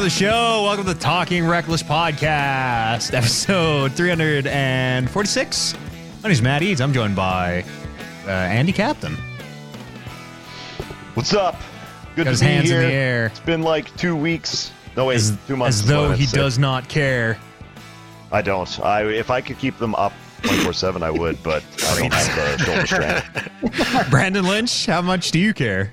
to the show. Welcome to the Talking Reckless Podcast, episode 346. My name's Matt Eads. I'm joined by Andy Captain. What's up? Good to be here. Got his hands in the air. It's been like 2 weeks. No, wait, 2 months. As though he does not care. I don't. If I could keep them up 24/7, I would, but I don't have the shoulder strap. Brandon Lynch, how much do you care?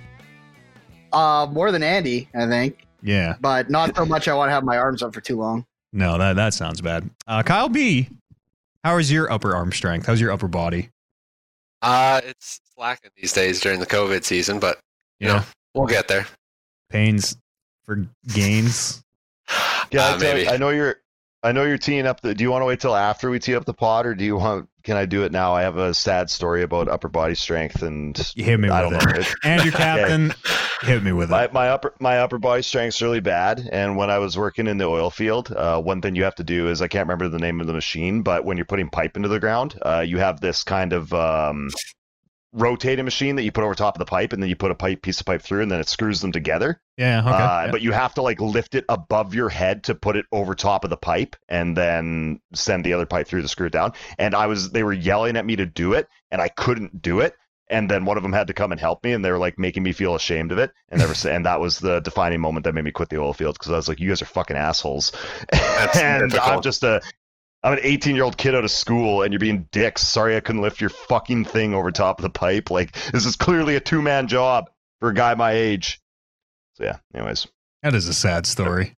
More than Andy, I think. Yeah. But not so much I want to have my arms up for too long. No, that sounds bad. Kyle B, how is your upper arm strength? How's your upper body? It's slacking these days during the COVID season, but you know, we'll get there. Pains for gains. Yeah, maybe. I know you're teeing up do you want to wait till after we tee up the pod, or can I do it now? I have a sad story about upper body strength, and you hit me I don't know. Andrew Captain, yeah. Hit me with it. My upper body strength's really bad, and when I was working in the oil field, one thing you have to do is, I can't remember the name of the machine, but when you're putting pipe into the ground, you have this kind of rotating machine that you put over top of the pipe, and then you put a piece of pipe through, and then it screws them together. Yeah. Okay. Yeah. But you have to lift it above your head to put it over top of the pipe, and then send the other pipe through to screw it down. And they were yelling at me to do it, and I couldn't do it. And then one of them had to come and help me, and they were making me feel ashamed of it. And and that was the defining moment that made me quit the oil field, because I was like, "You guys are fucking assholes." And difficult. I'm an 18-year-old kid out of school, and you're being dicks. Sorry I couldn't lift your fucking thing over top of the pipe. This is clearly a two-man job for a guy my age. So, yeah, anyways. That is a sad story.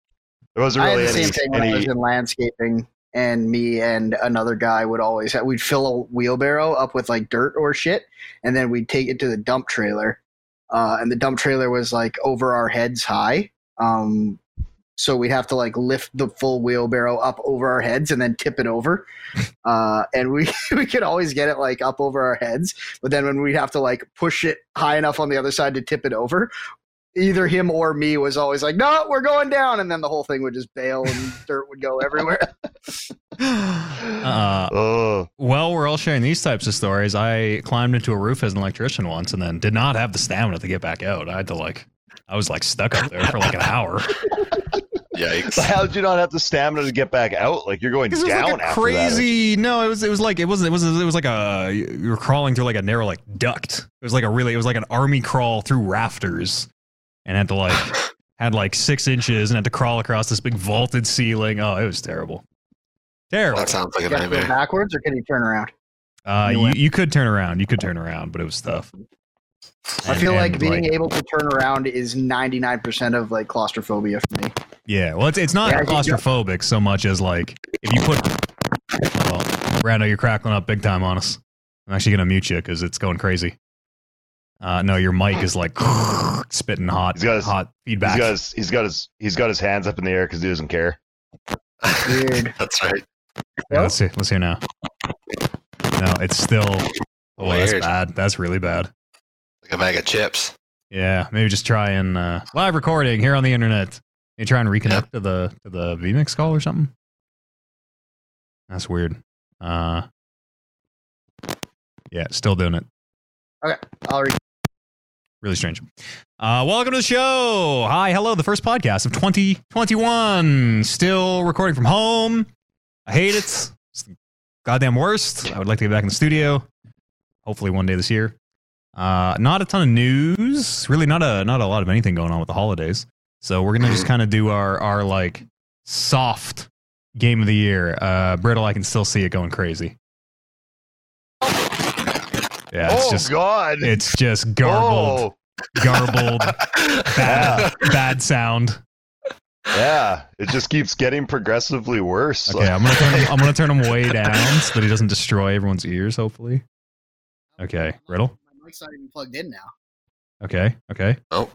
There wasn't really the same thing when I was in landscaping, and me and another guy would always – we'd fill a wheelbarrow up with, dirt or shit, and then we'd take it to the dump trailer. And the dump trailer was, over our heads high. So we'd have to lift the full wheelbarrow up over our heads and then tip it over. And we could always get it up over our heads. But then when we'd have to push it high enough on the other side to tip it over, either him or me was always no, we're going down. And then the whole thing would just bail and dirt would go everywhere. Well, we're all sharing these types of stories. I climbed into a roof as an electrician once and then did not have the stamina to get back out. I had to I was stuck up there for an hour. Yikes. But how did you not have the stamina to get back out? You're going down. That. No, it was like you were crawling through a narrow duct. It was it was an army crawl through rafters, and had to had 6 inches and had to crawl across this big vaulted ceiling. Oh, it was terrible. Terrible. That sounds like a nightmare. Backwards, or can you turn around? You could turn around. But it was tough. I feel like being able to turn around is 99% of claustrophobia for me. Yeah, well, it's not claustrophobic so much as if you put. Well, Randall, you're crackling up big time on us. I'm actually gonna mute you because it's going crazy. No, your mic is spitting hot feedback. He's got his hands up in the air because he doesn't care. Weird. That's right. Yeah, let's see. Let's hear now. No, it's still. Oh, weird. That's bad. That's really bad. A bag of chips. Yeah, maybe just try and live recording here on the internet. You try and reconnect to the VMix call or something. That's weird. Yeah, still doing it. Okay, I'll read. Really strange. Welcome to the show. Hi, hello. The first podcast of 2021. Still recording from home. I hate it. It's the goddamn worst. I would like to get back in the studio. Hopefully, one day this year. Not a ton of news, really not a lot of anything going on with the holidays. So we're going to just kind of do our soft game of the year. Brittle, I can still see it going crazy. Yeah, God. It's just garbled, bad sound. Yeah, it just keeps getting progressively worse. Okay, I'm going to turn him way down so that he doesn't destroy everyone's ears, hopefully. Okay, Riddle. My mic's not even plugged in now. Okay. Oh,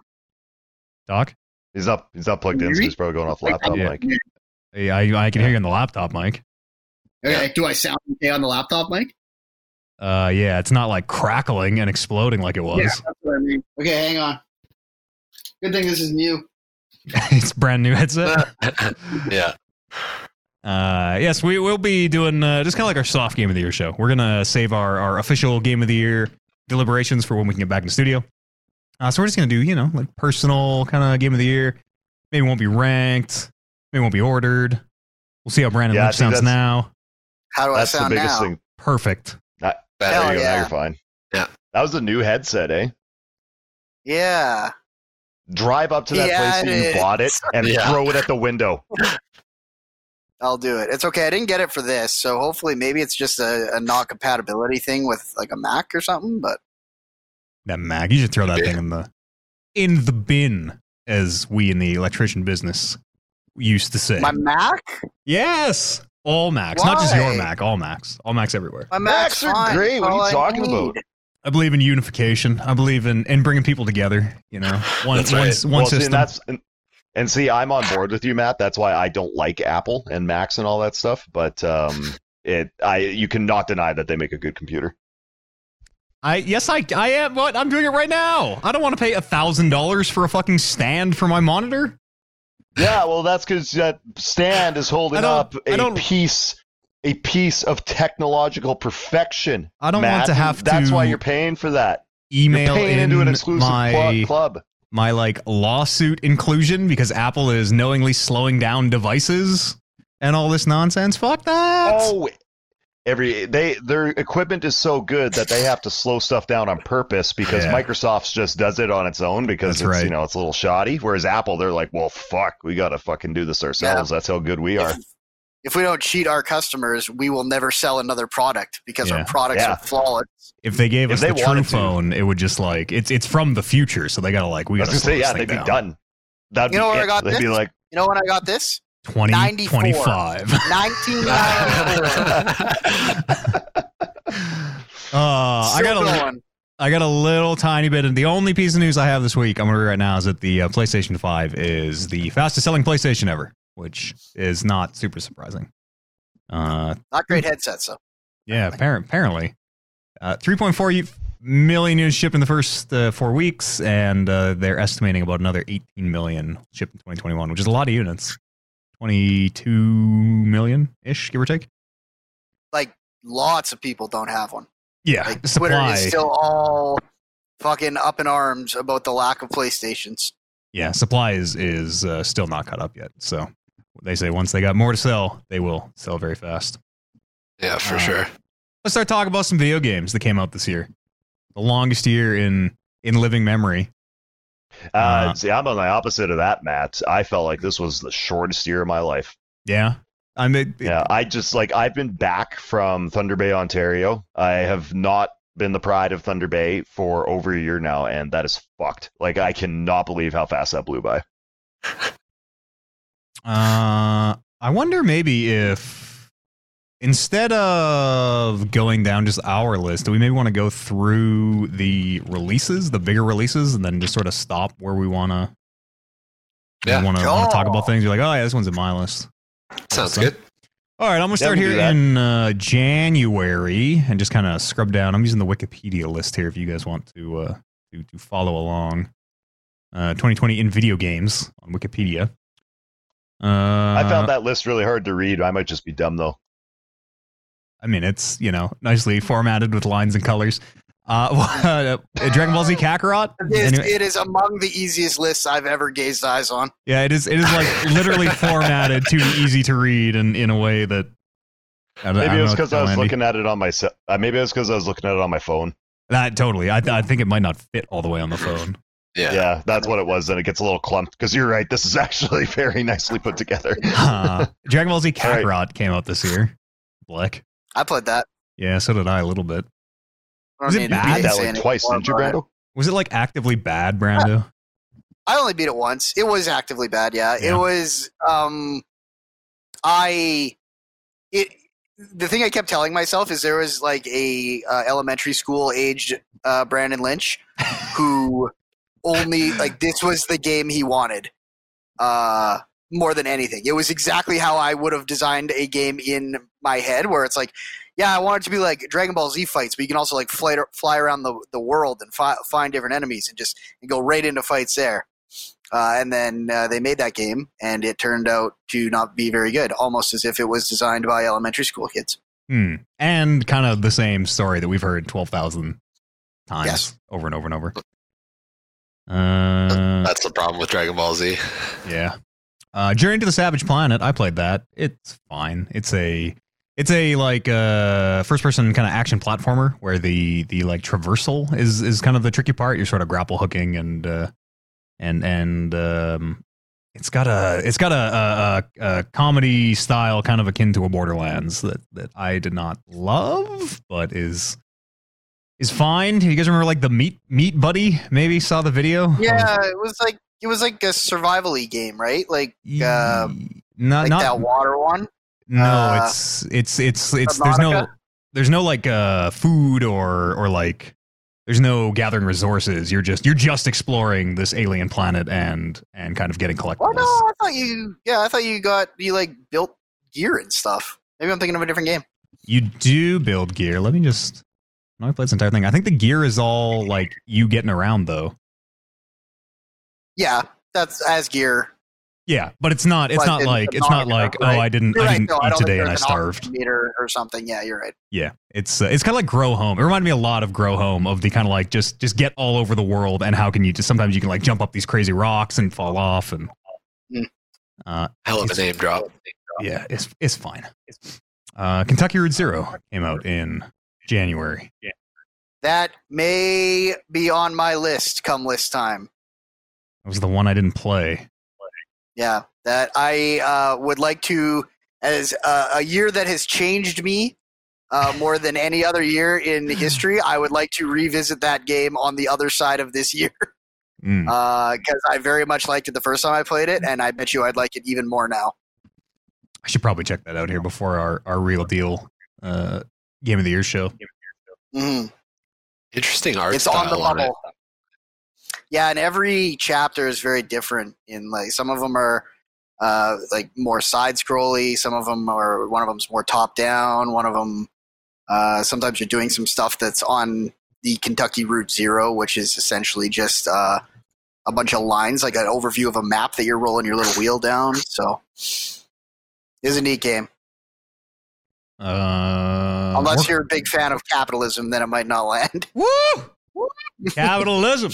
Doc, he's not plugged in, so he's probably going off laptop mic. Yeah, I can hear you on the laptop mic. Okay, do I sound okay on the laptop mic? Yeah, it's not crackling and exploding like it was. Yeah, that's what I mean. Okay, hang on. Good thing this is new. It's brand new headset. Yeah. Yes, we will be doing just kind of our soft game of the year show. We're going to save our official game of the year deliberations for when we can get back in the studio. So we're just going to do, personal kind of game of the year. Maybe it won't be ranked. Maybe it won't be ordered. We'll see how Brandon Lynch sounds now. How do I sound now? That's the biggest thing. Perfect. There you go. Yeah. Now you're fine. Yeah. That was a new headset, eh? Yeah. Drive up to that place that you bought it and throw it at the window. I'll do it. It's okay. I didn't get it for this, so hopefully maybe it's just a not compatibility thing with like a Mac or something, but that Mac, you should throw that thing in the bin, as we in the electrician business used to say. My Mac? Yes. All Macs. Why? Not just your Mac, all Macs. All Macs everywhere. My Macs are great. What are you talking about? I believe in unification. I believe in bringing people together, you know. One system. And see, I'm on board with you, Matt. That's why I don't like Apple and Macs and all that stuff. But you cannot deny that they make a good computer. I am. What? I'm doing it right now. I don't want to pay $1,000 for a fucking stand for my monitor. Yeah, well, that's because that stand is holding up a piece of technological perfection. I don't want to have to. That's why you're paying for that. Email you're paying into an exclusive club. My like lawsuit inclusion because Apple is knowingly slowing down devices and all this nonsense. Fuck that. Oh, their equipment is so good that they have to slow stuff down on purpose because Microsoft's just does it on its own because you know, it's a little shoddy. Whereas Apple, they're like, well, fuck, we got to fucking do this ourselves. Yeah. That's how good we are. If we don't cheat our customers, we will never sell another product because our products are flawless. If they gave us the true phone, it would just like it's from the future, so they gotta like we gotta say they'd be done. That'd be it. They'd be like, you know when I got this? 2025. 1994. I got a little tiny bit, and the only piece of news I have this week I'm gonna read right now is that the PlayStation 5 is the fastest selling PlayStation ever. Which is not super surprising. Not great headsets, though. Yeah, apparently. 3.4 million units shipped in the first 4 weeks, and they're estimating about another 18 million shipped in 2021, which is a lot of units. 22 million-ish, give or take. Like, lots of people don't have one. Yeah, like, Twitter is still all fucking up in arms about the lack of PlayStations. Yeah, supply is still not caught up yet, so... They say once they got more to sell, they will sell very fast. Yeah, for sure. Let's start talking about some video games that came out this year. The longest year in living memory. See, I'm on the opposite of that, Matt. I felt like this was the shortest year of my life. Yeah. I've been back from Thunder Bay, Ontario. I have not been the pride of Thunder Bay for over a year now, and that is fucked. Like, I cannot believe how fast that blew by. I wonder maybe if instead of going down just our list, do we maybe want to go through the releases, the bigger releases, and then just sort of stop where we want to talk about things? You're like, oh yeah, this one's in my list. Sounds good. All right, I'm gonna start here in January and just kind of scrub down. I'm using the Wikipedia list here if you guys want to follow along. 2020 in video games on Wikipedia. I found that list really hard to read. I might just be dumb, though. I mean, it's, you know, nicely formatted with lines and colors. Dragon Ball Z Kakarot? It is among the easiest lists I've ever gazed eyes on. Yeah, it is like literally formatted too easy to read in a way that... Maybe it was because I was looking at it on my... maybe it was because I was looking at it on my phone. That, totally. I think it might not fit all the way on the phone. Yeah, that's what it was. Then it gets a little clumped because you're right. This is actually very nicely put together. Dragon Ball Z Kakarot came out this year. Black. I played that. Yeah, so did I a little bit. Was it bad? You beat that like twice, didn't you, Brando? Was it like actively bad, Brando? I only beat it once. It was actively bad. Yeah. It was. The thing I kept telling myself is there was like a elementary school aged Brandon Lynch who. Only like this was the game he wanted more than anything. It was exactly how I would have designed a game in my head where it's like, yeah, I want it to be like Dragon Ball Z fights, but you can also like fly around the world and find different enemies and just go right into fights there. And then they made that game and it turned out to not be very good, almost as if it was designed by elementary school kids. And kind of the same story that we've heard 12,000 times over and over and over. That's the problem with Dragon Ball Z. Yeah. Journey to the Savage Planet. I played that. It's fine. It's a like first person kind of action platformer where the like traversal is kind of the tricky part. You're sort of grapple hooking and it's got a comedy style kind of akin to a Borderlands that I did not love, but is fine. You guys remember like the Meat Buddy? Maybe saw the video. Yeah, it was like a survival-y game, right? Like not that water one. No, it's there's no like food or like there's no gathering resources. You're just exploring this alien planet and kind of getting collectibles. Oh no, I thought you like built gear and stuff. Maybe I'm thinking of a different game. You do build gear. I played this entire thing. I think the gear is all like you getting around though. Yeah, that's as gear. Yeah, but it's not like oh, I didn't eat today and I starved or something. Yeah, you're right. Yeah, it's kind of like Grow Home. It reminded me a lot of Grow Home, of the kind of like just get all over the world and how can you just sometimes you can like jump up these crazy rocks and fall off and hell of a name drop. Yeah, it's fine. Kentucky Route Zero came out in January. Yeah. That may be on my list come list time. That was the one I didn't play. Yeah, that I would like to, as a year that has changed me more than any other year in history, I would like to revisit that game on the other side of this year because I very much liked it the first time I played it, and I bet you I'd like it even more now. I should probably check that out here before our Real Deal Game of the Year show. Mm. Interesting art style. It's on the level. Yeah, and every chapter is very different. In like some of them are like more side-scrolly. Some of them are one of them's more top-down. One of them sometimes you're doing some stuff that's on the Kentucky Route Zero, which is essentially just a bunch of lines, like an overview of a map that you're rolling your little wheel down. So, it's a neat game. Unless you're a big fan of capitalism, then it might not land. Woo! Woo! Capitalism.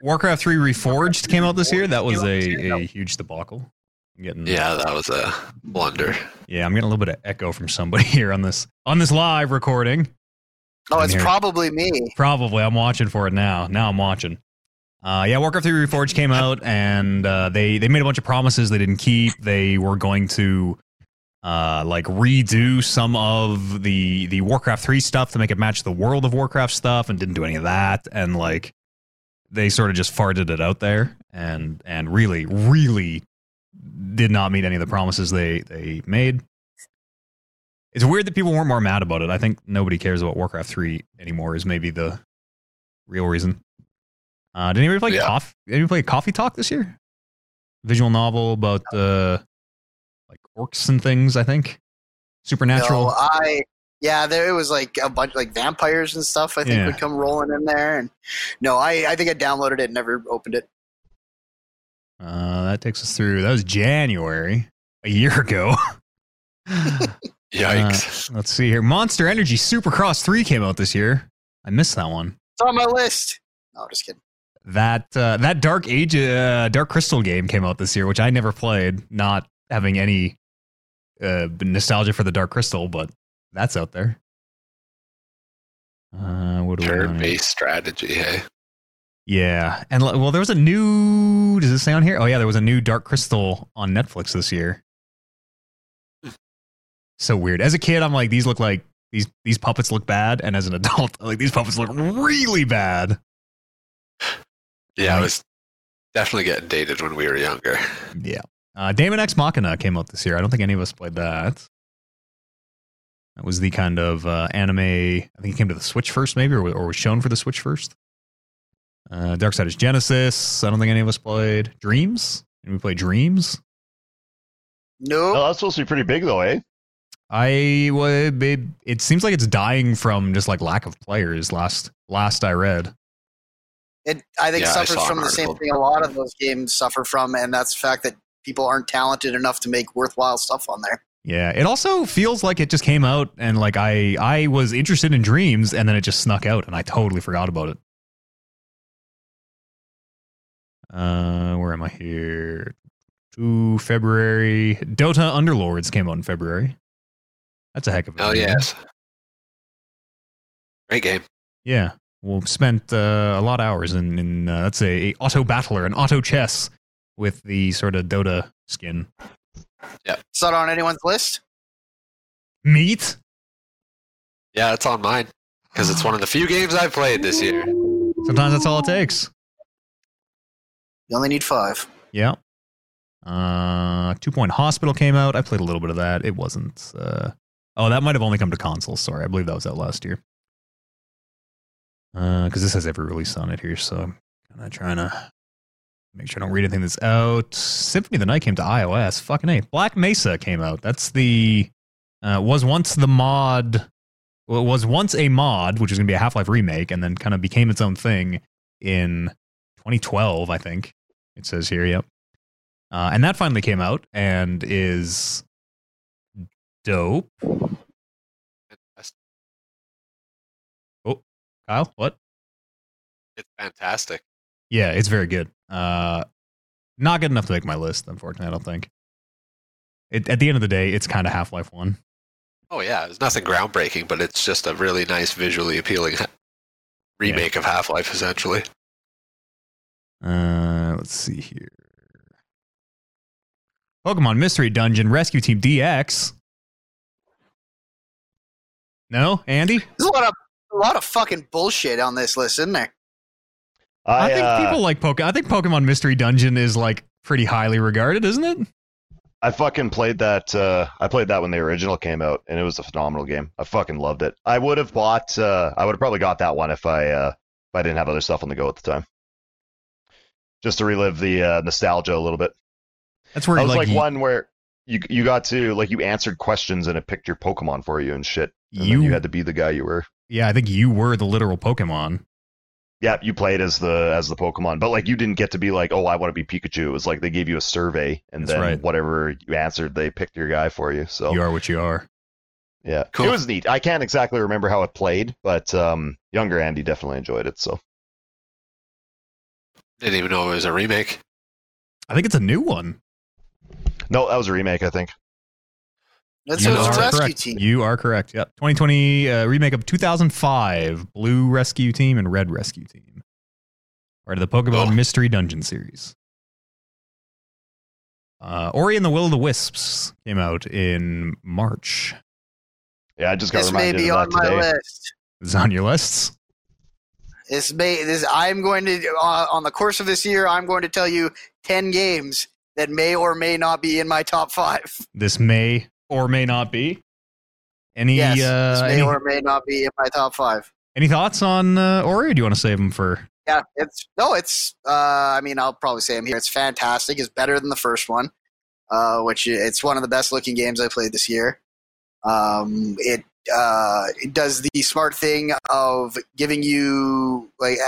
Warcraft 3 Reforged came out this year. That was a huge debacle. That was a blunder. Yeah, I'm getting a little bit of echo from somebody here on this live recording. Oh, it's probably me. Probably. I'm watching for it now. Now I'm watching. Warcraft 3 Reforged came out, and they made a bunch of promises they didn't keep. They were going to like redo some of the Warcraft 3 stuff to make it match the World of Warcraft stuff, and didn't do any of that, and like they sort of just farted it out there and really, really did not meet any of the promises they made. It's weird that people weren't more mad about it. I think nobody cares about Warcraft 3 anymore is maybe the real reason. Did anybody play Coffee? Anybody play Coffee Talk this year? Visual novel about like orcs and things, I think. Supernatural. No, it was like a bunch like vampires and stuff, I think would come rolling in there. And no, I think I downloaded it and never opened it. That takes us through. That was January, a year ago. Yikes. Let's see here. Monster Energy Supercross 3 came out this year. I missed that one. It's on my list. No, just kidding. That Dark Age, Dark Crystal game came out this year, which I never played. Not having any nostalgia for the Dark Crystal, but that's out there. Turn-based strategy, hey? Yeah. And, well, there was a new... Does it say on here? Oh, yeah, there was a new Dark Crystal on Netflix this year. So weird. As a kid, I'm like, these look like... These puppets look bad, and as an adult, I'm like, these puppets look really bad. Yeah, I was definitely getting dated when we were younger. Yeah. Daemon Ex Machina came out this year. I don't think any of us played that. That was the kind of anime... I think it came to the Switch first, maybe, or was shown for the Switch first. Darksiders Genesis. I don't think any of us played. Dreams? Did we play Dreams? No. That's supposed to be pretty big, though, eh? It seems like it's dying from just, like, lack of players, last I read. It, I think, suffers from the same thing a lot of those games suffer from, and that's the fact that people aren't talented enough to make worthwhile stuff on there. Yeah, it also feels like it just came out and like I was interested in Dreams and then it just snuck out and I totally forgot about it. Where am I here? To February. Dota Underlords came out in February. That's a heck of a game. Oh, yes. Great game. Yeah. Well, spent a lot of hours in let's say, auto battler and auto chess with the sort of Dota skin. Yeah. It's not on anyone's list? Meat? Yeah, it's on mine. Because it's one of the few games I've played this year. Sometimes that's all it takes. You only need 5. Yeah. 2 Point Hospital came out. I played a little bit of that. It wasn't... that might have only come to consoles. Sorry, I believe that was out last year. Because this has every release on it here, so I'm kind of trying to make sure I don't read anything that's out. Symphony of the Night came to iOS. Fucking A. Black Mesa came out. That's the... was once a mod, which is going to be a Half-Life remake, and then kind of became its own thing in 2012, I think. It says here, yep. And that finally came out and is dope. Oh, Kyle, what? It's fantastic. Yeah, it's very good. Not good enough to make my list, unfortunately, I don't think. At the end of the day, it's kind of Half-Life 1. Oh, yeah. It's nothing groundbreaking, but it's just a really nice, visually appealing remake of Half-Life, essentially. Let's see here. Pokemon Mystery Dungeon Rescue Team DX. No, Andy? There's a lot of fucking bullshit on this list, isn't there? I think people like Pokemon. I think Pokemon Mystery Dungeon is like pretty highly regarded, isn't it? I fucking played that. I played that when the original came out, and it was a phenomenal game. I fucking loved it. I would have bought. I would have probably got that one if I didn't have other stuff on the go at the time, just to relive the nostalgia a little bit. That's where I was like one where you got to like you answered questions and it picked your Pokemon for you and shit. And you had to be the guy you were. Yeah, I think you were the literal Pokemon. Yeah, you played as the Pokemon, but like you didn't get to be like, oh, I want to be Pikachu. It was like they gave you a survey, and that's then whatever you answered, they picked your guy for you. So you are what you are. Yeah, cool. It was neat. I can't exactly remember how it played, but younger Andy definitely enjoyed it. So didn't even know it was a remake. I think it's a new one. No, that was a remake. I think. That's a rescue team. You are correct. Yep. 2020 remake of 2005 Blue Rescue Team and Red Rescue Team. Part of the Pokemon Mystery Dungeon series. Ori and the Will of the Wisps came out in March. Yeah, I just got reminded of that today. This may be on my list. It's on your lists. I'm going to on the course of this year. I'm going to tell you 10 games that may or may not be in my top 5. This may. Or may not be. Or may not be in my top 5. Any thoughts on Ori? Or do you want to save them for? Yeah, I'll probably say them here. It's fantastic. It's better than the first one, which it's one of the best looking games I played this year. It does the smart thing of giving you like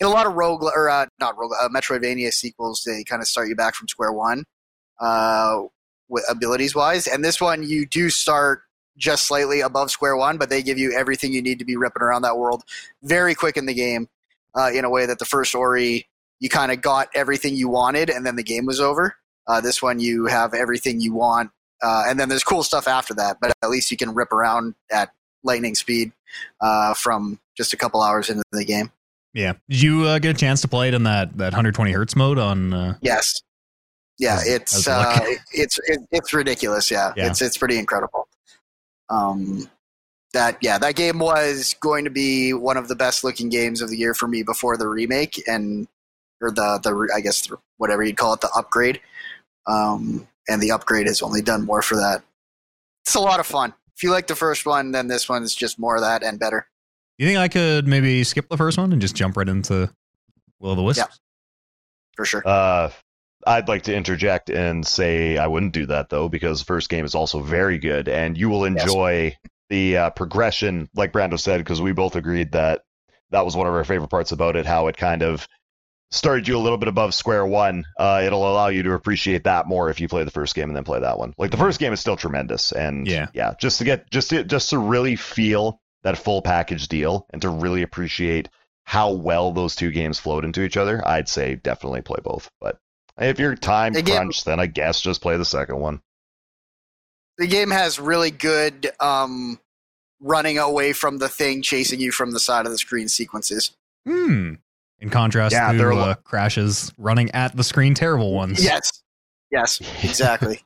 in a lot of Metroidvania sequels, they kind of start you back from square one. Abilities wise, and this one you do start just slightly above square one, but they give you everything you need to be ripping around that world very quick in the game, in a way that the first Ori you kind of got everything you wanted and then the game was over. This one you have everything you want, and then there's cool stuff after that, but at least you can rip around at lightning speed from just a couple hours into the game. Yeah, did you get a chance to play it in that 120 hertz mode on yes. Yeah, it's ridiculous. Yeah, it's pretty incredible. That game was going to be one of the best looking games of the year for me before the remake or whatever you'd call it, the upgrade. And the upgrade has only done more for that. It's a lot of fun. If you like the first one, then this one's just more of that and better. You think I could maybe skip the first one and just jump right into Will of the Wisps? Yeah, for sure. I'd like to interject and say I wouldn't do that, though, because the first game is also very good, and you will enjoy the progression, like Brando said, because we both agreed that was one of our favorite parts about it, how it kind of started you a little bit above square one. It'll allow you to appreciate that more if you play the first game and then play that one. Like, the first game is still tremendous, and just to really feel that full package deal and to really appreciate how well those two games float into each other, I'd say definitely play both. But if you're time crunched, then I guess just play the second one. The game has really good running away from the thing chasing you from the side of the screen sequences. Hmm. In contrast to crashes running at the screen, terrible ones. Yes, exactly.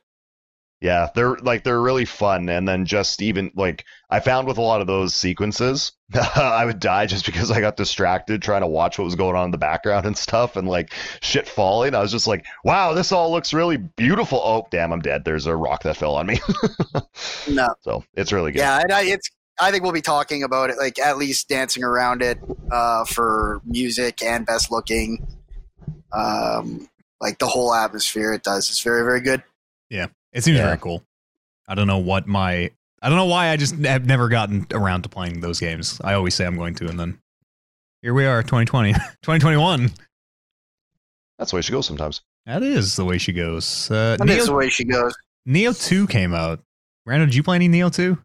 Yeah, they're really fun. And then just even like I found with a lot of those sequences, I would die just because I got distracted trying to watch what was going on in the background and stuff and like shit falling. I was just like, wow, this all looks really beautiful. Oh, damn, I'm dead. There's a rock that fell on me. No. So it's really good. Yeah, and I think we'll be talking about it, like at least dancing around it for music and best looking. Like the whole atmosphere it does. It's very, very good. Yeah. It seems very cool. I don't know why I just have never gotten around to playing those games. I always say I'm going to, and then here we are, 2020, 2021. That's the way she goes sometimes. That is the way she goes. That is the way she goes. Neo 2 came out. Randall, did you play any Neo 2?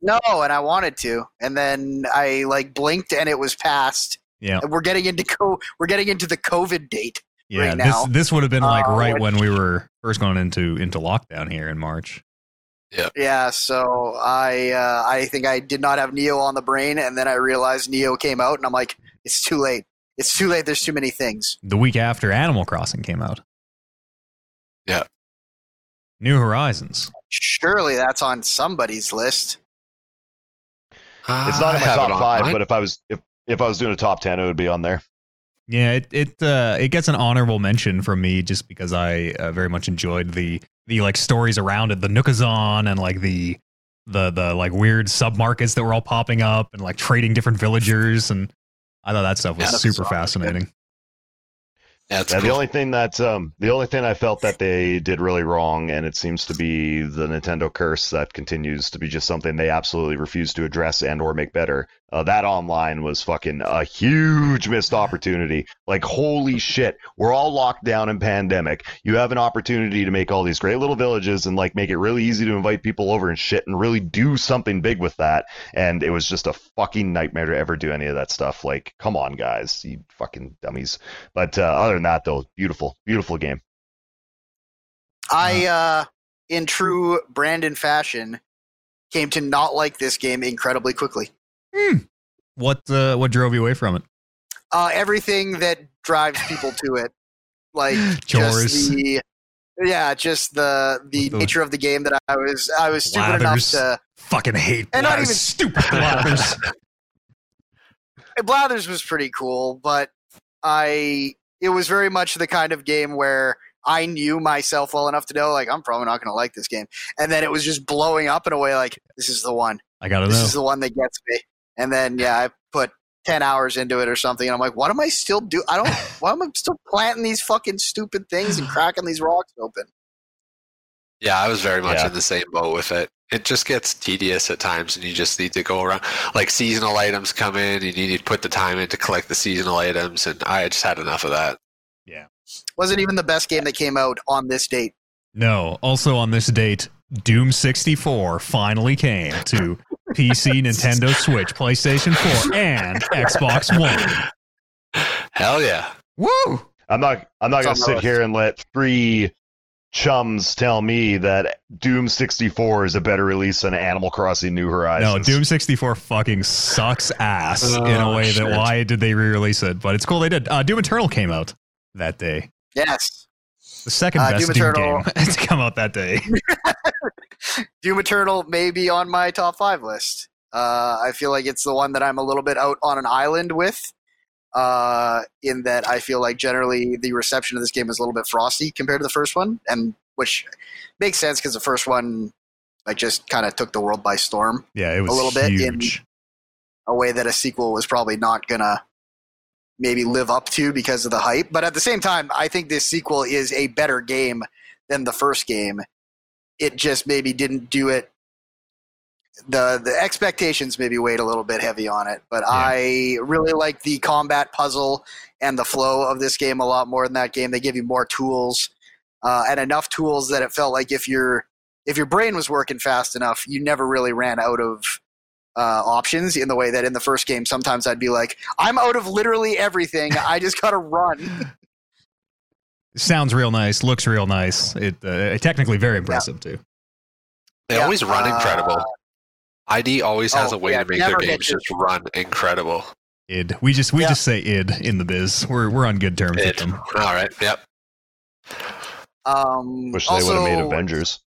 No, and I wanted to, and then I like blinked and it was past. Yeah, and we're getting into the COVID date. Yeah, right now. This would have been like right when we were first going into lockdown here in March. Yeah. Yeah, so I think I did not have Neo on the brain, and then I realized Neo came out, and I'm like, it's too late. It's too late. There's too many things. The week after Animal Crossing came out. Yeah. New Horizons. Surely that's on somebody's list. It's not in my top five, but if I was doing a top 10, it would be on there. Yeah, it gets an honorable mention from me just because I very much enjoyed the like stories around it, the Nookazon and like the like weird submarkets that were all popping up and like trading different villagers, and I thought that stuff was super fascinating. That's cool. The only thing I felt that they did really wrong, and it seems to be the Nintendo curse that continues to be just something they absolutely refuse to address and or make better. That online was fucking a huge missed opportunity. Like, holy shit, we're all locked down in pandemic. You have an opportunity to make all these great little villages and like make it really easy to invite people over and shit and really do something big with that. And it was just a fucking nightmare to ever do any of that stuff. Like, come on, guys, you fucking dummies. But other than that, though, beautiful, beautiful game. I in true Brandon fashion, came to not like this game incredibly quickly. What drove you away from it? Everything that drives people to it, like chores. Just the nature of the game that I was stupid enough to fucking hate. And not even stupid Blathers. Blathers was pretty cool, but it was very much the kind of game where I knew myself well enough to know, like, I'm probably not going to like this game, and then it was just blowing up in a way, like, this is the one. This is the one that gets me. And then, I put 10 hours into it or something, and I'm like, what am I still doing? Why am I still planting these fucking stupid things and cracking these rocks open? Yeah, I was very much in the same boat with it. It just gets tedious at times, and you just need to go around. Like, seasonal items come in, and you need to put the time in to collect the seasonal items, and I just had enough of that. Yeah. Wasn't even the best game that came out on this date. No, also on this date, Doom 64 finally came to PC, Nintendo Switch, PlayStation 4, and Xbox One. Hell yeah! Woo! I'm not gonna sit here and let three chums tell me that Doom 64 is a better release than Animal Crossing New Horizons. No, Doom 64 fucking sucks ass in a way that why did they re-release it? But it's cool they did. Doom Eternal came out that day. Yes. The second best Doom game to come out that day. Doom Eternal may be on my top 5 list. I feel like it's the one that I'm a little bit out on an island with, in that I feel like generally the reception of this game is a little bit frosty compared to the first one, and which makes sense because the first one like just kind of took the world by storm. Yeah, it was a little huge. Bit in a way that a sequel was probably not going to maybe live up to because of the hype. But at the same time, I think this sequel is a better game than the first game. It just maybe didn't do it. The expectations maybe weighed a little bit heavy on it, but yeah. I really like the combat puzzle and the flow of this game a lot more than that game. They give you more tools and enough tools that it felt like if your brain was working fast enough, you never really ran out of options in the way that in the first game sometimes I'd be like, I'm out of literally everything. I just gotta run. Sounds real nice. Looks real nice. It technically very impressive too. They always run incredible. ID always has a way to make their games just run incredible. Id. We just say id in the biz. We're on good terms with them. All right. Yep. Wish they would have made Avengers.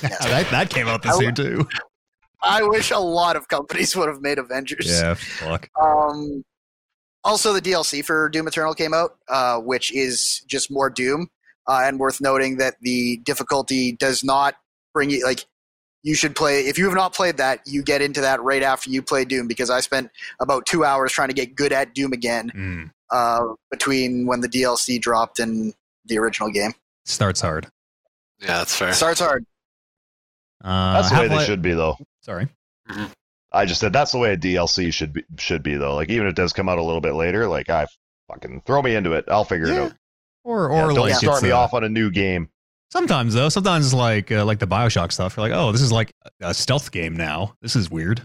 that came out this year too. I wish a lot of companies would have made Avengers. Yeah. Fuck. Also, the DLC for Doom Eternal came out, which is just more Doom. And worth noting that the difficulty does not bring you like. You should play – if you have not played that, you get into that right after you play Doom, because I spent about 2 hours trying to get good at Doom again between when the DLC dropped and the original game. Starts hard. Yeah, that's fair. Starts hard. That's the way they should be, though. Sorry. I just said that's the way a DLC should be, though. Like, even if it does come out a little bit later, like, I fucking throw me into it. I'll figure it out. Or don't start me off on a new game. Sometimes, though. Sometimes, like the Bioshock stuff, you're like, oh, this is like a stealth game now. This is weird.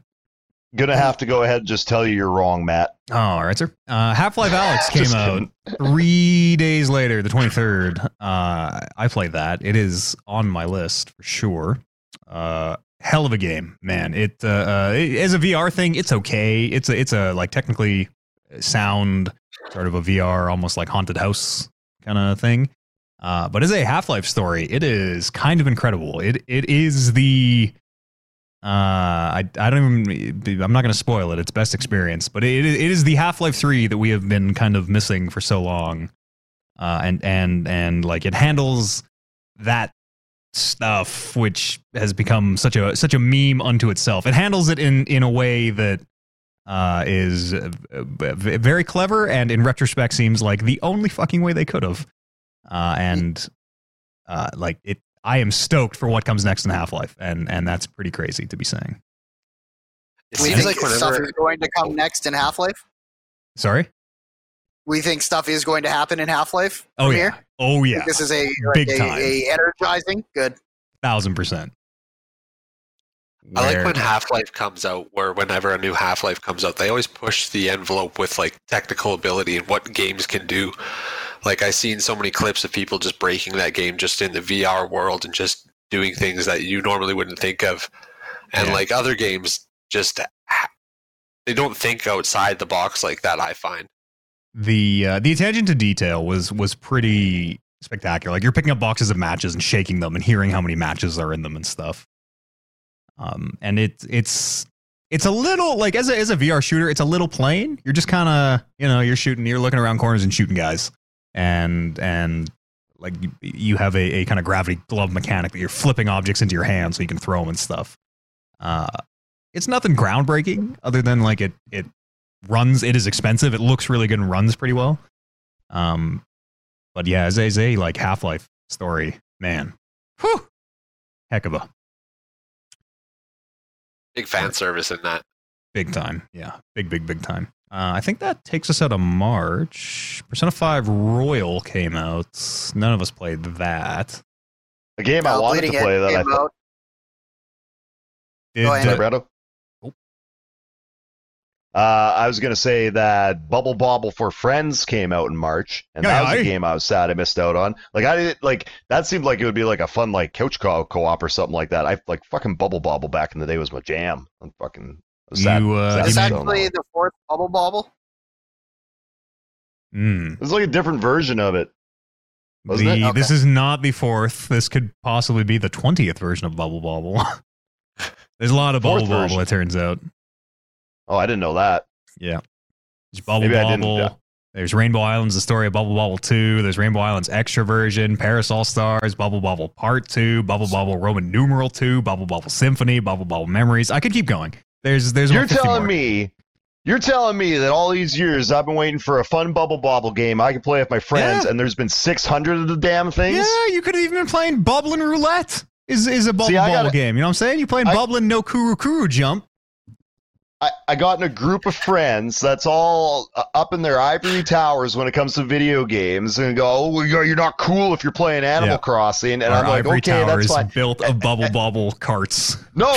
Gonna have to go ahead and just tell you you're wrong, Matt. Oh, all right, sir. Half-Life Alyx came out 3 days later, the 23rd. I played that. It is on my list for sure. Hell of a game, man. It as a VR thing, it's okay. It's a like technically sound sort of a VR, almost like haunted house kind of thing. But as a Half-Life story, it is kind of incredible. It is the I'm not going to spoil it. It's best experience, but it is the Half-Life 3 that we have been kind of missing for so long. And like it handles that stuff, which has become such a meme unto itself. It handles it in a way that is very clever, and in retrospect seems like the only fucking way they could have. I am stoked for what comes next in Half-Life, and that's pretty crazy to be saying. We think stuff is going to come next in Half-Life? Sorry? We think stuff is going to happen in Half-Life? Oh, yeah. Here? Oh, yeah. This is a big time, energizing. Good. 1,000%. I like when Half-Life comes out, where whenever a new Half-Life comes out, they always push the envelope with like technical ability and what games can do. Like, I've seen so many clips of people just breaking that game just in the VR world and just doing things that you normally wouldn't think of. And like other games, just they don't think outside the box like that, I find. The attention to detail was pretty spectacular. Like, you're picking up boxes of matches and shaking them and hearing how many matches are in them and stuff. And it's a little like as a VR shooter, it's a little plain. You're just kind of, you're shooting, you're looking around corners and shooting guys. And like you have a kind of gravity glove mechanic that you're flipping objects into your hand so you can throw them and stuff. It's nothing groundbreaking other than like it runs. It is expensive. It looks really good and runs pretty well. But yeah, as a like Half-Life story, man, whew, heck of a big fan service in that. Big time. Yeah. Big time. I think that takes us out of March. Persona 5 Royal came out. None of us played that. A game I wanted to play that I thought. I was going to say that Bubble Bobble for Friends came out in March, and that was a game I was sad I missed out on. Like that seemed like it would be like a fun like couch co-op or something like that. I like fucking Bubble Bobble back in the day was my jam. I'm fucking. Is that actually the fourth Bubble Bobble? It's like a different version of it. Wasn't it? Okay. This is not the fourth. This could possibly be the 20th version of Bubble Bobble. There's a lot of Bubble Bobble, it turns out. Oh, I didn't know that. Yeah. There's Bubble Bobble. There's Rainbow Islands, the story of Bubble Bobble 2. There's Rainbow Islands Extra version, Parasol Stars, Bubble Bobble Part 2, Bubble Bobble Roman Numeral 2, Bubble Bobble Symphony, Bubble Bobble Memories. I could keep going. There's You're telling me that all these years I've been waiting for a fun Bubble Bobble game I can play with my friends, and there's been 600 of the damn things? Yeah, you could have even been playing Bubbling Roulette is a Bubble Bobble game. You know what I'm saying? You're playing Bubbling No Kuru Kuru Jump. I got in a group of friends that's all up in their ivory towers when it comes to video games and go, oh, you're not cool if you're playing Animal Crossing. And I'm like, okay, that's fine. Built of bubble carts. No,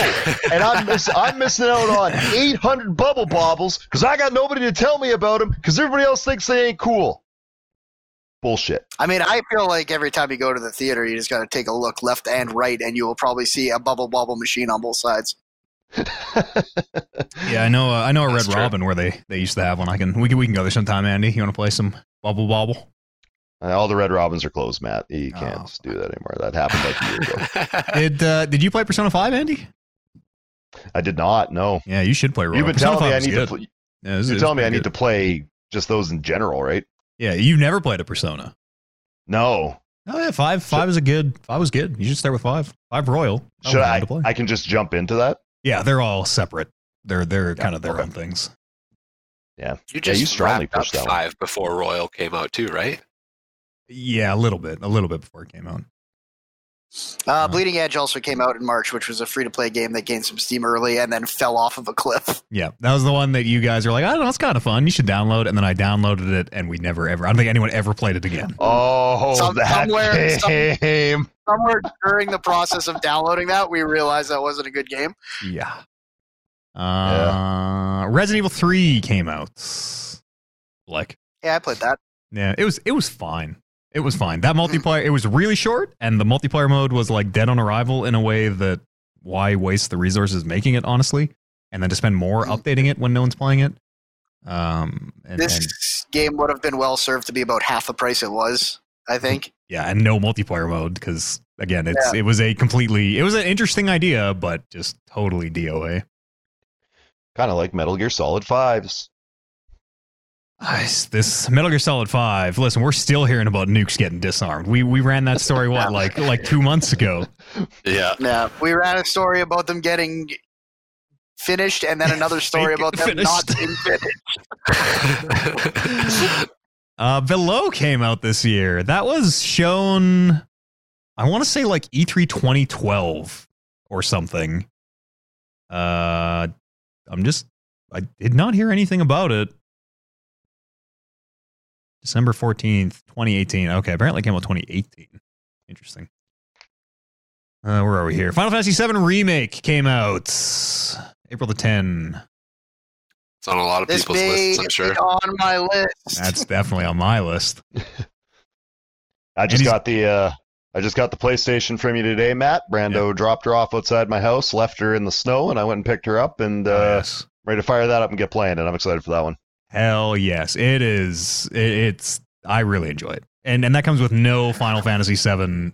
and I'm missing out on 800 bubble bobbles because I got nobody to tell me about them because everybody else thinks they ain't cool. Bullshit. I mean, I feel like every time you go to the theater, you just got to take a look left and right, and you will probably see a bubble machine on both sides. Yeah, I know a Red Robin where they used to have one. We can go there sometime, Andy. You want to play some Bubble Bobble? All the Red Robins are closed, Matt. You can't do that anymore. That happened like a year ago. Did you play Persona 5, Andy? I did not. No. Yeah, you should play. You've been telling me I need to. You're telling me I need to play just those in general, right? Yeah, you've never played a Persona. No. Oh yeah, five is a good. 5 was good. You should start with 5. 5 Royal. Should I? I can just jump into that. Yeah, they're all separate. They're kind of their own things. Yeah. You strongly pushed that 5 before Royal came out too, right? Yeah, a little bit before it came out. Bleeding Edge also came out in March, which was a free-to-play game that gained some steam early and then fell off of a cliff. Yeah, that was the one that you guys were like, I don't know, it's kind of fun. You should download it. And then I downloaded it, and we never ever. I don't think anyone ever played it again. Oh, somewhere during the process of downloading that, we realized that wasn't a good game. Yeah. Resident Evil 3 came out. Yeah, I played that. Yeah, it was fine. It was fine. That multiplayer, it was really short, and the multiplayer mode was like dead on arrival in a way that why waste the resources making it, honestly, and then to spend more updating it when no one's playing it. This game would have been well served to be about half the price it was, I think. Yeah, and no multiplayer mode because again, it was an interesting idea, but just totally DOA. Kind of like Metal Gear Solid 5's. This Metal Gear Solid 5. Listen, we're still hearing about nukes getting disarmed. We ran that story like 2 months ago. Yeah. No, we ran a story about them getting finished, and then another story about them not being finished. Below came out this year. That was shown, I want to say like E3 2012 or something. I did not hear anything about it. December 14th, 2018. Okay, apparently it came out 2018. Interesting. Where are we here? Final Fantasy VII Remake came out April the 10th. It's on a lot of people's lists, I'm sure. On my list. That's definitely on my list. I just got the PlayStation from you today, Matt. Brando dropped her off outside my house, left her in the snow, and I went and picked her up, and ready to fire that up and get playing, and I'm excited for that one. Hell yes, it is. It's I really enjoy it, and that comes with no Final Fantasy VII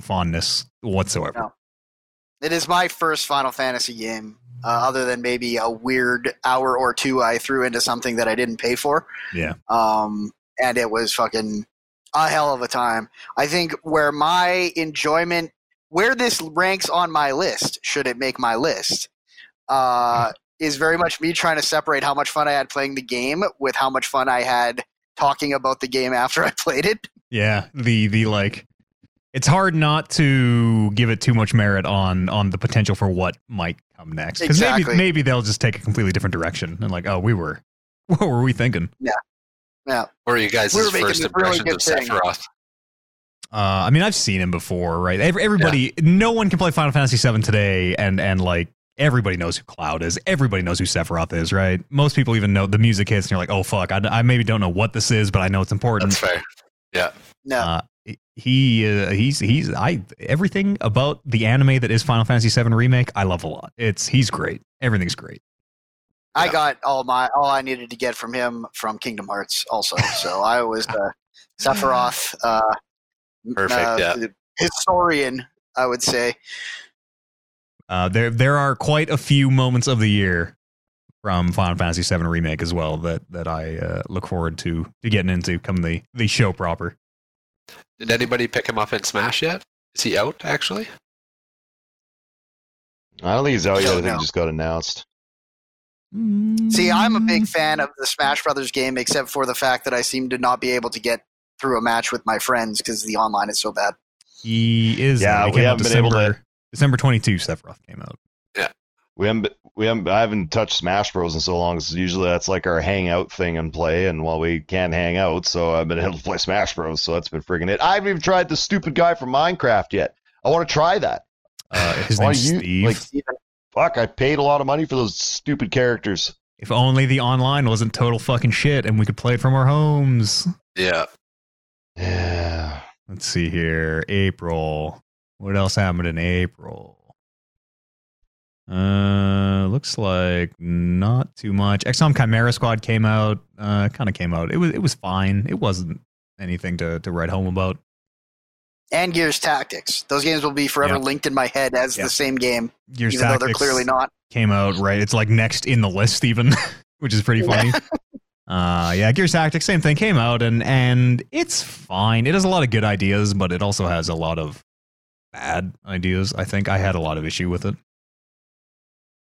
fondness whatsoever. No. It is my first Final Fantasy game, other than maybe a weird hour or two I threw into something that I didn't pay for. Yeah, and it was fucking a hell of a time. I think where this ranks on my list, should it make my list, is very much me trying to separate how much fun I had playing the game with how much fun I had talking about the game after I played it. Yeah, the it's hard not to give it too much merit on the potential for what might come next. Because maybe they'll just take a completely different direction and like, oh, what were we thinking? Yeah, yeah. What are you guys' first impressions of Sephiroth? I mean, I've seen him before, right? Everybody, no one can play Final Fantasy VII today, and everybody knows who Cloud is. Everybody knows who Sephiroth is, right? Most people even know the music hits, and you're like, oh, fuck, I maybe don't know what this is, but I know it's important. That's fair. Yeah. No. Everything about the anime that is Final Fantasy VII Remake, I love a lot. He's great. Everything's great. I got all I needed to get from him from Kingdom Hearts also. So I was Sephiroth. Perfect, historian, I would say. There are quite a few moments of the year from Final Fantasy VII Remake as well that I look forward to getting into come the show proper. Did anybody pick him up in Smash yet? Is he out, actually? I don't think he's out yet. I think he just got announced. See, I'm a big fan of the Smash Brothers game, except for the fact that I seem to not be able to get through a match with my friends because the online is so bad. He is. Yeah, we haven't been able to... December 22, Sephiroth came out. Yeah. I haven't touched Smash Bros in so long. So usually that's like our hangout thing and play. And while we can't hang out, so I've been able to play Smash Bros. So that's been friggin' it. I haven't even tried the stupid guy from Minecraft yet. I want to try that. His name's Steve. Fuck! I paid a lot of money for those stupid characters. If only the online wasn't total fucking shit and we could play it from our homes. Yeah. Yeah. Let's see here. April. What else happened in April? Looks like not too much. XCOM Chimera Squad came out. Kind of came out. It was fine. It wasn't anything to write home about. And Gears Tactics. Those games will be forever linked in my head as the same game. Gears even Tactics though they're clearly not. Came out, right? It's like next in the list even, which is pretty funny. Gears Tactics, same thing, came out and it's fine. It has a lot of good ideas, but it also has a lot of bad ideas. I think I had a lot of issue with it.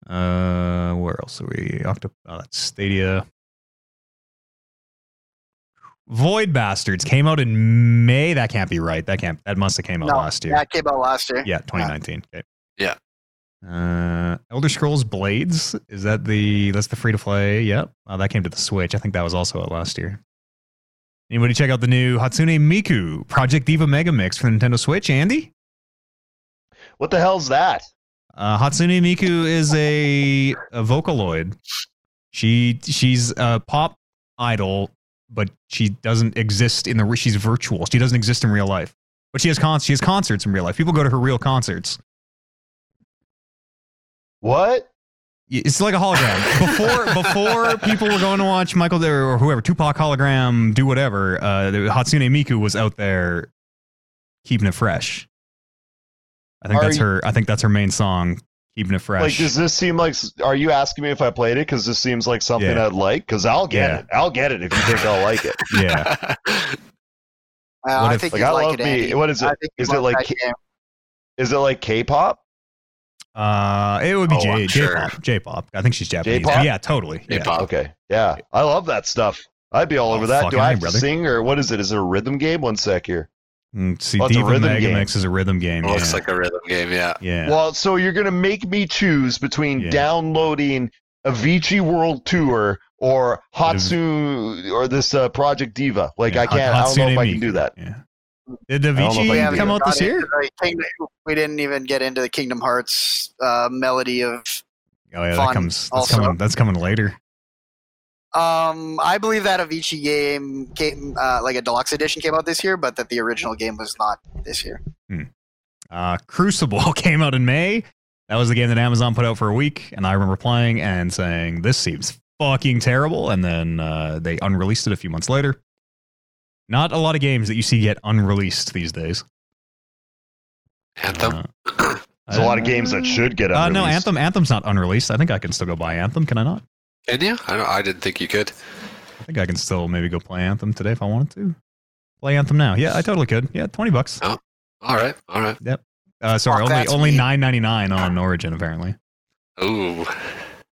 Where else are we? That's Stadia. Void Bastards came out in May. That can't be right. That must have came out last year. That came out last year. Yeah, 2019. Okay. Yeah. Elder Scrolls Blades. Is that that's the free to play? Yep. That came to the Switch. I think that was also out last year. Anybody check out the new Hatsune Miku Project Diva Mega Mix for Nintendo Switch, Andy? What the hell's that? Hatsune Miku is a Vocaloid. She's a pop idol, but she doesn't exist she's virtual. She doesn't exist in real life. But she has concerts in real life. People go to her real concerts. What? It's like a hologram. Before people were going to watch Michael or whoever, Tupac hologram, do whatever, Hatsune Miku was out there keeping it fresh. I think that's her main song, Keeping It Fresh. Like, does this seem like? Are you asking me if I played it? Because this seems like something I'd like. Because I'll get it. I'll get it if you think I'll like it. Yeah. I think I like it. Andy. What is it? Is it like? Is it like K-pop? It would be J-pop. J-pop. I think she's Japanese. J-pop? Yeah, totally. J-pop. Yeah. Okay. Yeah, I love that stuff. I'd be all over that. Do I have to sing or what is it? Is it a rhythm game? One sec here. See, Diva Mega Mix is a rhythm game. It looks like a rhythm game, yeah. Well, so you're going to make me choose between downloading Avicii World Tour or Hatsune or this Project Diva. Like, I don't know if I can do that. Yeah. Did Avicii come out this year? We didn't even get into the Kingdom Hearts melody of fun. That's coming later. I believe that Avicii game came like a deluxe edition came out this year, but that the original game was not this year. Crucible came out in May. That was the game that Amazon put out for a week, and I remember playing and saying, "This seems fucking terrible." And then they unreleased it a few months later. Not a lot of games that you see get unreleased these days. Anthem. There's a lot of games that should get unreleased. No, Anthem's not unreleased. I think I can still go buy Anthem. Can I not? Can you? I didn't think you could. I think I can still maybe go play Anthem today if I wanted to. Play Anthem now. Yeah, I totally could. Yeah, $20. Oh, all right. Yep. Sorry, only $9.99 on Origin apparently. Ooh.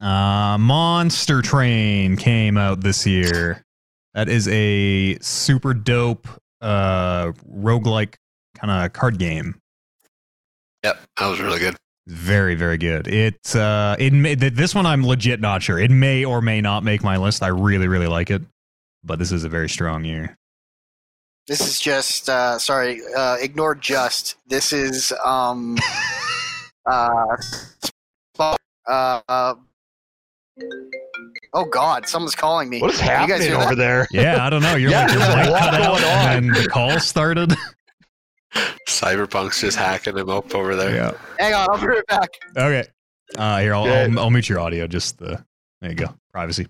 Monster Train came out this year. That is a super dope roguelike kind of card game. Yep, that was really good. Very, very good. This one I'm legit not sure. It may or may not make my list. I really, really like it, but this is a very strong year. This is just ignore just. This is oh God, someone's calling me. What is happening over there? Yeah, I don't know. You're like your cut out and the call started. Cyberpunk's just hacking him up over there. Yeah. Hang on, I'll be right back. Okay. Here, I'll mute your audio. Just there you go. Privacy.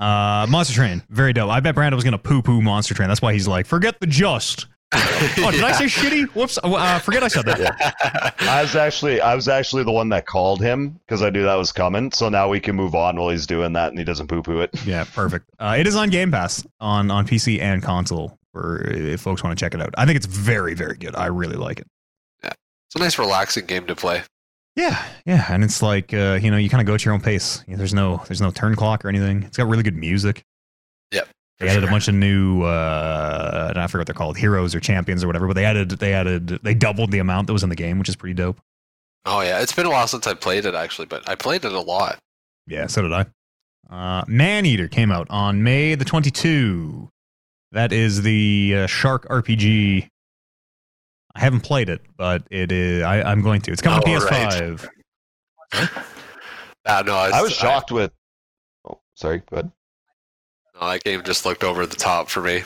Monster Train, very dope. I bet Brandon was gonna poo-poo Monster Train. That's why he's like, forget the just. Did I say shitty? Whoops. Forget I said that. Yeah. I was actually the one that called him because I knew that was coming. So now we can move on while he's doing that and he doesn't poo-poo it. Yeah, perfect. It is on Game Pass on PC and console. Or if folks want to check it out. I think it's very, very good. I really like it. Yeah. It's a nice relaxing game to play. Yeah. And it's like, you kind of go at your own pace. You know, there's no turn clock or anything. It's got really good music. Yep. They added a bunch of new, I forget what they're called, heroes or champions or whatever, but they doubled the amount that was in the game, which is pretty dope. Oh, yeah. It's been a while since I played it, actually, but I played it a lot. Yeah, so did I. Maneater came out on May the 22. That is the shark RPG. I haven't played it, but it is. I'm going to. It's coming to PS5. Right. No, I was shocked with... Oh, sorry, go ahead. No, that game just looked over the top for me.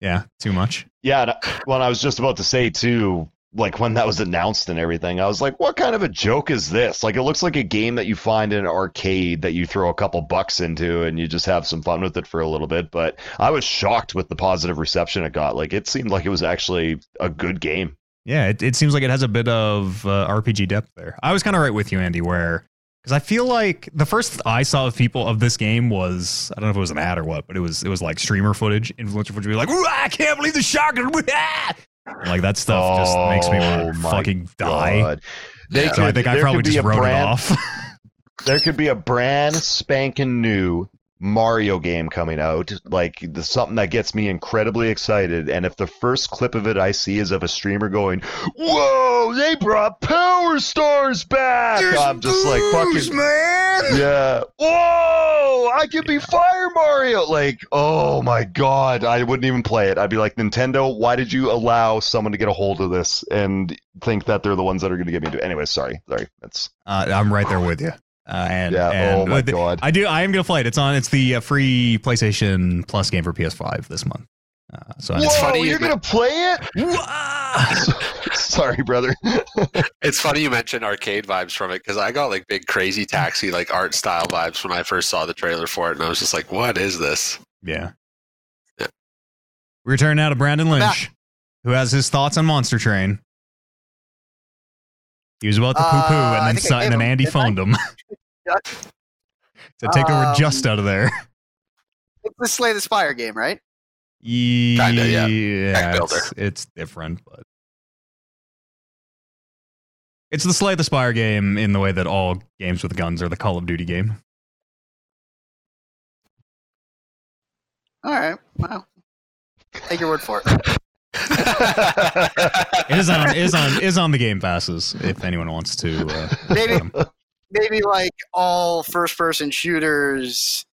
Yeah, too much. Yeah, and I was just about to say, too, like, when that was announced and everything, I was like, what kind of a joke is this? Like, it looks like a game that you find in an arcade that you throw a couple bucks into and you just have some fun with it for a little bit. But I was shocked with the positive reception it got. Like, it seemed like it was actually a good game. Yeah, it seems like it has a bit of RPG depth there. I was kind of right with you, Andy, where... Because I feel like the first I saw of people of this game was, I don't know if it was an ad or what, but it was like streamer footage, influencer footage. Be like, ooh, I can't believe the shark. Like that stuff just makes me want to fucking die. So I think I probably just wrote it off. There could be a brand spanking new Mario game coming out, like something that gets me incredibly excited, and if the first clip of it I see is of a streamer going, whoa, they brought Power Stars back, I'm just like, fucking man, yeah, whoa, I could be Fire Mario, like, oh my god, I wouldn't even play it. I'd be like, Nintendo, why did you allow someone to get a hold of this and think that they're the ones that are going to get me into it? Anyway, sorry, that's I'm right there with you. God. I am going to play it. It's the free PlayStation Plus game for PS5 this month. You're going to play it? Sorry, brother. It's funny you mentioned arcade vibes from it, because I got like big Crazy Taxi, like art style vibes when I first saw the trailer for it. And I was just like, what is this? Yeah. We return now to Brandon Lynch, who has his thoughts on Monster Train. He was about to poo-poo, and then Andy phoned him. So take the word just out of there. It's the Slay the Spire game, right? Kinda, yeah. It's different, but... It's the Slay the Spire game in the way that all games with guns are the Call of Duty game. Alright, wow. Take your word for it. It is on the Game Passes if anyone wants to. Maybe like all first-person shooters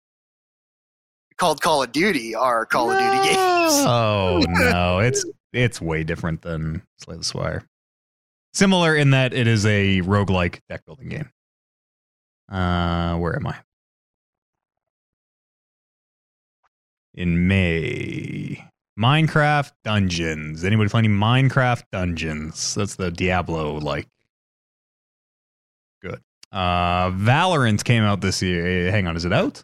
called Call of Duty are Call of Duty games. Oh no, it's way different than Slay the Spire. Similar in that it is a roguelike deck building game. Where am I? In May. Minecraft Dungeons. Anybody play any Minecraft Dungeons? That's the Diablo-like. Good. Valorant came out this year. Hang on, is it out?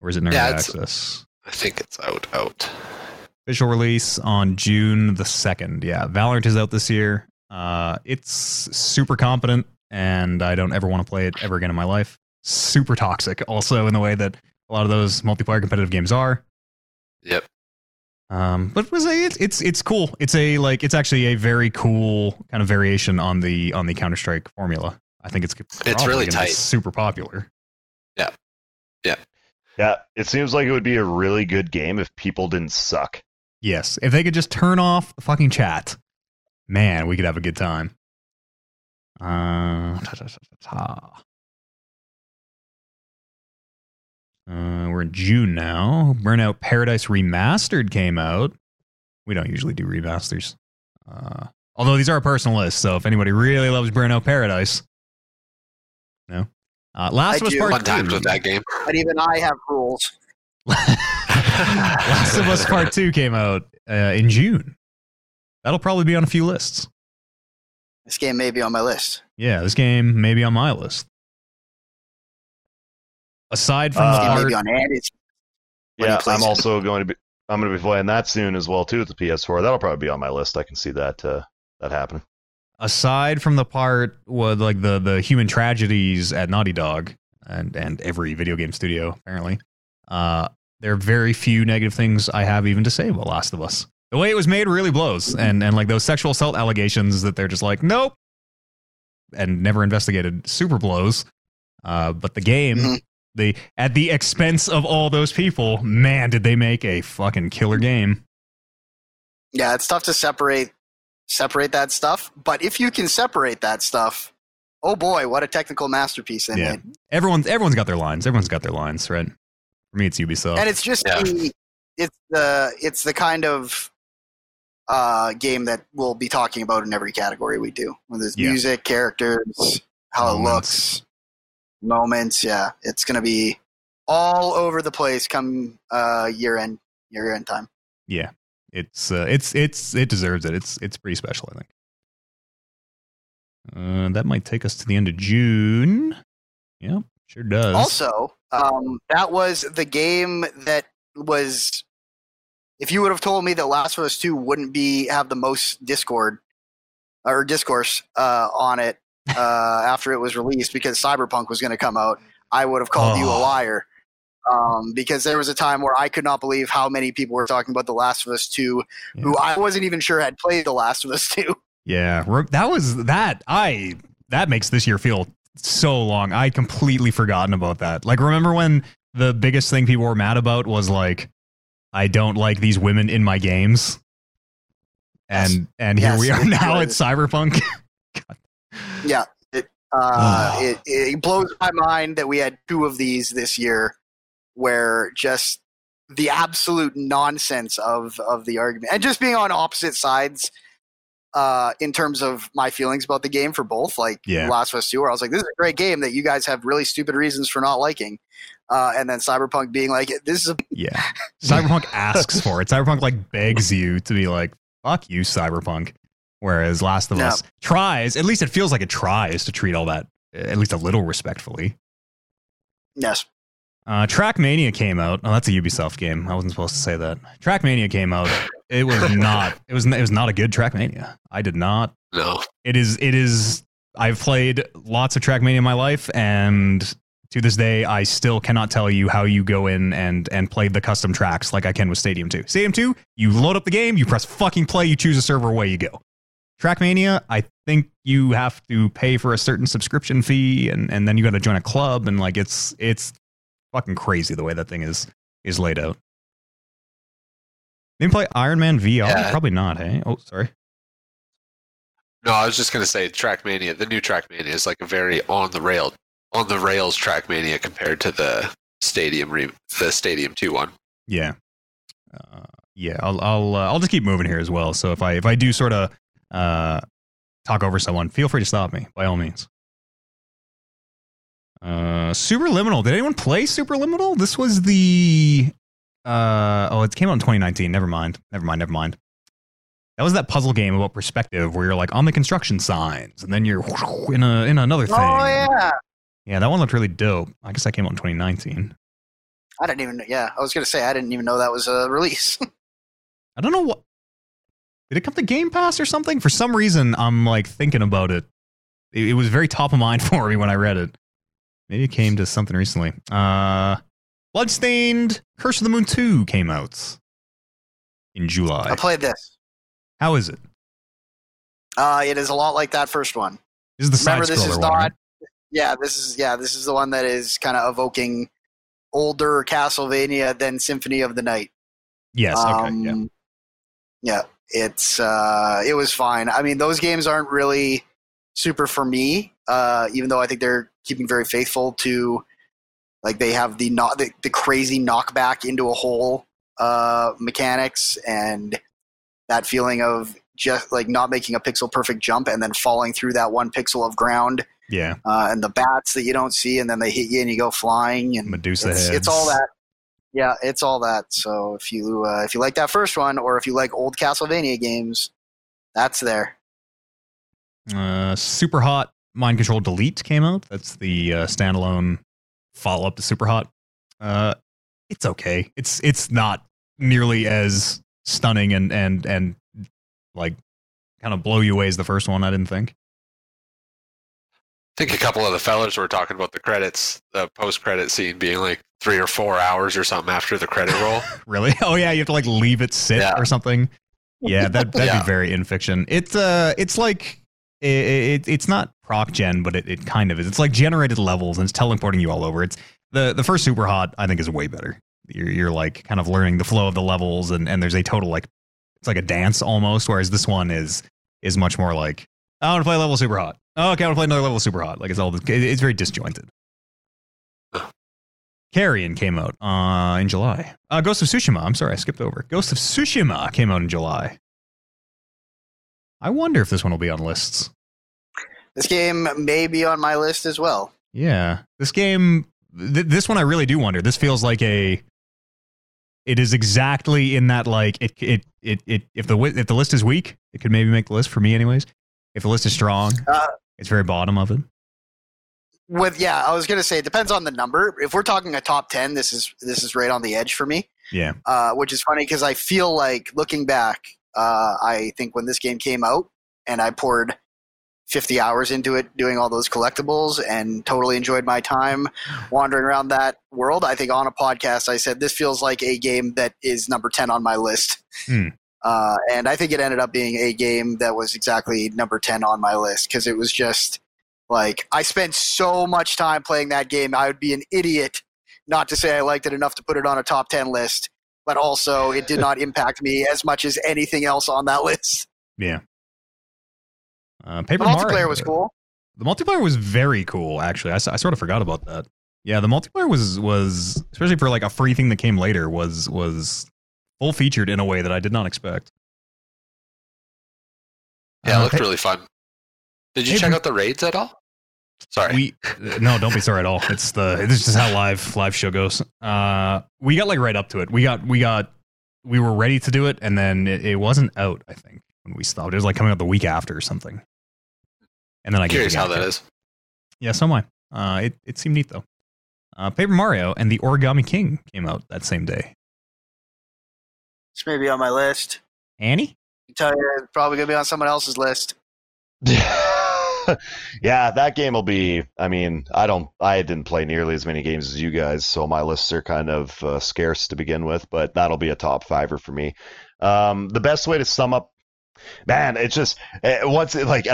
Or is it early access? I think it's out. Official release on June the 2nd. Yeah, Valorant is out this year. It's super competent, and I don't ever want to play it ever again in my life. Super toxic, also, in the way that a lot of those multiplayer competitive games are. Yep. But it's cool. It's actually a very cool kind of variation on the Counter-Strike formula. I think it's really tight, super popular. Yeah. It seems like it would be a really good game if people didn't suck. Yes, if they could just turn off the fucking chat, man, we could have a good time. We're in June now. Burnout Paradise Remastered came out. We don't usually do remasters. Although these are personal lists, so if anybody really loves Burnout Paradise... No. Last of Us Part 2... with that game. But even I have rules. Last of Us Part 2 came out in June. That'll probably be on a few lists. This game may be on my list. Yeah, this game may be on my list. Aside from the art, I'm also going to be. I'm going to be playing that soon as well too with the PS4. That'll probably be on my list. I can see that happening. Aside from the part with like the human tragedies at Naughty Dog and every video game studio apparently, there are very few negative things I have even to say about Last of Us. The way it was made really blows, and like those sexual assault allegations that they're just like nope, and never investigated super blows. But the game. Mm-hmm. At the expense of all those people, man, did they make a fucking killer game. Yeah, it's tough to separate that stuff, but if you can separate that stuff, oh boy, what a technical masterpiece they made. Everyone's got their lines. Right? For me, it's Ubisoft, and it's just the kind of game that we'll be talking about in every category we do. Whether it's music, characters, how it looks, moments. Yeah, it's going to be all over the place come year end time. Yeah, it deserves it. It's pretty special, I think. That might take us to the end of June. Yep, sure does. Also, that was the game that was. If you would have told me that Last of Us 2 wouldn't have the most discourse on it after it was released because Cyberpunk was going to come out, I would have called you a liar. Because there was a time where I could not believe how many people were talking about The Last of Us 2, who I wasn't even sure had played The Last of Us 2. Yeah, that makes this year feel so long. I completely forgotten about that. Like, remember when the biggest thing people were mad about was like, I don't like these women in my games, and here we are now at Cyberpunk. God. Yeah, it blows my mind that we had two of these this year, where just the absolute nonsense of the argument and just being on opposite sides. In terms of my feelings about the game for both, like Last of Us 2, where I was like, this is a great game that you guys have really stupid reasons for not liking. And then Cyberpunk being like, this is a... Yeah. Cyberpunk asks for it. Cyberpunk, like, begs you to be like, fuck you, Cyberpunk. Whereas Last of Us tries, at least it feels like it tries to treat all that at least a little respectfully. Yes. Trackmania came out. Oh, that's a Ubisoft game. I wasn't supposed to say that. Trackmania came out. It was not. It was not a good Trackmania. I did not. No. It is. I've played lots of Trackmania in my life, and to this day, I still cannot tell you how you go in and play the custom tracks like I can with Stadium 2. Stadium 2, you load up the game, you press fucking play, you choose a server, away you go. Trackmania, I think you have to pay for a certain subscription fee, and then you got to join a club, and like it's. Fucking crazy the way that thing is laid out. Didn't play Iron Man VR? Yeah. Probably not, hey? Oh, sorry. No, I was just going to say Trackmania, the new Trackmania is like a very on the rails Trackmania compared to the Stadium 2 one. Yeah. I'll just keep moving here as well. So if I do sort of talk over someone, feel free to stop me by all means. Superliminal. Did anyone play Superliminal? This was the it came out in 2019. Never mind. That was that puzzle game about perspective where you're like on the construction signs and then you're in another thing. Oh yeah. Yeah, that one looked really dope. I guess that came out in 2019. I didn't even know. Yeah, I was gonna say I didn't even know that was a release. I don't know what. Did it come to Game Pass or something? For some reason, I'm like thinking about it. It was very top of mind for me when I read it. Maybe it came to something recently. Bloodstained Curse of the Moon 2 came out in July. I played this. How is it? It is a lot like that first one. This is the side scroller one. Right? Yeah, this is the one that is kind of evoking older Castlevania than Symphony of the Night. Yes. Okay. Yeah. Yeah. It's it was fine. I mean, those games aren't really super for me. Even though I think they're keeping very faithful to, like, they have the crazy knockback into a hole mechanics and that feeling of just like not making a pixel perfect jump and then falling through that one pixel of ground. Yeah, and the bats that you don't see and then they hit you and you go flying and Medusa heads. It's all that. Yeah, it's all that. So if you like that first one or if you like old Castlevania games, that's there. Super Hot. Mind Control Delete came out. That's the standalone follow-up to Superhot. It's okay. It's not nearly as stunning and like kind of blow you away as the first one. I didn't think. I think a couple of the fellas were talking about the credits, the post-credit scene being like 3 or 4 hours or something after the credit roll. Really? Oh yeah, you have to like leave it sit or something. Yeah, that'd be very in fiction. It's like. It's not proc gen, but it kind of is. It's like generated levels and it's teleporting you all over. It's the first Super Hot, I think, is way better. You're like kind of learning the flow of the levels and there's a total like it's like a dance almost. Whereas this one is much more like I want to play level Super Hot. oh, okay, I want to play another level super hot. Like it's all, it's very disjointed. Carrion came out in July. Ghost of Tsushima. I'm sorry, I skipped over. Ghost of Tsushima came out in July. I wonder if this one will be on lists. This game may be on my list as well. Yeah, this game, this one I really do wonder. This feels like a. It is exactly in that like it if the list is weak, it could maybe make the list for me anyways. If the list is strong, it's very bottom of it. With yeah, I was gonna say it depends on the number. If we're talking a top 10, this is right on the edge for me. Yeah, which is funny because I feel like looking back, I think when this game came out and I poured 50 hours into it, doing all those collectibles and totally enjoyed my time wandering around that world. I think on a podcast I said this feels like a game that is number 10 on my list, and I think it ended up being a game that was exactly number 10 on my list because it was just. Like, I spent so much time playing that game, I would be an idiot not to say I liked it enough to put it on a top 10 list, but also it did not impact me as much as anything else on that list. Yeah. Paper Mario. The multiplayer was cool. The multiplayer was very cool, actually. I sort of forgot about that. Yeah, the multiplayer was especially for like a free thing that came later, was full-featured in a way that I did not expect. Yeah, it looked really fun. Did you check out the raids at all? Sorry. No, don't be sorry at all. This is how live show goes. We got like right up to it. We were ready to do it, and then it wasn't out, I think, when we stopped. It was like coming out the week after or something. And then I'm curious how that is. Yeah, so am I. It seemed neat though. Paper Mario and the Origami King came out that same day. This may be on my list. Annie? I can tell you it's probably gonna be on someone else's list. Yeah, that game will be. I mean, I didn't play nearly as many games as you guys, so my lists are kind of scarce to begin with. But that'll be a top fiver for me. The best way to sum up, man, it's just and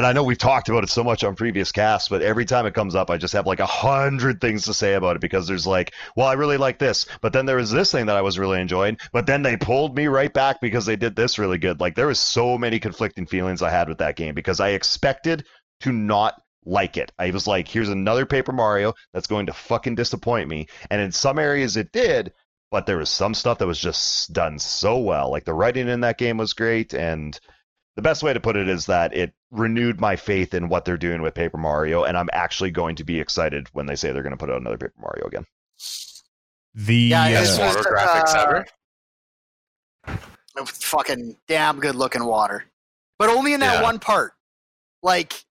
I know we've talked about it so much on previous casts, but every time it comes up, I just have like 100 things to say about it because there's like, well, I really like this, but then there was this thing that I was really enjoying, but then they pulled me right back because they did this really good. Like there was so many conflicting feelings I had with that game because I expected to not like it. I was like, here's another Paper Mario that's going to fucking disappoint me. And in some areas it did, but there was some stuff that was just done so well. Like the writing in that game was great, and the best way to put it is that it renewed my faith in what they're doing with Paper Mario, and I'm actually going to be excited when they say they're going to put out another Paper Mario again. This water graphics ever. Fucking damn good looking water. But only in that one part. Like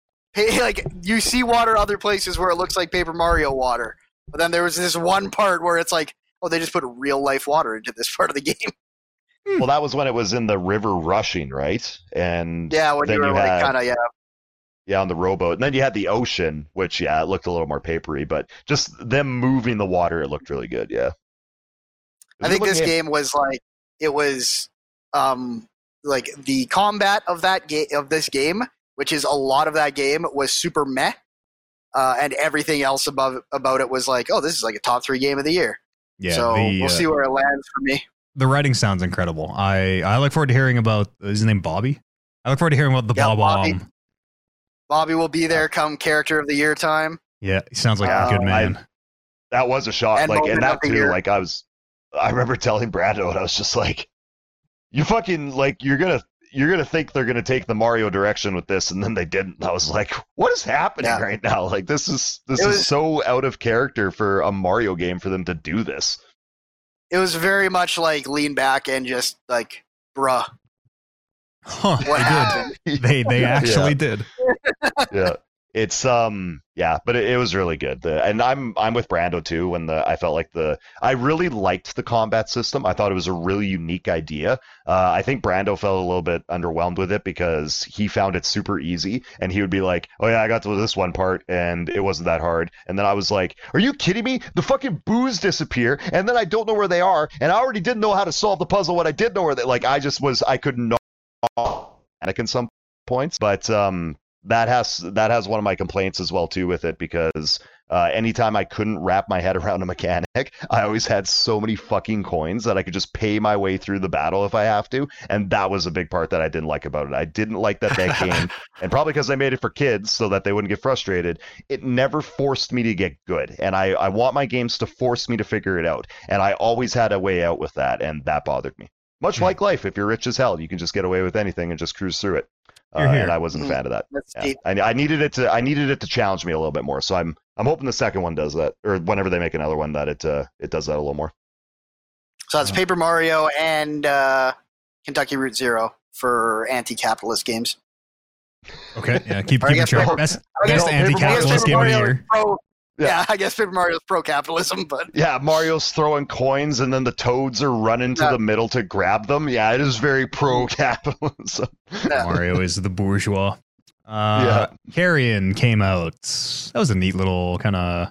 you see water other places where it looks like Paper Mario water, but then there was this one part where it's like, oh, they just put real life water into this part of the game. Well, that was when it was in the river rushing, right? And yeah, when you were like kind of on the rowboat, and then you had the ocean, which it looked a little more papery, but just them moving the water, it looked really good. Yeah, I think this game was like it was like the combat of that game of this game. Which is a lot of that game was super meh, and everything else about it was like, oh, this is like a top 3 game of the year. Yeah, so we'll see where it lands for me. The writing sounds incredible. I look forward to hearing about his name, Bobby. I look forward to hearing about the Bob-omb. Bobby will be there come Character of the Year time. Yeah, he sounds like a good man. That was a shock, and that too. Year. Like I remember telling Brando, and I was just like, you fucking like you're gonna think they're gonna take the Mario direction with this, and then they didn't. I was like, "What is happening right now? Like, this is so out of character for a Mario game for them to do this." It was very much like lean back and just like, "Bruh, what happened?" They actually did. Yeah, it's but it was really good. And I'm with Brando too. When I really liked the combat system. I thought it was a really unique idea. I think Brando felt a little bit underwhelmed with it because he found it super easy, and he would be like, "Oh yeah, I got to this one part, and it wasn't that hard." And then I was like, "Are you kidding me? The fucking boos disappear, and then I don't know where they are, and I already didn't know how to solve the puzzle when I did know where they." Like I could not panic in some points, but that has one of my complaints as well too with it because Anytime I couldn't wrap my head around a mechanic, I always had so many fucking coins that I could just pay my way through the battle if I have to. And that was a big part that I didn't like about it. I didn't like that game, and probably because I made it for kids so that they wouldn't get frustrated, it never forced me to get good. And I want my games to force me to figure it out. And I always had a way out with that, and that bothered me. Much like life, if you're rich as hell, you can just get away with anything and just cruise through it. And I wasn't a fan of that. Yeah. I needed it to challenge me a little bit more. So I'm hoping the second one does that, or whenever they make another one, that it does that a little more. So that's Paper Mario and Kentucky Route Zero for anti-capitalist games. Okay, yeah, keep it sharp. Best anti-capitalist game of the year. Yeah, I guess Paper Mario's pro-capitalism, but... Yeah, Mario's throwing coins, and then the toads are running to the middle to grab them. Yeah, it is very pro-capitalism. Yeah. Mario is the bourgeois. Carrion came out. That was a neat little kind of...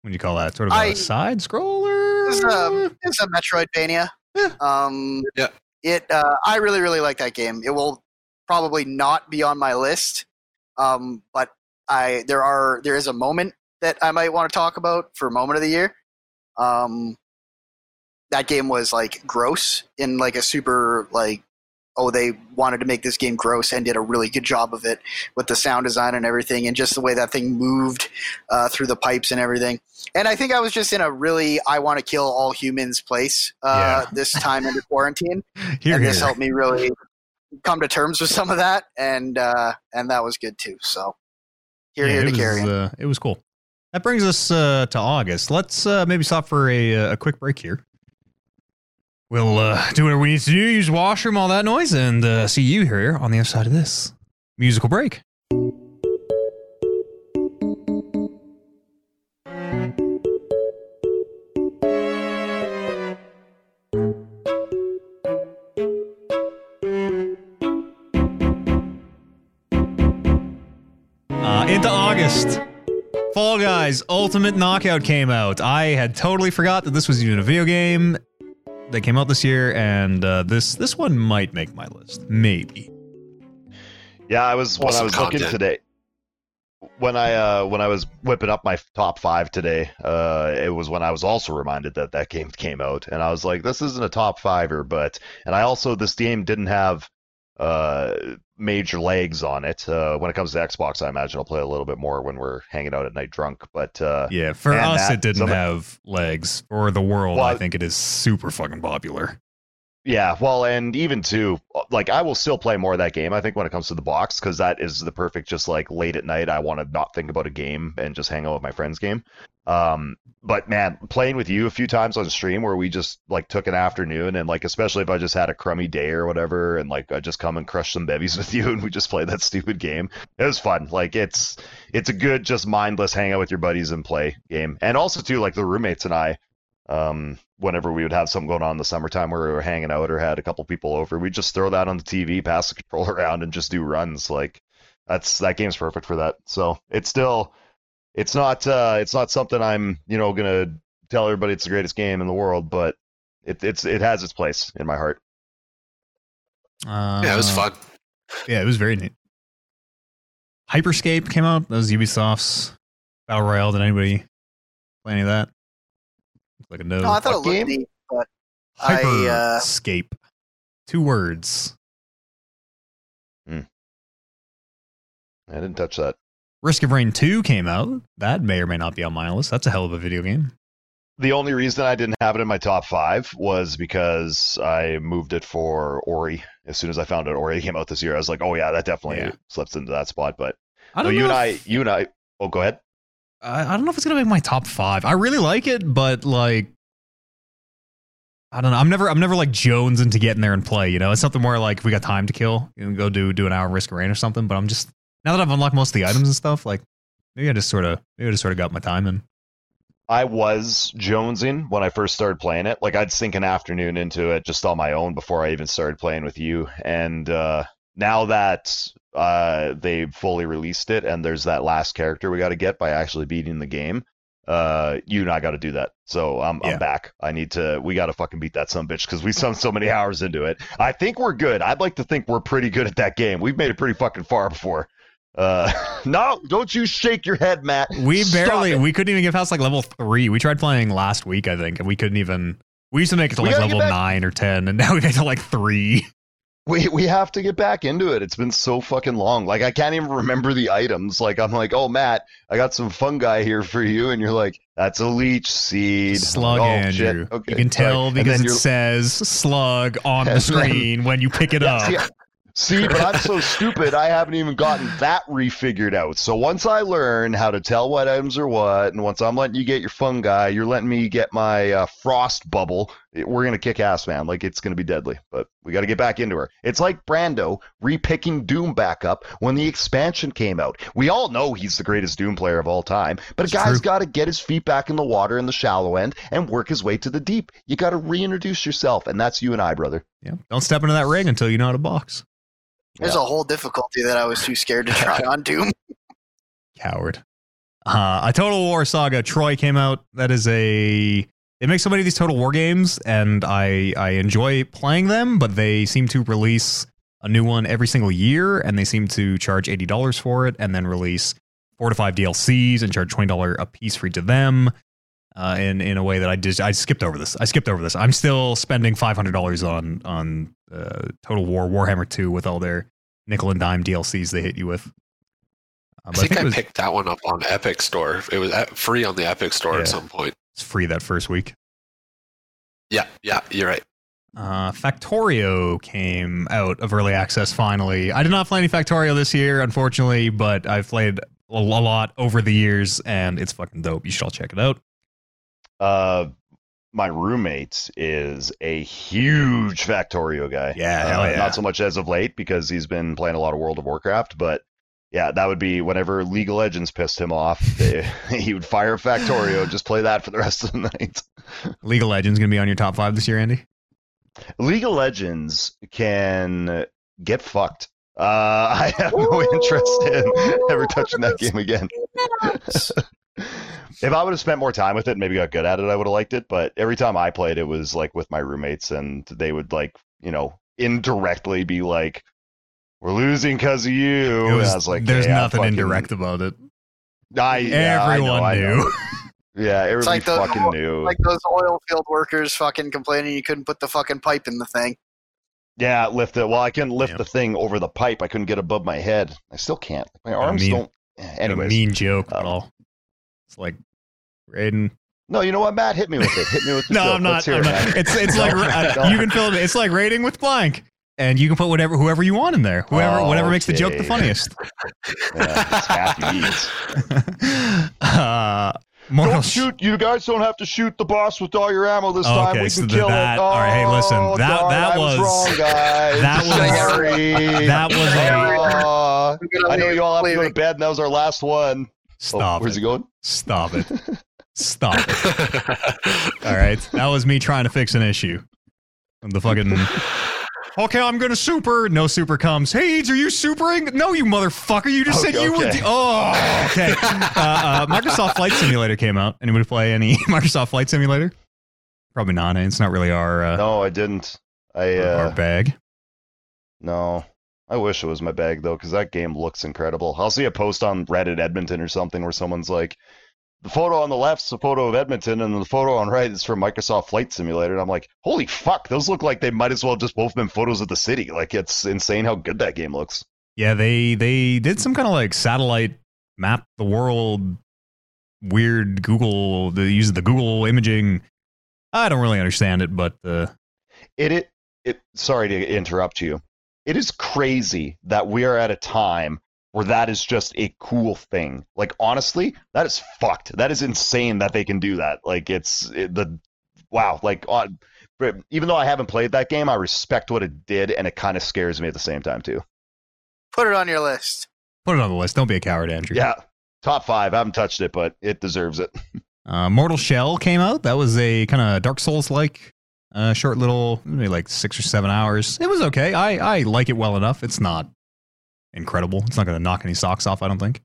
What do you call that? Sort of a side-scroller? It's a Metroidvania. Yeah. I really, really like that game. It will probably not be on my list, but there is a moment that I might want to talk about for moment of the year. That game was like gross in like a super like, oh, they wanted to make this game gross and did a really good job of it with the sound design and everything, and just the way that thing moved through the pipes and everything. And I think I was just in a really I want to kill all humans place this time under quarantine. This helped me really come to terms with some of that, and that was good too. So here to Carrion. It was cool. That brings us to August. Let's maybe stop for a quick break here. We'll do whatever we need to do, use the washroom, all that noise, and see you here on the other side of this musical break. Into August. Fall Guys Ultimate Knockout came out. I had totally forgot that this was even a video game that came out this year, and this one might make my list. Maybe. Yeah, looking today. When I was whipping up my top five today, it was when I was also reminded that game came out, and I was like, this isn't a top fiver, and this game didn't have major legs on it. When it comes to Xbox, I imagine I'll play a little bit more when we're hanging out at night drunk, but for us it didn't have legs for the world. Well, I think it is super fucking popular. Yeah, well, and even too, like, I will still play more of that game, I think, when it comes to the box, because that is the perfect, just like late at night I want to not think about a game and just hang out with my friends game. But man, playing with you a few times on stream where we just like took an afternoon, and like, especially if I just had a crummy day or whatever, and like I just come and crush some bevies with you and we just play that stupid game. It was fun. Like, it's a good, just mindless hang out with your buddies and play game. And also too, like, the roommates and I, whenever we would have something going on in the summertime where we were hanging out or had a couple people over, we'd just throw that on the TV, pass the controller around, and just do runs. Like, that game's perfect for that. So it's still... It's not something I'm, gonna tell everybody it's the greatest game in the world, but it has its place in my heart. It was fun. Yeah, it was very neat. Hyperscape came out. That was Ubisoft's Battle Royale. Did anybody play any of that? Looks like a no. No, I thought it looked neat, but Hyperscape. 2 words. I didn't touch that. Risk of Rain 2 came out. That may or may not be on my list. That's a hell of a video game. The only reason I didn't have it in my top 5 was because I moved it for Ori. As soon as I found out Ori came out this year, I was like, oh yeah, that definitely slips into that spot. But I don't know. You and I. Oh, go ahead. I don't know if it's going to make my top 5. I really like it, but like, I don't know. I'm never like Jones into getting there and play. It's something more like if we got time to kill, you can go do an hour of Risk of Rain or something. But I'm just... Now that I've unlocked most of the items and stuff, like, maybe I just sort of got my time in. I was jonesing when I first started playing it. Like, I'd sink an afternoon into it just on my own before I even started playing with you. And now that they've fully released it, and there's that last character we got to get by actually beating the game, you and I got to do that. So I'm back. We got to fucking beat that sumbitch, because we sunk so many hours into it. I think we're good. I'd like to think we're pretty good at that game. We've made it pretty fucking far before. No, don't you shake your head, Matt. We couldn't even get past like level 3. We tried playing last week, I think, and we couldn't even. We used to make it to like level 9 or 10, and now we make it to like 3. We have to get back into it. It's been so fucking long. Like, I can't even remember the items. Like, I'm like, oh, Matt, I got some fungi here for you. And you're like, that's a leech seed. Slug, Andrew. Shit. Okay. You can tell because it says slug on the screen when you pick it up. Yeah. See, but I'm so stupid, I haven't even gotten that refigured out. So once I learn how to tell what items are what, and once I'm letting you get your fungi, you're letting me get my frost bubble, we're going to kick ass, man. Like, it's going to be deadly. But we got to get back into her. It's like Brando repicking Doom back up when the expansion came out. We all know he's the greatest Doom player of all time, but a guy's got to get his feet back in the water in the shallow end and work his way to the deep. You got to reintroduce yourself, and that's you and I, brother. Yeah. Don't step into that ring until you know how to box. There's a whole difficulty that I was too scared to try on Doom. Coward. A Total War Saga Troy came out. That is a... They make so many of these Total War games, and I enjoy playing them, but they seem to release a new one every single year, and they seem to charge $80 for it, and then release 4 to 5 DLCs and charge $20 a piece for each of them in a way that I skipped over this. I'm still spending $500 on Total War Warhammer 2 with all their nickel and dime DLCs they hit you with. I think I picked that one up on Epic Store. It was free on the Epic Store at some point. It's free that first week. Yeah, you're right. Factorio came out of early access finally. I did not play any Factorio this year, unfortunately, but I've played a lot over the years, and it's fucking dope. You should all check it out. My roommate is a huge Factorio guy. Yeah. Not so much as of late because he's been playing a lot of World of Warcraft, but yeah, that would be whenever League of Legends pissed him off, he would fire Factorio, just play that for the rest of the night. League of Legends going to be on your top 5 this year, Andy? League of Legends can get fucked. I have no interest in ever touching that game again. If I would have spent more time with it and maybe got good at it, I would have liked it. But every time I played, it was like with my roommates, and they would like, you know, indirectly be like, we're losing because of you. And I was like, there's nothing indirect about it. Everyone knew. Yeah, everybody fucking knew. Like those oil field workers fucking complaining you couldn't put the fucking pipe in the thing. Yeah, lift it. Well, I couldn't lift the thing over the pipe. I couldn't get above my head. I still can't. My arms don't. Anyways. A mean joke at all. It's like, Raiden. No, you know what, Matt? Hit me with it. No, joke. I'm not. It's like you can fill it. It's like raiding with blank, and you can put whoever you want in there. Whatever makes the joke the funniest. Don't shoot. You guys don't have to shoot the boss with all your ammo this time. Okay, we can kill it. All right, hey, listen. That was wrong, guys. I know you all have to go to bed, and that was our last one. Stop. Where's he going? Stop it. Stop it. All right. That was me trying to fix an issue. The fucking, okay, I'm going to super. No super comes. Hey, Eads, are you supering? No, you motherfucker. You just said you were. Okay. Microsoft Flight Simulator came out. Anybody play any Microsoft Flight Simulator? Probably not. It's not really our. No, I didn't. Our bag. No. I wish it was my bag, though, because that game looks incredible. I'll see a post on Reddit Edmonton or something where someone's like, the photo on the left's a photo of Edmonton, and the photo on right is from Microsoft Flight Simulator. And I'm like, holy fuck, those look like they might as well have just both been photos of the city. Like, it's insane how good that game looks. Yeah, they did some kind of, like, satellite map the world, weird Google, the use of the Google imaging. I don't really understand it, but... Sorry to interrupt you. It is crazy that we are at a time where that is just a cool thing. Like, honestly, that is fucked. That is insane that they can do that. Like, even though I haven't played that game, I respect what it did, and it kind of scares me at the same time, too. Put it on your list. Put it on the list. Don't be a coward, Andrew. Yeah. Top 5. I haven't touched it, but it deserves it. Mortal Shell came out. That was a kind of Dark Souls-like short little, maybe like 6 or 7 hours. It was okay. I like it well enough. It's not incredible. It's not going to knock any socks off, I don't think.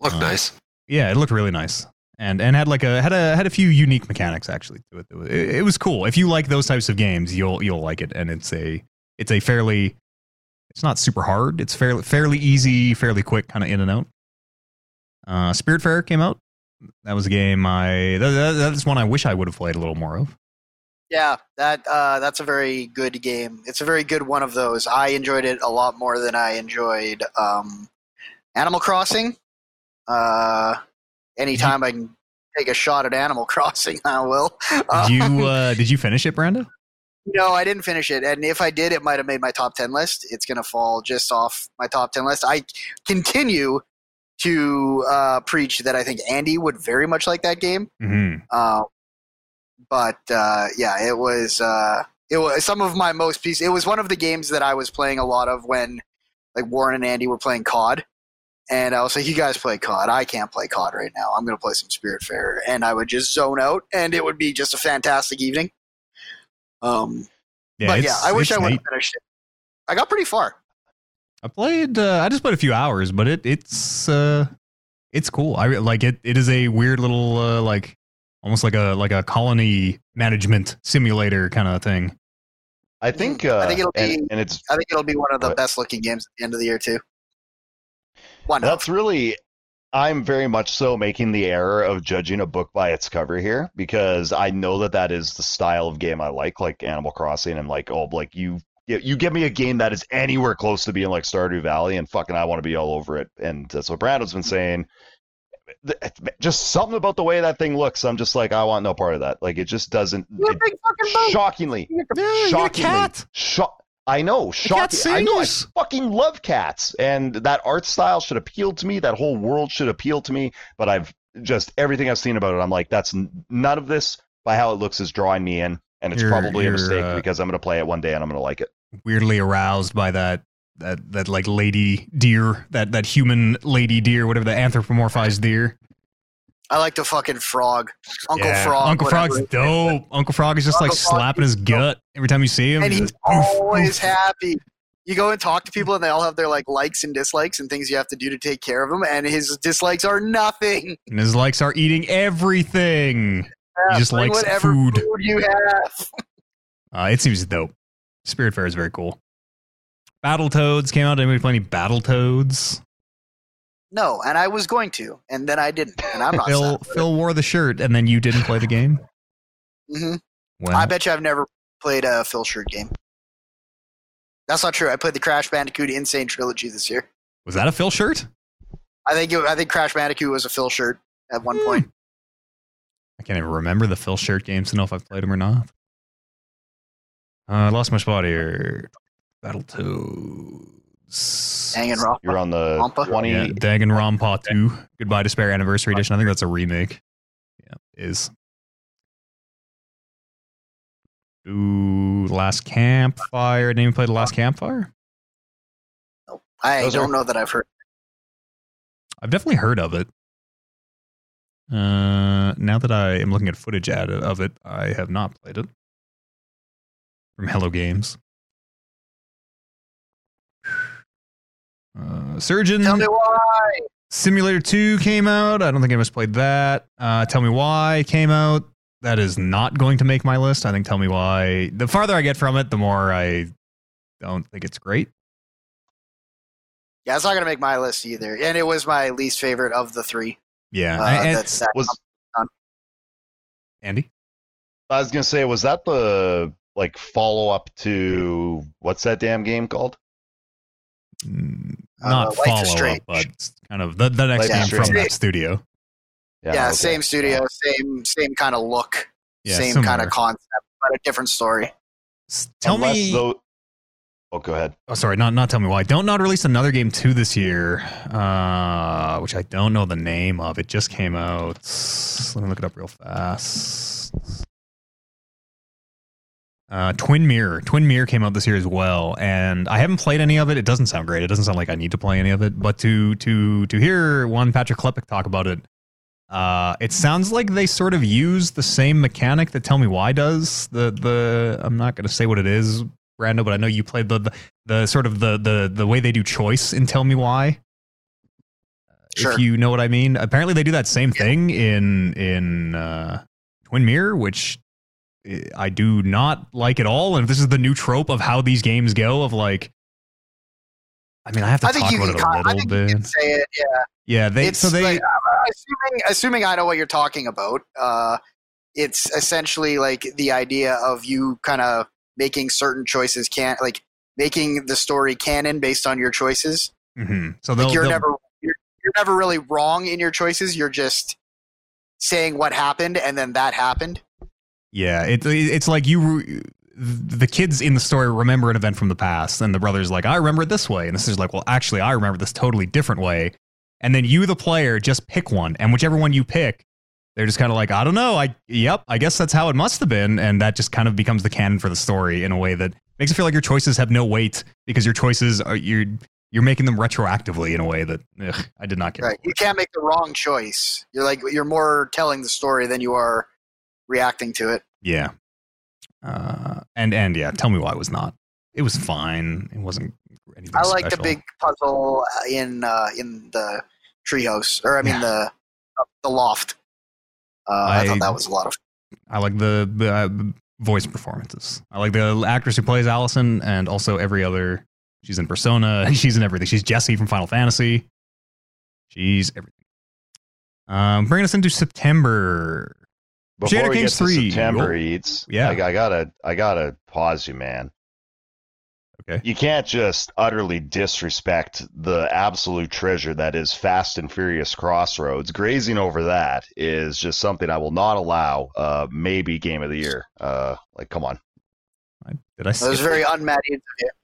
Looked nice. Yeah, it looked really nice, and had like had a few unique mechanics actually to it. It was cool. If you like those types of games, you'll like it. And it's a fairly It's not super hard. It's fairly easy, fairly quick, kind of in and out. Spiritfarer came out. That was a game that is one I wish I would have played a little more of. Yeah, that's a very good game. It's a very good one of those. I enjoyed it a lot more than I enjoyed Animal Crossing. Anytime I can take a shot at Animal Crossing, I will. Did you finish it, Brando? No, I didn't finish it. And if I did, it might have made my top 10 list. It's going to fall just off my top 10 list. I continue to preach that I think Andy would very much like that game. Mm-hmm. But it was some of my most pieces. It was one of the games that I was playing a lot of when, like, Warren and Andy were playing COD, and I was like, "You guys play COD. I can't play COD right now. I'm gonna play some Spiritfarer," and I would just zone out, and it would be just a fantastic evening. I wish I would have finished it. I got pretty far. I just played a few hours, but it's cool. I like it. It is a weird little almost like a colony management simulator kind of thing. I think it'll be one of the best looking games at the end of the year too. I'm very much so making the error of judging a book by its cover here, because I know that is the style of game I like Animal Crossing, and you give me a game that is anywhere close to being like Stardew Valley, and fucking I want to be all over it. And that's what Brandon's been saying. Just something about the way that thing looks, I'm just like, I want no part of that. Like, it just doesn't. You're a big fucking boat. Shockingly, I know. I fucking love cats, and that art style should appeal to me. That whole world should appeal to me. But everything I've seen about it, I'm like, that's none of this by how it looks is drawing me in, and it's probably a mistake because I'm gonna play it one day and I'm gonna like it. Weirdly aroused by that like lady deer, that human lady deer, whatever, the anthropomorphized deer. I like the fucking frog. Frog. Uncle Frog's dope. Uncle Frog is just slapping his gut every time you see him. And he's always happy. You go and talk to people and they all have their likes and dislikes and things you have to do to take care of him. And his dislikes are nothing. And his likes are eating everything. Yeah, he just likes whatever food you have. It seems dope. Spiritfarer is very cool. Battletoads came out. Anybody play any Battletoads? No, and I was going to, and then I didn't, and I'm not. Phil wore the shirt, and then you didn't play the game? Mm-hmm. Well, I bet you I've never played a Phil shirt game. That's not true. I played the Crash Bandicoot Insane Trilogy this year. Was that a Phil shirt? I think Crash Bandicoot was a Phil shirt at one point. I can't even remember the Phil shirt games to know if I've played them or not. I lost my spot here. Battletoads. Danganronpa. You're on the Rompa. 20. Yeah, Danganronpa 2. Goodbye Despair Anniversary Edition. I think that's a remake. Yeah, it is. Ooh, Last Campfire. Didn't even play the Last Campfire? Nope. I don't know that I've heard. I've definitely heard of it. Now that I am looking at footage of it, I have not played it. From Hello Games. Surgeon Tell Me Why Simulator 2 came out. I don't think I must played that. Tell Me Why came out. That is not going to make my list. I think Tell Me Why, the farther I get from it, the more I don't think it's great. Yeah, it's not going to make my list either. And it was my least favorite of the three. Yeah. Andy? I was going to say, was that the follow up to what's that damn game called? Not follow up, but kind of the next game from that studio. Yeah, okay. Same studio, same kind of look, same kind of concept, but a different story. Go ahead. Oh, sorry, not Tell Me Why. Don't release another game too this year, which I don't know the name of. It just came out. Let me look it up real fast. Twin Mirror came out this year as well, and I haven't played any of it. It doesn't sound great. It doesn't sound like I need to play any of it, but to hear one Patrick Klepek talk about it, it sounds like they sort of use the same mechanic that Tell Me Why does. I'm not going to say what it is, Brando, but I know you played the sort of the way they do choice in Tell Me Why. Sure. If you know what I mean. Apparently they do that same thing in Twin Mirror, which I do not like at all. And if this is the new trope of how these games go, of I mean, I have to talk about it a little bit. You can say it, yeah. Yeah, they like, assuming I know what you're talking about. It's essentially like the idea of you kind of making certain choices, making the story canon based on your choices. Mm-hmm. So like you're never really wrong in your choices. You're just saying what happened and then that happened. Yeah, it's like the kids in the story remember an event from the past, and the brother's like, I remember it this way. And this is like, well, actually, I remember this totally different way. And then you, the player, just pick one. And whichever one you pick, they're just kind of like, I don't know. I guess that's how it must have been. And that just kind of becomes the canon for the story in a way that makes it feel like your choices have no weight, because your choices are, you're making them retroactively in a way that I did not get. Right. You can't make the wrong choice. You're more telling the story than you are reacting to it. Yeah. And yeah, tell me why it was not. It was fine. It wasn't anything special. I like the big puzzle in the treehouse, or I mean the loft. I thought that was a lot of fun. I like the voice performances. I like the actress who plays Allison, and also every other. She's in Persona. She's in everything. She's Jessie from Final Fantasy. She's everything. Bringing us into September. Before Shadow we Kings get to 3. September, Eats, yeah. I gotta pause you, man. Okay. You can't just utterly disrespect the absolute treasure that is Fast and Furious Crossroads. Grazing over that is just something I will not allow. Maybe Game of the Year. Come on. Did I see? That was very unmatched.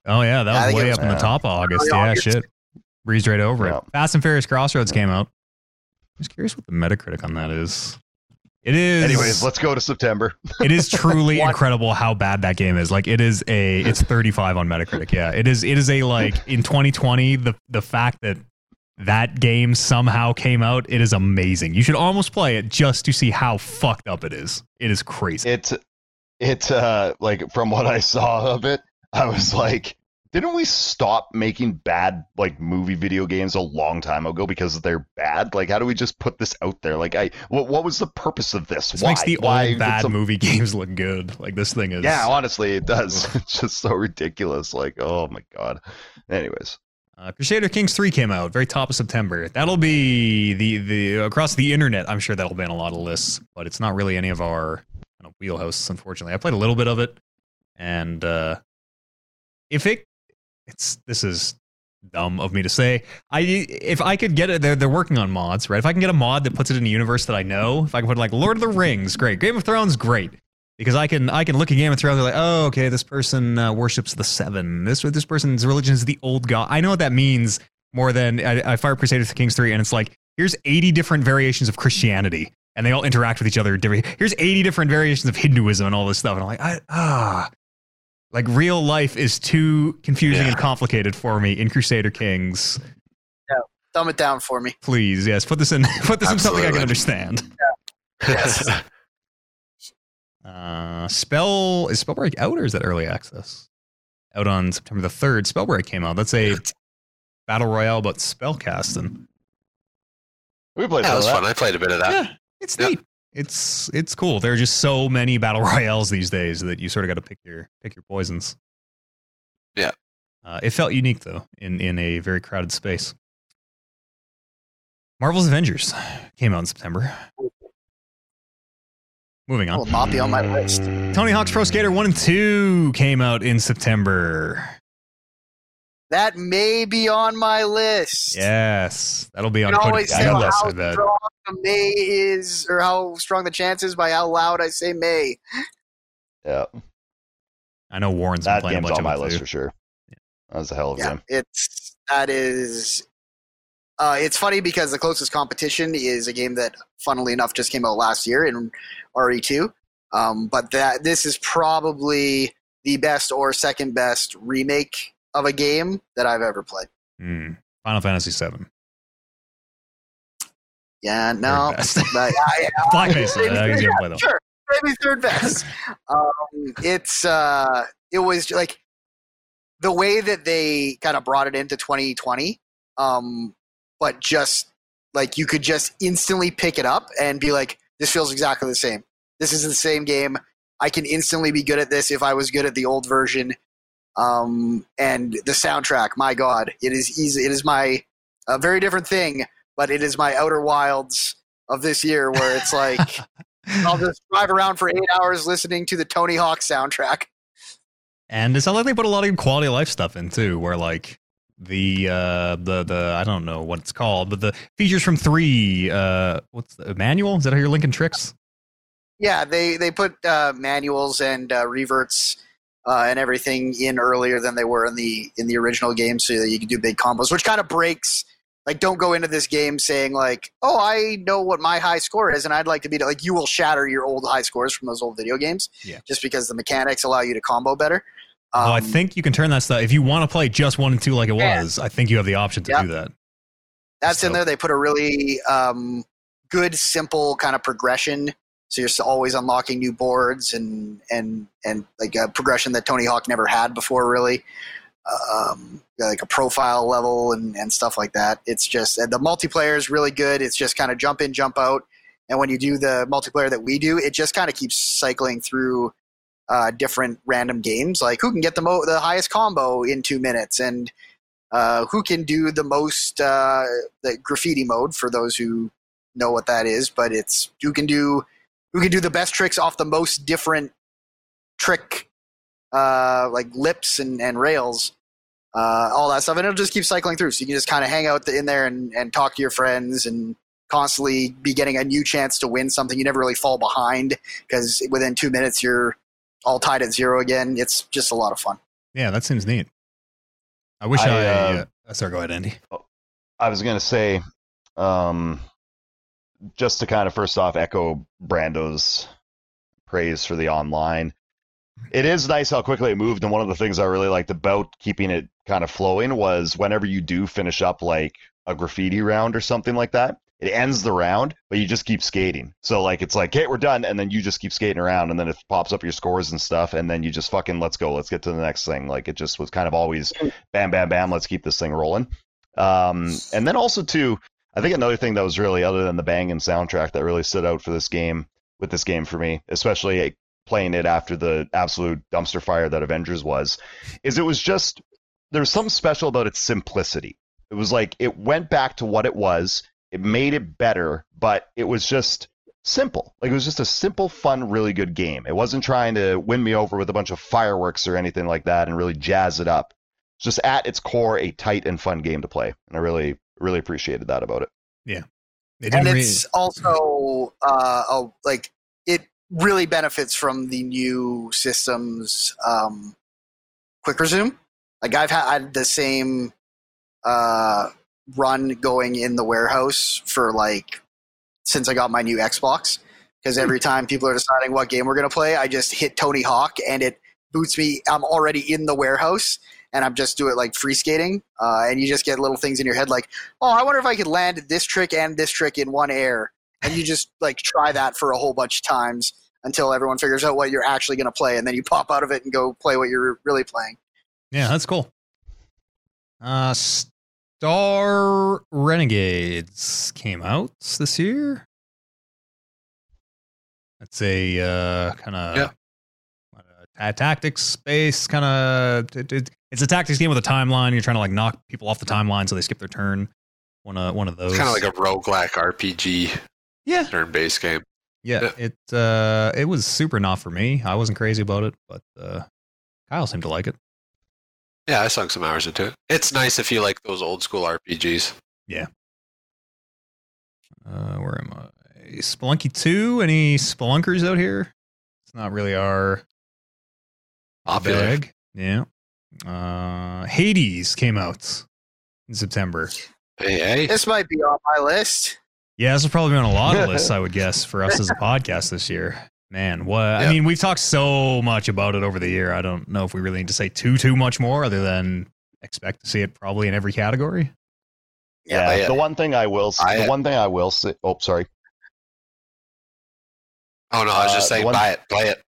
Oh yeah, that was way up in the top of August. Yeah, August. Shit. Breezed right over it. Fast and Furious Crossroads came out. I was curious what the Metacritic on that is. It is. Anyways, let's go to September. It is truly incredible how bad that game is. Like, it's 35 on Metacritic. Yeah, it is a, like, in 2020, the fact that that game somehow came out, it is amazing. You should almost play it just to see how fucked up it is. It is crazy. It's like, from what I saw of it, I was like, didn't we stop making bad, like, movie video games a long time ago because they're bad? Like, how do we just put this out there? Like, what was the purpose of this? This makes the old bad movie games look good. Like, this thing is... Yeah, honestly, it does. It's just so ridiculous. Like, oh, my God. Anyways. Crusader Kings 3 came out very top of September. That'll be the across the internet. I'm sure that'll be on a lot of lists, but it's not really any of our wheelhouse, unfortunately. I played a little bit of it, and this is dumb of me to say. If I could get it, they're working on mods, right? If I can get a mod that puts it in a universe that I know, if I can put like Lord of the Rings, great. Game of Thrones, great. Because I can look at Game of Thrones and like, oh, okay, this person worships the Seven. This person's religion is the old god. I know what that means more than I fire Crusader Kings 3, and it's like, here's 80 different variations of Christianity, and they all interact with each other. Here's 80 different variations of Hinduism and all this stuff, and I'm like, Like, real life is too confusing and complicated for me in Crusader Kings. Yeah, dumb it down for me, please. Yes, put this in something I can understand. Yeah. Yes. Is Spellbreak out, or is that early access? Out on September the 3rd, Spellbreak came out. That's a battle royale about spellcasting. We played. That was fun. I played a bit of that. Yeah, it's neat. It's cool. There are just so many battle royales these days that you sort of got to pick your poisons. Yeah. It felt unique, though, in a very crowded space. Marvel's Avengers came out in September. Moving on. Will not be on my list. Tony Hawk's Pro Skater 1 and 2 came out in September. That may be on my list. Yes. That'll be on Cody's list. I bet. May is, or how strong the chance is by how loud I say May. Yeah, I know Warren's been playing a bunch on my list too. For sure. Yeah. That was a hell of a game. It's funny because the closest competition is a game that, funnily enough, just came out last year in RE2. But this is probably the best or second best remake of a game that I've ever played. Final Fantasy VII. Yeah, no. But Black Mesa. Sure. Maybe third best. It was like the way that they kind of brought it into 2020, but just like you could just instantly pick it up and be like, this feels exactly the same. This is the same game. I can instantly be good at this if I was good at the old version. And the soundtrack, my God, it is easy. It is my a very different thing, but it is my Outer Wilds of this year, where it's like I'll just drive around for 8 hours listening to the Tony Hawk soundtrack. And it sounds like they put a lot of quality of life stuff in too, where like the I don't know what it's called, but the features from 3, what's the manual? Is that how you're linking tricks? Yeah, they put manuals and reverts and everything in earlier than they were in the original game, so that you can do big combos, which kind of breaks. Like, don't go into this game saying like, oh, I know what my high score is and I'd like to beat it. Like, you will shatter your old high scores from those old video games, yeah, just because the mechanics allow you to combo better. I think you can turn that stuff. If you want to play just 1 and 2 like it was, I think you have the option to do that. That's so. In there, they put a really good, simple kind of progression. So you're always unlocking new boards and like a progression that Tony Hawk never had before, really. Like a profile level and stuff like that. It's just, and the multiplayer is really good. It's just kind of jump in, jump out. And when you do the multiplayer that we do, it just kind of keeps cycling through different random games. Like, who can get the highest combo in 2 minutes, and who can do the most the graffiti mode, for those who know what that is. But it's who can do the best tricks off the most different trick, like lips and rails, all that stuff. And it'll just keep cycling through. So you can just kind of hang out in there and talk to your friends and constantly be getting a new chance to win something. You never really fall behind, because within 2 minutes, you're all tied at 0 again. It's just a lot of fun. Yeah, that seems neat. I wish sorry, go ahead, Andy. I was going to say, just to kind of first off echo Brando's praise for the online. It is nice how quickly it moved, and one of the things I really liked about keeping it kind of flowing was whenever you do finish up like a graffiti round or something like that, it ends the round, but you just keep skating. So like it's like, hey, we're done, and then you just keep skating around, and then it pops up your scores and stuff, and then you just fucking let's go, let's get to the next thing. Like it just was kind of always bam, bam, bam, let's keep this thing rolling. And then also too, I think another thing that was really, other than the banging soundtrack, that really stood out for this game, with this game for me, especially playing it after the absolute dumpster fire that Avengers was, is it was just, there was something special about its simplicity. It was like, it went back to what it was, it made it better, but it was just simple. Like, it was just a simple, fun, really good game. It wasn't trying to win me over with a bunch of fireworks or anything like that and really jazz it up. It's just at its core, a tight and fun game to play. And I really, really appreciated that about it. Yeah. And it's also it really benefits from the new system's quick resume. Like, I've had the same run going in the warehouse for since I got my new Xbox, because every time people are deciding what game we're going to play, I just hit Tony Hawk and it boots me. I'm already in the warehouse and I'm just doing like free skating, and you just get little things in your head like, oh, I wonder if I could land this trick and this trick in one air. And you just like try that for a whole bunch of times until everyone figures out what you're actually going to play, and then you pop out of it and go play what you're really playing. Yeah, that's cool. Star Renegades came out this year. That's a kind of tactics space kind of. It's a tactics game with a timeline. You're trying to like knock people off the timeline so they skip their turn. One of those. It's kind of like a roguelike RPG. Yeah, turn-based game. Yeah, yeah. It was super not for me. I wasn't crazy about it, but Kyle seemed to like it. Yeah, I sunk some hours into it. It's nice if you like those old school RPGs. Yeah. Where am I? Spelunky 2? Any spelunkers out here? It's not really our bag. Yeah. Hades came out in September. Hey. This might be on my list. Yeah, this will probably be on a lot of lists, I would guess, for us as a podcast this year. Man, what? Yep. I mean, we've talked so much about it over the year. I don't know if we really need to say too much more, other than expect to see it probably in every category. Yeah, yeah. The one thing I will say. Oh, sorry. Oh no, I was just saying, buy it, play it.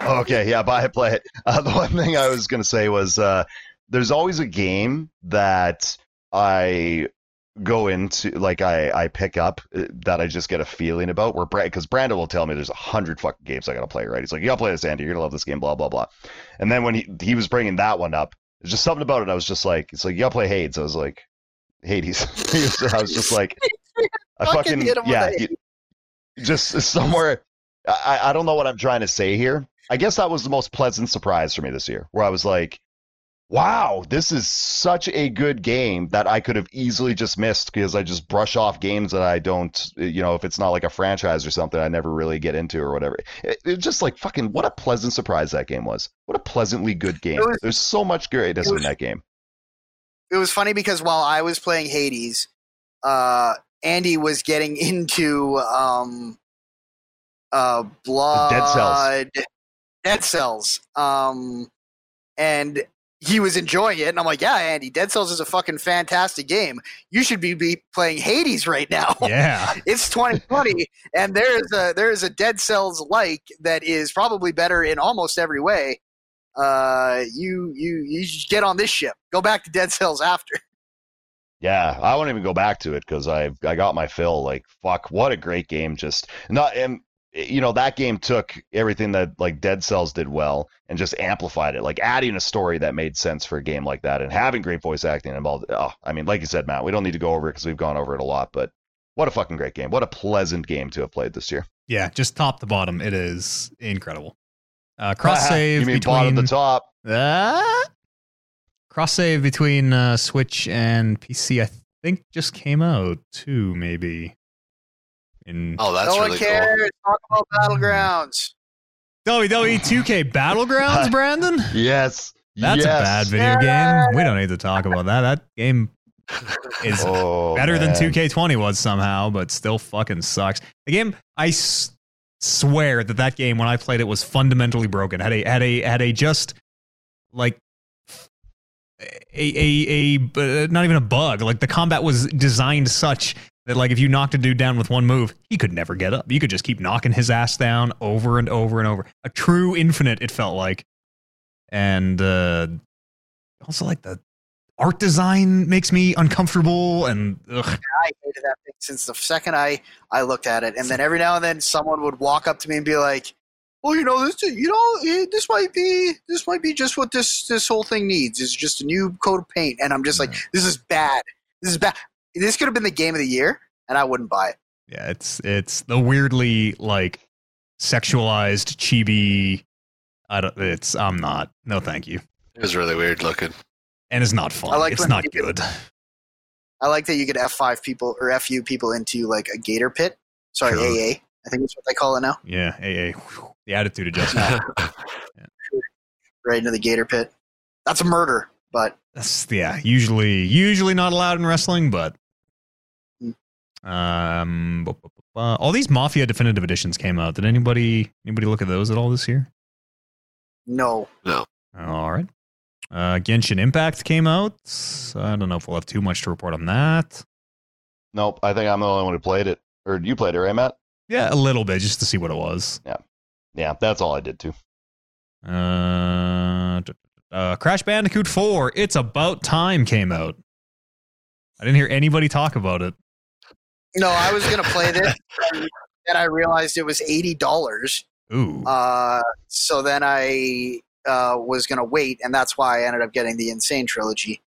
Okay, yeah, buy it, play it. The one thing I was going to say was, there's always a game that I go into, like, I pick up that I just get a feeling about, where because Brandon will tell me there's 100 fucking games I gotta play, right? He's like, you gotta play this, Andy, you're gonna love this game, blah blah blah. And then when he was bringing that one up, there's just something about it, I was just like, it's like, you gotta play Hades. I was like, Hades. I was just like, I fucking hit him with just somewhere. I don't know what I'm trying to say here. I guess that was the most pleasant surprise for me this year, where I was like, wow, this is such a good game that I could have easily just missed because I just brush off games that I don't, you know, if it's not like a franchise or something I never really get into or whatever. It's just like, fucking, what a pleasant surprise that game was. What a pleasantly good game. There's so much greatness in that game. It was funny because while I was playing Hades, Andy was getting into Blood... Dead Cells. And... he was enjoying it, and I'm like, yeah, Andy, Dead Cells is a fucking fantastic game. You should be playing Hades right now. Yeah. It's 2020, and there is a Dead Cells-like that is probably better in almost every way. You should get on this ship. Go back to Dead Cells after. Yeah, I won't even go back to it because I got my fill. Like, fuck, what a great game. Just not, and you know, that game took everything that, like, Dead Cells did well and just amplified it, like adding a story that made sense for a game like that and having great voice acting involved. Oh, I mean, like you said, Matt, we don't need to go over it because we've gone over it a lot, but what a fucking great game. What a pleasant game to have played this year. Yeah, just top to bottom, it is incredible. Cross-save between... You mean bottom to top? Cross-save between Switch and PC, I think, just came out, too, maybe. Oh, that's no really one cares. Cool. Talk about Battlegrounds. WWE 2K Battlegrounds, Brandon? Yes. That's a bad video game. We don't need to talk about that. That game is better than 2K20 was somehow, but still fucking sucks. The game, I swear that game, when I played it, was fundamentally broken. Had a just, like, a not even a bug. Like, the combat was designed such... that, like, if you knocked a dude down with one move, he could never get up. You could just keep knocking his ass down over and over and over. A true infinite, it felt like. And also, like, the art design makes me uncomfortable. And ugh. I hated that thing since the second I looked at it. And then every now and then, someone would walk up to me and be like, "Well, you know, this might be just what this whole thing needs. It's just a new coat of paint." And I'm just like, "This is bad. This is bad." This could have been the game of the year, and I wouldn't buy it. Yeah, it's the weirdly, like, sexualized chibi. I'm not. No, thank you. It was really weird looking, and it's not fun. It's not good. I like that you could F5 people or FU people into, like, a gator pit. Sorry, sure. AA. I think that's what they call it now. Yeah, AA. Whew. The attitude adjustment. Yeah. Right into the gator pit. That's a murder, but. Yeah, usually not allowed in wrestling, but all these Mafia definitive editions came out. Did anybody look at those at all this year? No. All right. Genshin Impact came out. I don't know if we'll have too much to report on that. Nope. I think I'm the only one who played it, or you played it, right, Matt? Yeah, a little bit, just to see what it was. Yeah. That's all I did too. Crash Bandicoot 4, It's About Time came out. I didn't hear anybody talk about it. No, I was going to play this, and then I realized it was $80. Ooh. So then I was going to wait, and that's why I ended up getting the Insane Trilogy,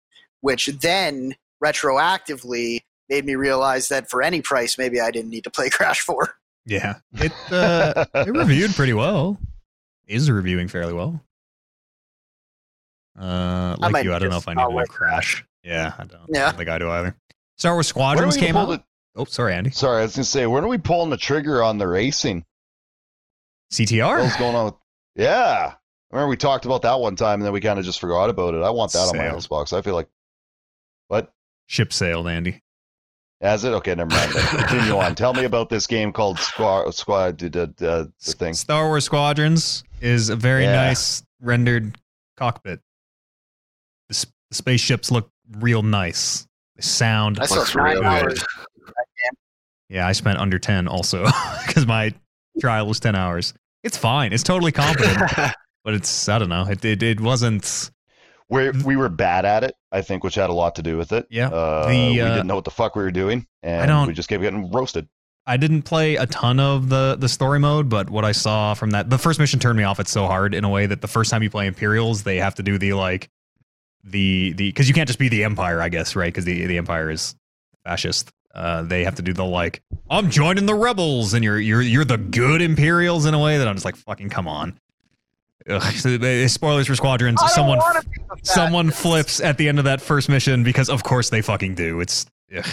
which then retroactively made me realize that for any price, maybe I didn't need to play Crash 4. Yeah. It reviewed pretty well. Is reviewing fairly well. Like you, I don't know if I need to Crash. Yeah, I don't. Yeah. I don't think I do either. Star Wars Squadrons came out. Oh, sorry, Andy. Sorry, I was gonna say, when are we pulling the trigger on the racing? CTR? What's going on with? Yeah, I remember we talked about that one time, and then we kind of just forgot about it. I want that on my Xbox. I feel like what? Ship sailed, Andy. Is it? Okay, never mind. Continue on. Tell me about this game called Star Wars Squadrons is a very nice rendered cockpit. The spaceships look real nice. They sound real good. Yeah, I spent under 10 also because my trial was 10 hours. It's fine. It's totally competent, but it's, I don't know. It wasn't. We were bad at it, I think, which had a lot to do with it. Yeah. We didn't know what the fuck we were doing, and we just kept getting roasted. I didn't play a ton of the story mode, but what I saw from that, the first mission turned me off. It's so hard in a way that the first time you play Imperials, they have to do the because you can't just be the Empire, I guess, right? Because the Empire is fascist. They have to do the I'm joining the rebels, and you're the good Imperials in a way that I'm just like, fucking come on. Ugh, so spoilers for Squadrons. Someone flips at the end of that first mission because of course they fucking do. It's ugh.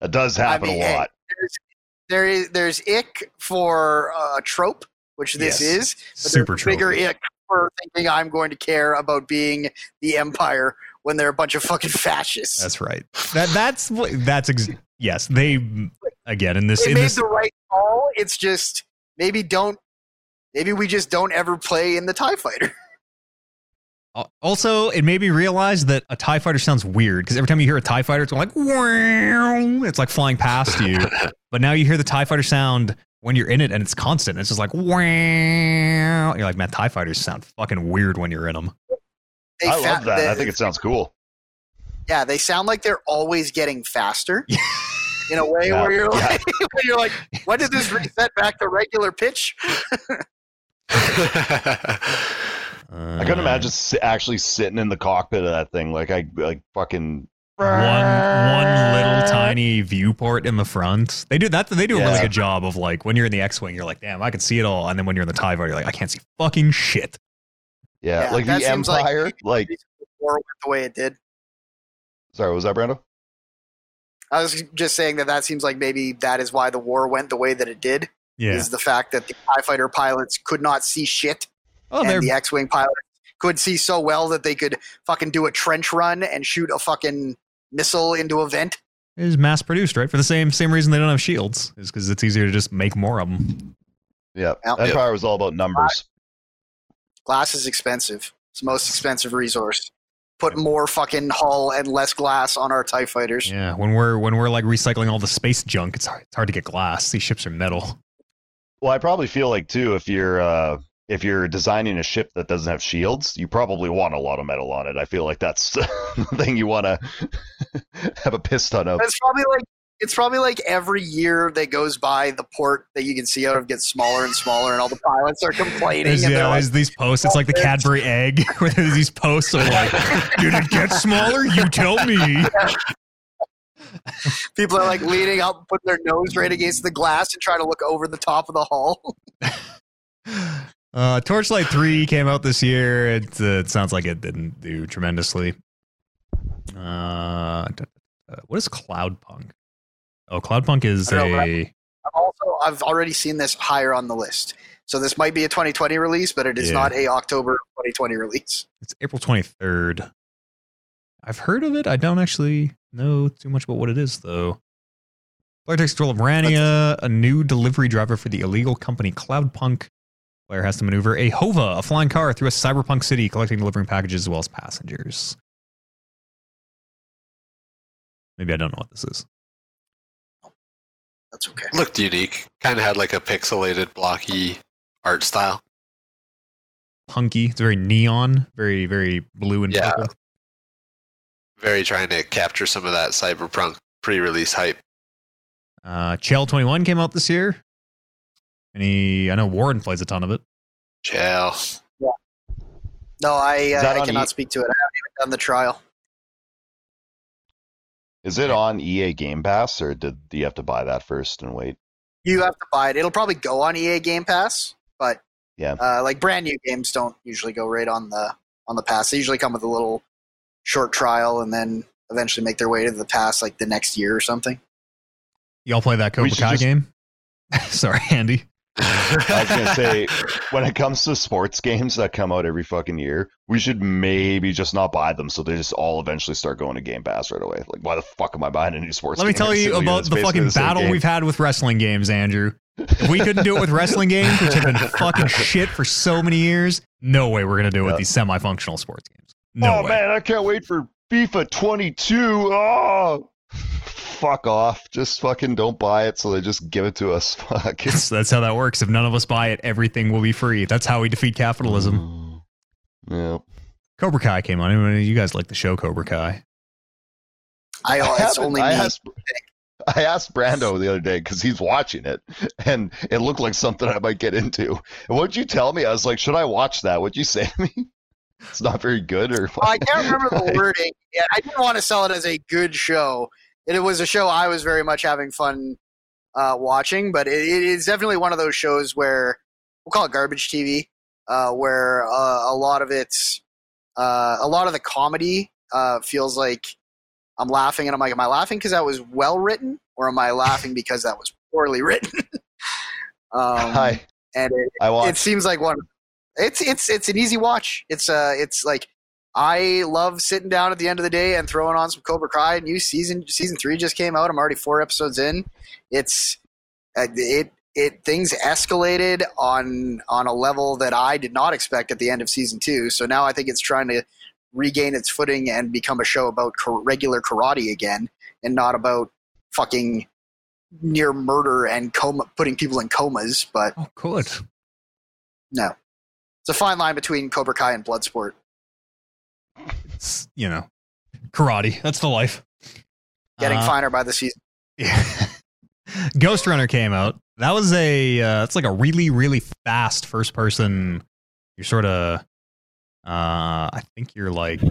It does happen a lot. There's ick for trope, which this is. But super trope. Bigger ick for thinking I'm going to care about being the Empire when they're a bunch of fucking fascists. That's right. Yes. They made the right call. It's just maybe we just don't ever play in the TIE Fighter. Also, it made me realize that a TIE Fighter sounds weird because every time you hear a TIE Fighter, it's like, wow, it's like flying past you. But now you hear the TIE Fighter sound when you're in it and it's constant. It's just like, wow. You're like, man, TIE Fighters sound fucking weird when you're in them. I love that. I think it sounds cool. Yeah, they sound like they're always getting faster in a way where you're like, when you're like, when did this reset back to regular pitch? I couldn't imagine actually sitting in the cockpit of that thing. Fucking one little tiny viewport in the front. They do that. They do a really good job of when you're in the X-wing, you're like, damn, I can see it all. And then when you're in the TIE Fighter, you're like, I can't see fucking shit. Yeah like the Empire, like before went the way it did. Sorry, what was that, Brando? I was just saying that seems like maybe that is why the war went the way that it did. Yeah, is the fact that the TIE Fighter pilots could not see shit. Oh, and the X-Wing pilots could see so well that they could fucking do a trench run and shoot a fucking missile into a vent. It is mass-produced, right? For the same reason they don't have shields, is because it's easier to just make more of them. Yeah, Empire was all about numbers. Glass is expensive. It's the most expensive resource. Put more fucking hull and less glass on our TIE Fighters. Yeah, when we're like recycling all the space junk, it's hard to get glass. These ships are metal. Well, I probably feel like too, if you're designing a ship that doesn't have shields, you probably want a lot of metal on it. I feel like that's the thing you want to have a piss ton of. It's probably like every year that goes by, the port that you can see out of gets smaller and smaller, and all the pilots are complaining. There's these posts. It's like the Cadbury egg, where there's these posts are like, did it get smaller? You tell me. People are like leaning up, putting their nose right against the glass and trying to look over the top of the hull. Torchlight 3 came out this year. It sounds like it didn't do tremendously. What is Cloudpunk? Oh, Cloudpunk is I've already seen this higher on the list. So this might be a 2020 release, but it is not a October 2020 release. It's April 23rd. I've heard of it. I don't actually know too much about what it is, though. Player takes control of Rania, a new delivery driver for the illegal company Cloudpunk. Player has to maneuver a Hova, a flying car, through a cyberpunk city, collecting delivering packages as well as passengers. Maybe I don't know what this is. That's okay. Looked unique. Kind of had like a pixelated, blocky art style. Punky. It's very neon. Very, very blue and purple. Very trying to capture some of that cyberpunk pre-release hype. Chell 21 came out this year. I know Warren plays a ton of it. Chell. Yeah. No, I cannot speak to it. I haven't even done the trial. Is it on EA Game Pass, or do you have to buy that first and wait? You have to buy it. It'll probably go on EA Game Pass, but brand new games don't usually go right on the pass. They usually come with a little short trial and then eventually make their way to the pass like the next year or something. Y'all play that Cobra Kai game? Sorry, Andy. I was going to say, when it comes to sports games that come out every fucking year, we should maybe just not buy them so they just all eventually start going to Game Pass right away. Like, why the fuck am I buying a new sports game? Let me tell you about the fucking battle we've had with wrestling games, Andrew. If we couldn't do it with wrestling games, which have been fucking shit for so many years, no way we're going to do it with these semi-functional sports games. No way. Oh, man, I can't wait for FIFA 22. Oh! Fuck off. Just fucking don't buy it so they just give it to us. Fuck. So that's how that works. If none of us buy it, everything will be free. That's how we defeat capitalism. Yeah. Cobra Kai came on. Anyway, you guys like the show Cobra Kai? I asked Brando the other day because he's watching it, and it looked like something I might get into. And what'd you tell me? I was like, should I watch that? What'd you say to me? It's not very good, or well, I can't remember the wording. Yeah, I didn't want to sell it as a good show. It was a show I was very much having fun watching, but it is definitely one of those shows where we'll call it garbage TV, where a lot of the comedy feels like I'm laughing, and I'm like, am I laughing because that was well written, or am I laughing because that was poorly written? It seems like one. It's an easy watch. It's like I love sitting down at the end of the day and throwing on some Cobra Kai. New season 3 just came out. I'm already 4 episodes in. Things escalated on a level that I did not expect at the end of season 2. So now I think it's trying to regain its footing and become a show about regular karate again, and not about fucking near murder and putting people in comas. But oh, good. No. It's a fine line between Cobra Kai and Bloodsport. It's, you know, karate. That's the life. Getting finer by the season. Yeah. Ghost Runner came out. That was it's like a really, really fast first person. You're sort of, I think you're like, is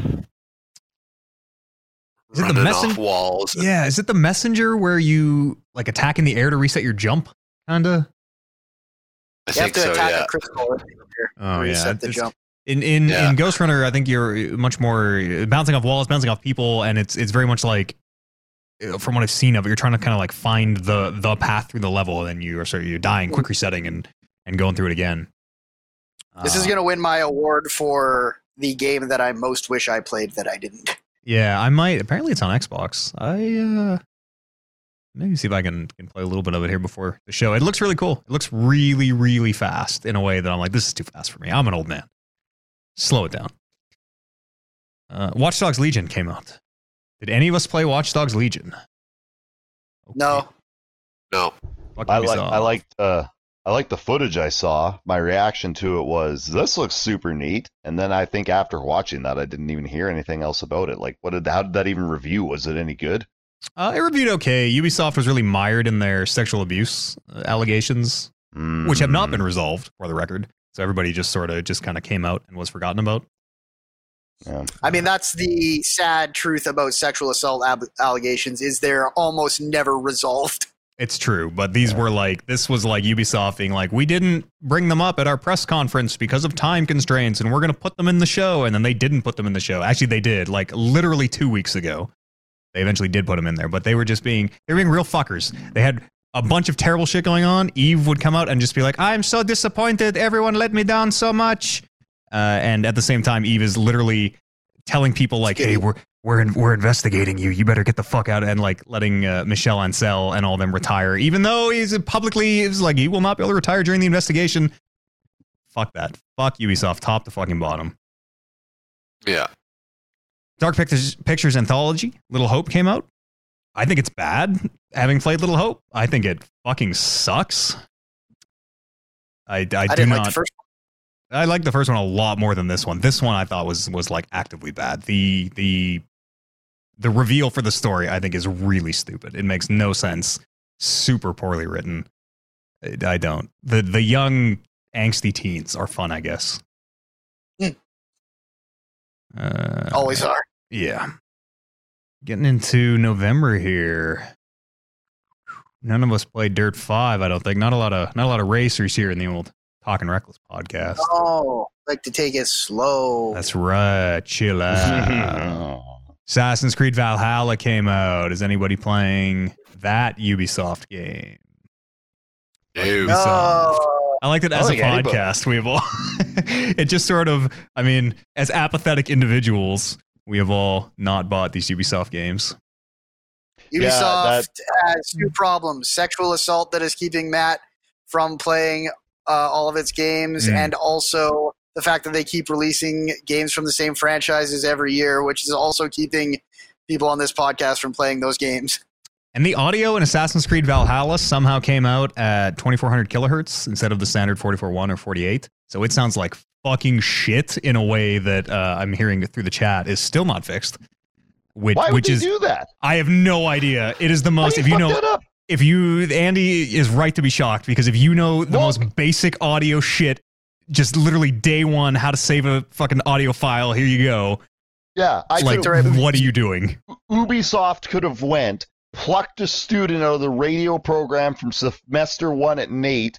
it the messenger walls? Yeah. Is it the messenger where you like attack in the air to reset your jump? Kinda. You have to attack a crystal here. Oh yeah, the jump. In Ghost Runner, I think you're much more bouncing off walls, bouncing off people, and it's very much like, from what I've seen of it, you're trying to kind of like find the path through the level, and then you're dying, quick resetting, and going through it again. This is gonna win my award for the game that I most wish I played that I didn't. Yeah, I might. Apparently, it's on Xbox. Maybe see if I can play a little bit of it here before the show. It looks really cool. It looks really, really fast in a way that I'm like, this is too fast for me. I'm an old man. Slow it down. Watch Dogs Legion came out. Did any of us play Watch Dogs Legion? Okay. No. I liked the footage I saw. My reaction to it was, this looks super neat. And then I think after watching that, I didn't even hear anything else about it. Like, how did that even review? Was it any good? It reviewed okay. Ubisoft was really mired in their sexual abuse allegations, which have not been resolved, for the record. So everybody just kind of came out and was forgotten about. Yeah. I mean, that's the sad truth about sexual assault allegations, is they're almost never resolved. It's true, but these were like, this was like Ubisoft being like, we didn't bring them up at our press conference because of time constraints, and we're going to put them in the show, and then they didn't put them in the show. Actually, they did, like literally 2 weeks ago. They eventually did put them in there, but they were being real fuckers. They had a bunch of terrible shit going on. Eve would come out and just be like, I'm so disappointed. Everyone let me down so much. And at the same time, Eve is literally telling people like, hey, we're investigating you. You better get the fuck out. And like letting Michelle Ancel and all of them retire, even though he's publicly is like, he will not be able to retire during the investigation. Fuck that. Fuck Ubisoft, top to fucking bottom. Yeah. Dark Pictures Anthology, Little Hope came out. I think it's bad. Having played Little Hope, I think it fucking sucks. I didn't like the first one. I like the first one a lot more than this one. This one I thought was like actively bad. The reveal for the story I think is really stupid. It makes no sense. Super poorly written. I don't. The young angsty teens are fun, I guess. Always are. Yeah. Getting into November here. None of us played Dirt 5, I don't think. Not a lot of racers here in the old Talking Reckless podcast. Oh, like to take it slow. That's right. Chill out. Assassin's Creed Valhalla came out. Is anybody playing that Ubisoft game? No. I like that as a podcast, we have all. It just sort of, I mean, as apathetic individuals, we have all not bought these Ubisoft games. Ubisoft has two problems: sexual assault that is keeping Matt from playing all of its games, and also the fact that they keep releasing games from the same franchises every year, which is also keeping people on this podcast from playing those games. And the audio in Assassin's Creed Valhalla somehow came out at 2400 kilohertz instead of the standard 441 or 48. So it sounds like fucking shit in a way that I'm hearing through the chat is still not fixed. Why would they do that? I have no idea. It is the most. Andy is right to be shocked, because if you know the most basic audio shit, just literally day one, how to save a fucking audio file. Here you go. Yeah, what are you doing? Ubisoft could have went plucked a student out of the radio program from semester one at NAIT.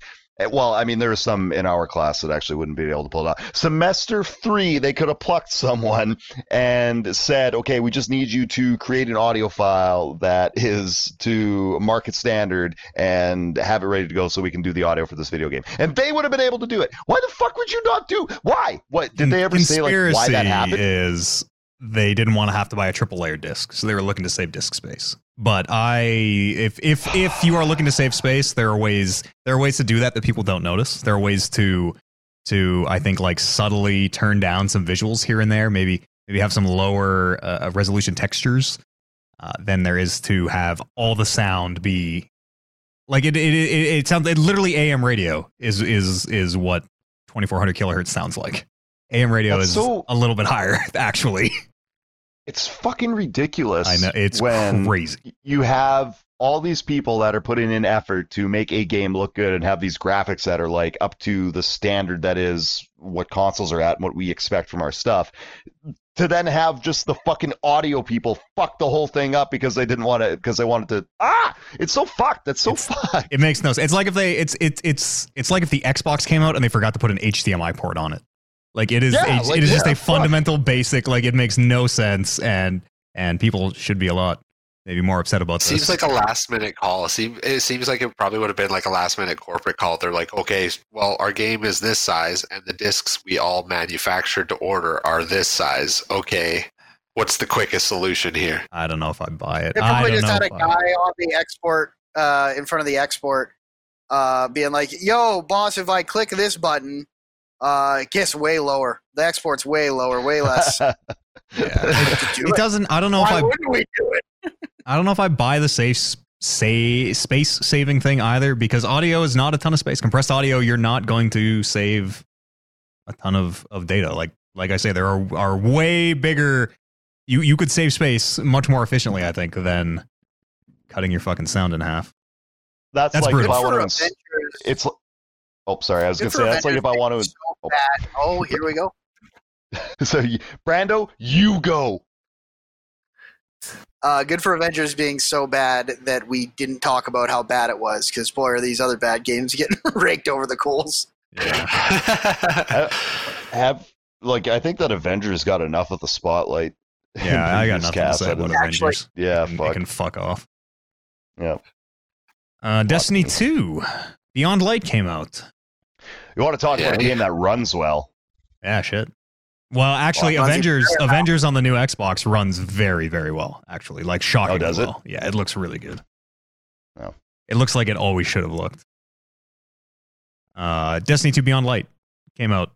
Well, I mean, there was some in our class that actually wouldn't be able to pull it out. Semester three, they could have plucked someone and said, okay, we just need you to create an audio file that is to market standard and have it ready to go so we can do the audio for this video game. And they would have been able to do it. Why the fuck would you not do? Why? What? Did they ever say like why that happened? Is they didn't want to have to buy a triple layer disc, so they were looking to save disk space. But if you are looking to save space, there are ways to do that people don't notice. There are ways to I think like subtly turn down some visuals here and there. Maybe have some lower resolution textures than there is to have all the sound be like it sounds. It literally AM radio is what 2400 kilohertz sounds like. AM radio is a little bit higher actually. It's fucking ridiculous. I know, it's crazy. You have all these people that are putting in effort to make a game look good and have these graphics that are like up to the standard that is what consoles are at and what we expect from our stuff, to then have just the fucking audio people fuck the whole thing up because they didn't want to, because they wanted to. It's so fucked. That's so fucked. It makes no sense. It's like if it's like if the Xbox came out and they forgot to put an HDMI port on it. Like it is just a fundamental basic. Like it makes no sense, and people should be maybe more upset about this. Seems like a last minute call. It seems like it probably would have been like a last minute corporate call. They're like, okay, well, our game is this size, and the discs we all manufactured to order are this size. Okay, what's the quickest solution here? I don't know if I buy it. They probably just had a guy on the export in front of the export, being like, "Yo, boss, if I click this button." It gets way lower. The export's way lower, way less. Yeah, it doesn't. I don't know why wouldn't we do it? I don't know if I buy the space saving thing either, because audio is not a ton of space. Compressed audio, you're not going to save a ton of data. Like I say, there are way bigger. You could save space much more efficiently, I think, than cutting your fucking sound in half. That's like brutal. Oh, sorry. I was going to say, that's like if I want to... Oh, here we go. So, Brando, you go. Good for Avengers being so bad that we didn't talk about how bad it was, because, boy, are these other bad games getting raked over the coals. Yeah. I think that Avengers got enough of the spotlight. Yeah, I got nothing to say about Avengers. Yeah, fuck. They can fuck off. Yeah. Destiny 2. Beyond Light came out. You want to talk about a game that runs well? Yeah, shit. Well, actually, Avengers on the new Xbox runs very, very well. Actually, like shockingly well. Yeah, it looks really good. Oh. It looks like it always should have looked. Destiny 2 Beyond Light came out.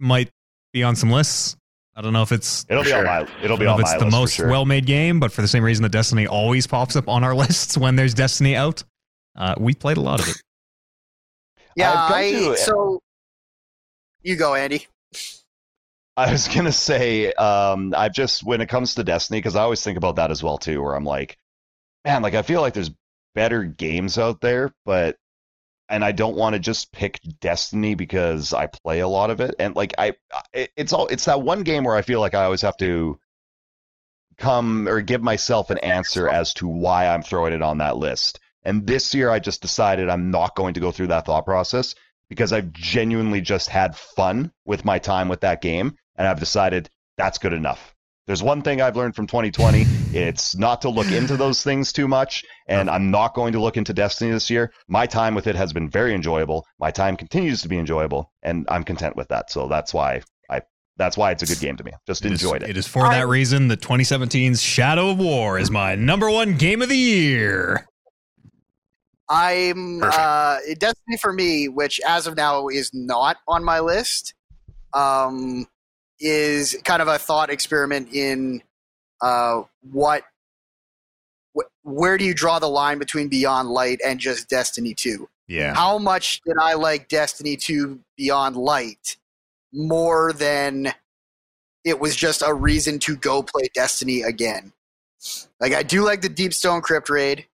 Might be on some lists. I don't know if it's. It'll be on my list. It's the most well-made game, but for the same reason that Destiny always pops up on our lists when there's Destiny out, we played a lot of it. Yeah, you go, Andy. I was going to say, I've just, when it comes to Destiny, because I always think about that as well, too, where I'm like, man, like, I feel like there's better games out there, but, and I don't want to just pick Destiny because I play a lot of it. And like, it's that one game where I feel like I always have to come or give myself an answer as to why I'm throwing it on that list. And this year, I just decided I'm not going to go through that thought process because I've genuinely just had fun with my time with that game, and I've decided that's good enough. There's one thing I've learned from 2020. It's not to look into those things too much, and I'm not going to look into Destiny this year. My time with it has been very enjoyable. My time continues to be enjoyable, and I'm content with that. So that's why it's a good game to me. Just enjoyed it. It is for that reason that 2017's Shadow of War is my number one game of the year. I'm Destiny for me, which as of now is not on my list, is kind of a thought experiment in what where do you draw the line between Beyond Light and just Destiny 2? Yeah. How much did I like Destiny 2 Beyond Light more than it was just a reason to go play Destiny again? Like, I do like the Deep Stone Crypt raid.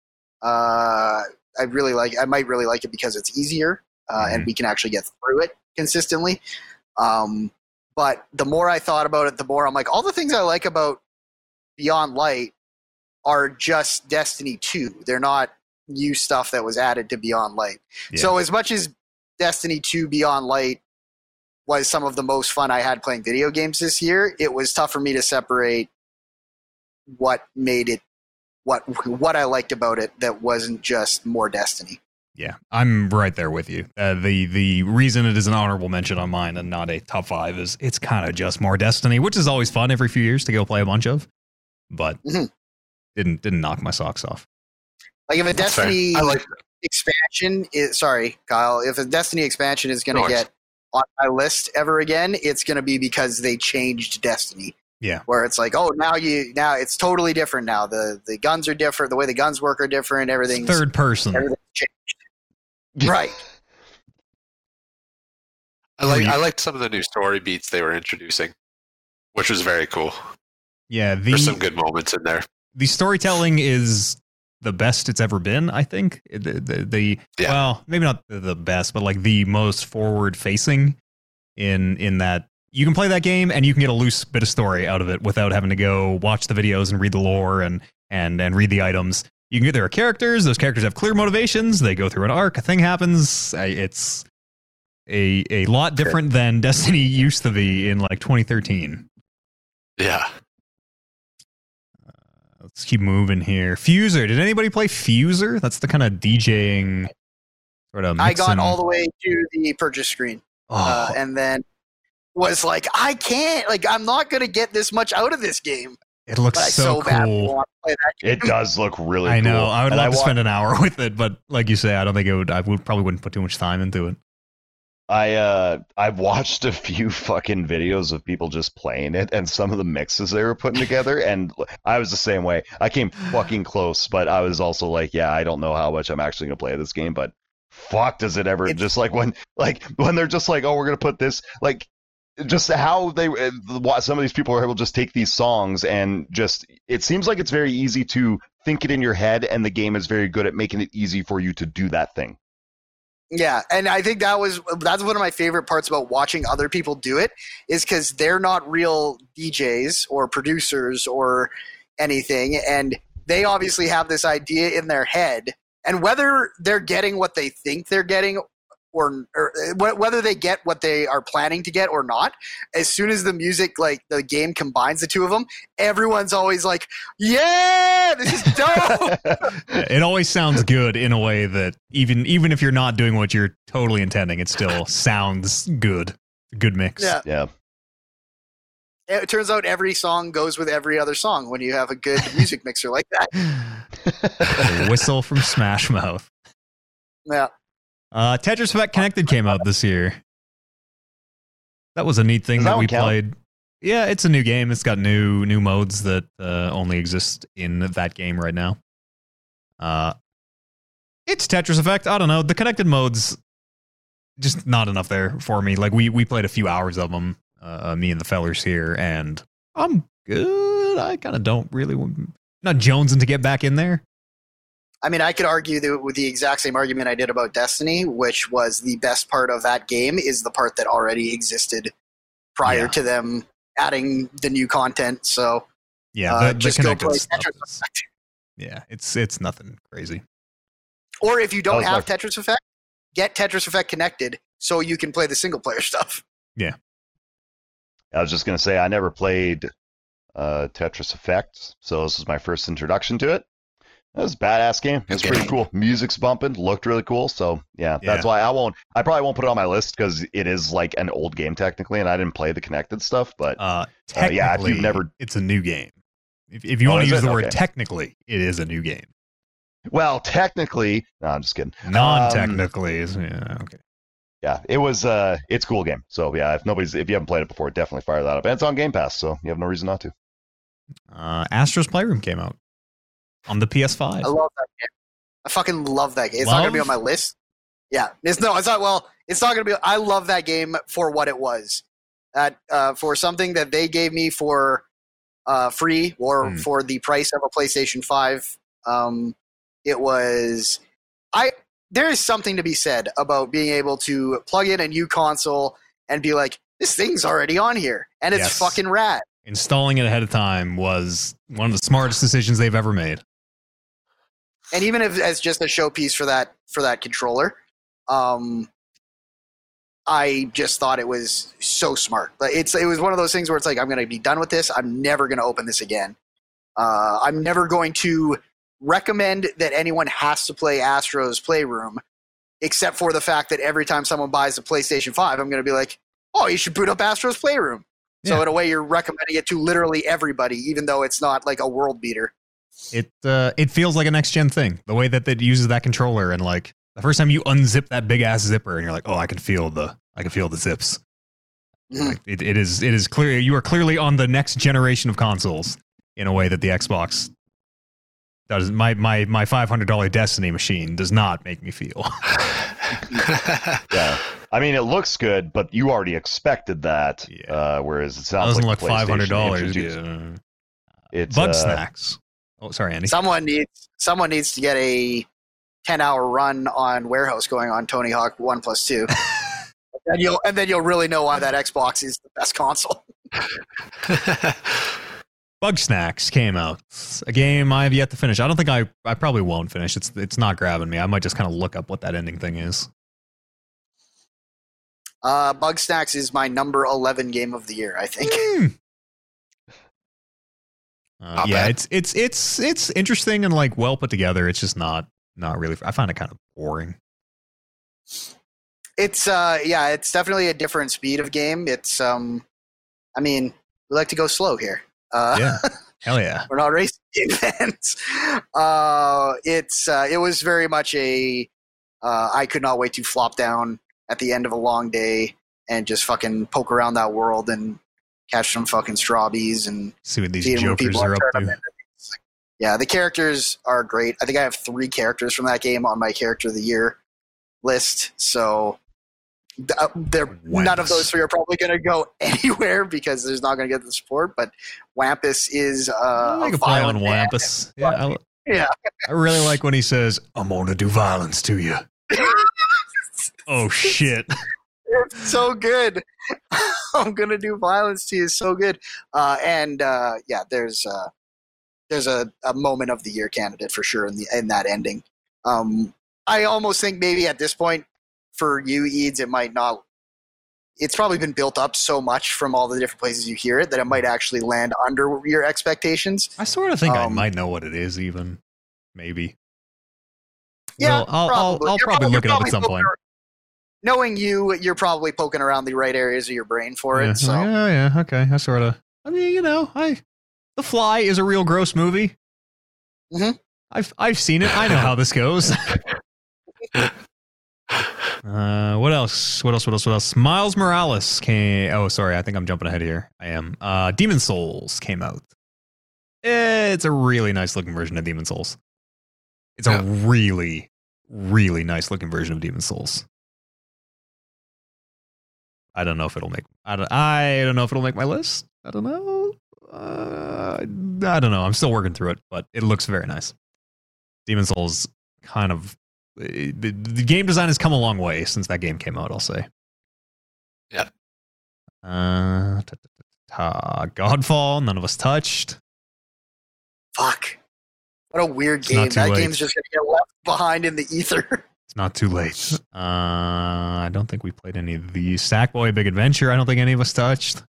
I might really like it because it's easier and we can actually get through it consistently. But the more I thought about it, the more I'm like, all the things I like about Beyond Light are just Destiny 2. They're not new stuff that was added to Beyond Light. Yeah. So as much as Destiny 2 Beyond Light was some of the most fun I had playing video games this year, it was tough for me to separate what made it, what I liked about it that wasn't just more Destiny. Yeah, I'm right there with you. The reason it is an honorable mention on mine and not a top five is it's kind of just more Destiny, which is always fun every few years to go play a bunch of, but didn't knock my socks off. Like if a Destiny expansion is, sorry, Kyle, if a Destiny expansion is going to get on my list ever again, it's going to be because they changed Destiny. Yeah, where it's like, oh, now it's totally different. Now the guns are different. The way the guns work are different. Everything's third person. Everything's changed. Right. I liked some of the new story beats they were introducing, which was very cool. Yeah, there's some good moments in there. The storytelling is the best it's ever been, I think. Well, maybe not the best, but like the most forward facing in that you can play that game and you can get a loose bit of story out of it without having to go watch the videos and read the lore and read the items. You can get their characters. Those characters have clear motivations. They go through an arc. A thing happens. It's a lot different than Destiny used to be in like 2013. Yeah. Let's keep moving here. Fuser. Did anybody play Fuser? That's the kind of DJing sort of mixing. I got all the way to the purchase screen. And then was like, I can't. Like, I'm not going to get this much out of this game. It looks so cool. It does look really cool. I know. I would love to spend an hour with it, but like you say, I don't think it would. I would probably wouldn't put too much time into it. I've watched a few fucking videos of people just playing it and some of the mixes they were putting together, and I was the same way. I came fucking close, but I was also like, yeah, I don't know how much I'm actually going to play this game, but fuck does it ever, just like when they're just like, oh, we're going to put this, like, just how they, some of these people are able to just take these songs and just, it seems like it's very easy to think it in your head, and the game is very good at making it easy for you to do that thing. Yeah, and I think that's one of my favorite parts about watching other people do it, is because they're not real DJs or producers or anything, and they obviously have this idea in their head, and whether they're getting what they think they're getting or whether they get what they are planning to get or not, as soon as the music, like the game combines the two of them, everyone's always like, yeah, this is dope. It always sounds good in a way that even if you're not doing what you're totally intending, it still sounds good. Good mix. Yeah. It turns out every song goes with every other song when you have a good music mixer like that. Whistle from Smash Mouth. Yeah. Tetris Effect Connected came out this year. That was a neat thing that we played. Yeah, it's a new game. It's got new modes that only exist in that game right now. It's Tetris Effect. I don't know. The connected modes, just not enough there for me. Like we played a few hours of them, me and the fellers here, and I'm good. I kind of don't really want... Not jonesing to get back in there. I mean, I could argue with the exact same argument I did about Destiny, which was the best part of that game is the part that already existed prior to them adding the new content. So yeah, the just go play Tetris Effect. Yeah, it's nothing crazy. Or if you don't have Tetris Effect, get Tetris Effect Connected so you can play the single player stuff. Yeah. I was just going to say, I never played Tetris Effect, so this was my first introduction to it. That was a badass game. It was pretty cool. Music's bumping, looked really cool. So yeah, that's why I probably won't put it on my list because it is like an old game technically, and I didn't play the connected stuff. But if you've never, it's a new game. If you want to use the word technically, it is a new game. Well, technically, no, I'm just kidding. Non-technically is okay. Yeah, it was. It's a cool game. So yeah, if you haven't played it before, definitely fire that up. And it's on Game Pass, so you have no reason not to. Astro's Playroom came out. on the PS5. I love that game. I fucking love that game. It's not going to be on my list. Yeah. It's not going to be. I love that game for what it was. For something that they gave me for free or for the price of a PlayStation 5. There is something to be said about being able to plug in a new console and be like, this thing's already on here, and it's fucking rad. Installing it ahead of time was one of the smartest decisions they've ever made. And even if as just a showpiece for that controller, I just thought it was so smart. But it was one of those things where it's like, I'm going to be done with this. I'm never going to open this again. I'm never going to recommend that anyone has to play Astro's Playroom, except for the fact that every time someone buys a PlayStation 5, I'm going to be like, oh, you should boot up Astro's Playroom. Yeah. So in a way, you're recommending it to literally everybody, even though it's not like a world beater. It feels like a next-gen thing, the way that it uses that controller. And like the first time you unzip that big-ass zipper and you're like, oh, I can feel the zips. Mm. Like, it is clear. You are clearly on the next generation of consoles in a way that the Xbox does. My $500 Destiny machine does not make me feel. Yeah. I mean, it looks good, but you already expected that. Yeah. Whereas it sounds doesn't like look $500. Yeah. It's Bug Snacks. Oh, sorry, Andy. Someone needs to get a 10-hour run on Warehouse going on Tony Hawk 1+2, and then you'll really know why that Xbox is the best console. Bug Snacks came out. It's a game I have yet to finish. I don't think I probably won't finish. It's not grabbing me. I might just kind of look up what that ending thing is. Bug Snacks is my number 11 game of the year, I think. Yeah, it's interesting and like well put together. It's just not really. I find it kind of boring. It's it's definitely a different speed of game. It's I mean, we like to go slow here. Yeah, hell yeah. We're not racing events. It was very much a I could not wait to flop down at the end of a long day and just fucking poke around that world and catch some fucking strawberries and see what these jokers are up to. Yeah, the characters are great. I think I have 3 characters from that game on my character of the year list. So none of those 3 are probably going to go anywhere because there's not going to get the support. But Wampus is I can play on Wampus. Yeah, I really like when he says, "I'm going to do violence to you." Oh shit! It's so good. I'm gonna do violence to you. It's so good. There's a moment of the year candidate for sure in that ending. I almost think maybe at this point for you, Eads, it might not. It's probably been built up so much from all the different places you hear it that it might actually land under your expectations. I sort of think I might know what it is, even maybe. Yeah, well, I'll probably look it up at some point. Knowing you, you're probably poking around the right areas of your brain for it. So. Oh, yeah, okay. The Fly is a real gross movie. Mm-hmm. I've seen it. I know how this goes. What else? Miles Morales came... Oh, sorry. I think I'm jumping ahead here. I am. Demon Souls came out. It's a really nice-looking version of Demon Souls. It's a really, really nice-looking version of Demon Souls. I don't know if it'll make. I don't know if it'll make my list. I don't know. I don't know. I'm still working through it, but it looks very nice. Demon Souls kind of the game design has come a long way since that game came out. I'll say. Yeah. Godfall. None of us touched. Fuck. What a weird game. That game's just gonna get left behind in the ether. It's not too late. I don't think we played any of the Sackboy Big Adventure. I don't think any of us touched.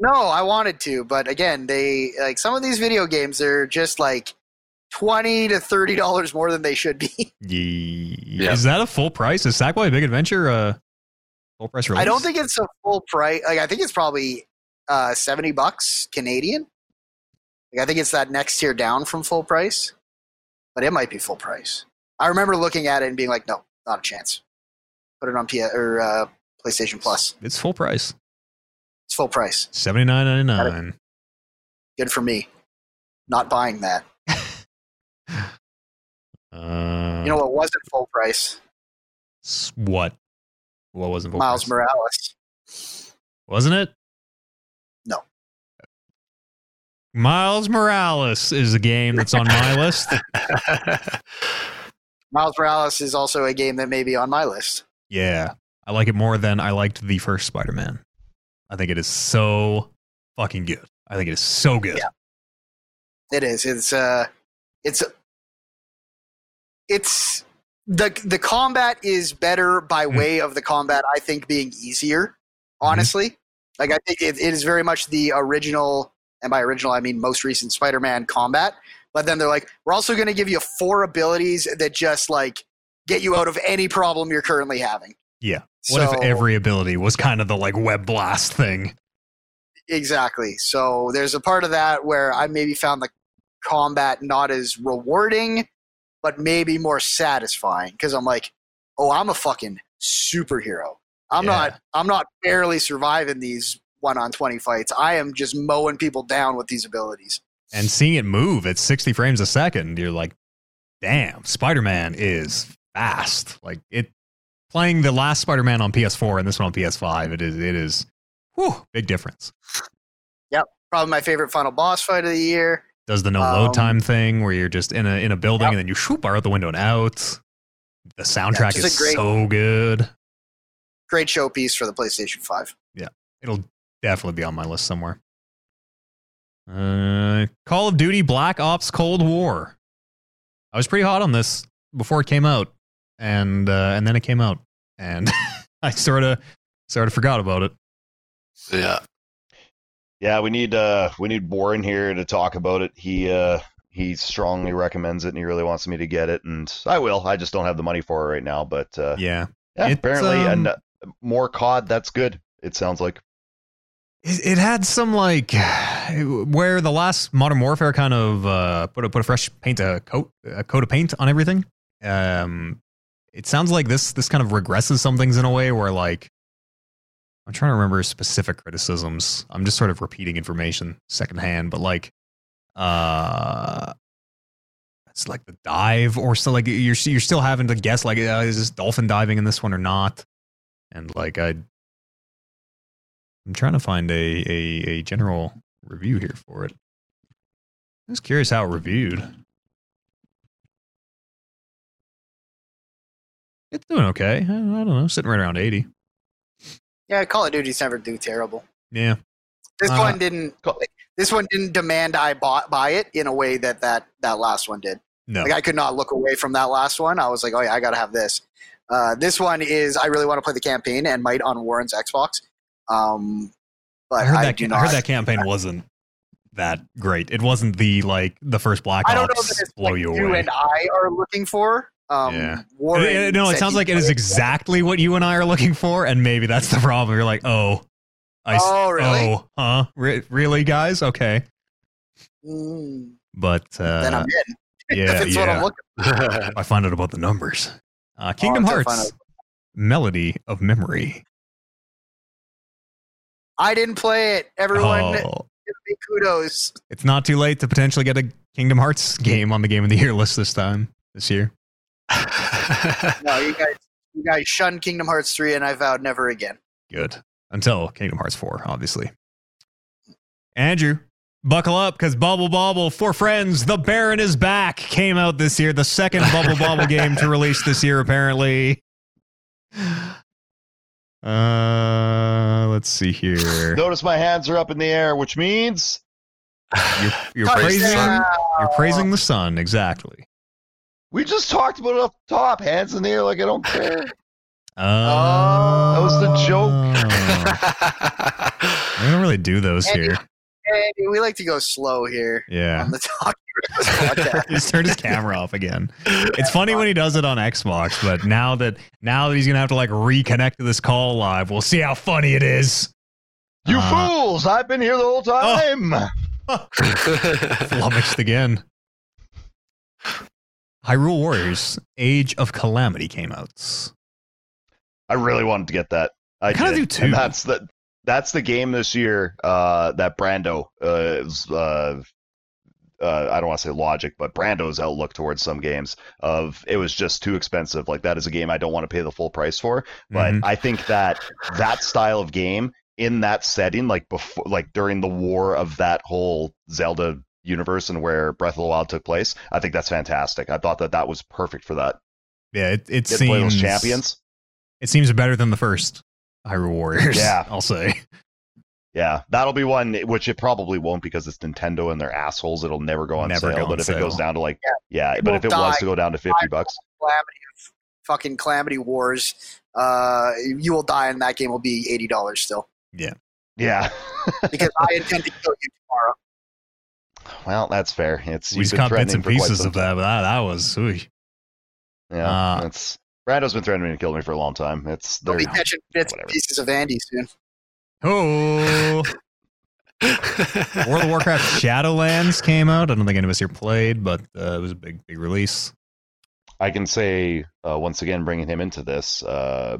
No, I wanted to, but again, they like some of these video games are just like $20 to $30 more than they should be. Yeah. Is that a full price? Is Sackboy Big Adventure a full price release? I don't think it's a full price. Like I think it's probably $70 Canadian. Like I think it's that next tier down from full price, but it might be full price. I remember looking at it and being like, no, not a chance. Put it on PlayStation Plus. It's full price. $79.99. Good for me. Not buying that. You know what wasn't full price? What? What wasn't full price? Miles Morales. Wasn't it? No. Miles Morales is a game that's on my list. Miles Morales is also a game that may be on my list. Yeah. I like it more than I liked the first Spider-Man. I think it is so fucking good. I think it is so good. Yeah. It is. It's the combat is better by way of the combat, I think, being easier, honestly. Mm-hmm. Like, I think it is very much the original, and by original I mean most recent Spider-Man combat. But then they're like, we're also going to give you 4 abilities that just, like, get you out of any problem you're currently having. Yeah. What if every ability was kind of the, like, web blast thing? Exactly. So there's a part of that where I maybe found the combat not as rewarding, but maybe more satisfying, because I'm like, oh, I'm a fucking superhero. I'm not barely surviving these 1-on-20 fights. I am just mowing people down with these abilities. And seeing it move at 60 frames a second, you're like, damn, Spider-Man is fast. Like, it playing the last Spider-Man on PS4 and this one on PS5, it is whew, big difference. Yep. Probably my favorite final boss fight of the year. Does the no load time thing where you're just in a building and then you shoot bar out the window and out. The soundtrack is so good. Great showpiece for the PlayStation 5. Yeah. It'll definitely be on my list somewhere. Call of Duty Black Ops Cold War. I was pretty hot on this before it came out, and then it came out, and I sort of forgot about it. Yeah, we need Warren here to talk about it. He strongly recommends it, and he really wants me to get it, and I will. I just don't have the money for it right now, but yeah apparently more COD. That's good. It sounds like. It had some, like, where the last Modern Warfare kind of put a fresh paint a coat of paint on everything. It sounds like this kind of regresses some things in a way where, like, I'm trying to remember specific criticisms. I'm just sort of repeating information secondhand, but, like, it's like the dive or so. Like, you're still having to guess, like, is this dolphin diving in this one or not? And, like, I'm trying to find a general review here for it. I'm just curious how it reviewed. It's doing okay. I don't know. Sitting right around 80. Yeah, Call of Duty's never do terrible. Yeah. This one didn't demand I buy it in a way that last one did. No. Like, I could not look away from that last one. I was like, oh yeah, I got to have this. This one is, I really want to play the campaign and might on Warren's Xbox. But I heard that campaign wasn't that great. It wasn't the, like, the first Black Ops. I don't know if it's like you and I are looking for. No, it sounds like it is exactly what you and I are looking for, and maybe that's the problem. You're like, really? Really, guys? Okay. But then I'm in. Yeah, that's what I'm looking for. I find out about the numbers. Kingdom Hearts, Melody of Memory. I didn't play it. Everyone, give me kudos. It's not too late to potentially get a Kingdom Hearts game on the Game of the Year list this year. No, you guys shunned Kingdom Hearts 3, and I vowed never again. Good. Until Kingdom Hearts 4, obviously. Andrew, buckle up, because Bubble Bobble for Friends, The Baron is Back, came out this year. The second Bubble Bobble game to release this year, apparently. Let's see here. Notice my hands are up in the air, which means you're praising the sun. Exactly. We just talked about it up top. Hands in the air, like I don't care. That was the joke. We don't really do those here. Andy, we like to go slow here. Yeah. On the Talking Reckless Podcast. He's turned his camera off again. It's funny when he does it on Xbox, but now that he's gonna have to, like, reconnect to this call live, we'll see how funny it is. You fools! I've been here the whole time. Flummoxed again. Hyrule Warriors: Age of Calamity came out. I really wanted to get that. I kind of do too. And that's the game this year that Brando I don't want to say logic, but Brando's outlook towards some games of it was just too expensive. Like, that is a game I don't want to pay the full price for. But I think that that style of game in that setting, like before, like during the war of that whole Zelda universe and where Breath of the Wild took place, I think that's fantastic. I thought that that was perfect for that. Yeah, it seems play those champions. It seems better than the first Hyrule Warriors. Yeah, I'll say. Yeah, that'll be one, which it probably won't because it's Nintendo and they're assholes. It'll never go on sale. But if it goes down to like, but if it was to go down to $50, fucking Calamity Wars, you will die, and that game will be $80 still. Yeah, yeah. Because I intend to kill you tomorrow. Well, that's fair. We've got bits and pieces of that, but that was. Yeah, Brando's been threatening to kill me for a long time. I'll be catching bits and pieces of Andy soon. Oh, World of Warcraft Shadowlands came out. I don't think any of us here played, but it was a big release. I can say, once again, bringing him into this,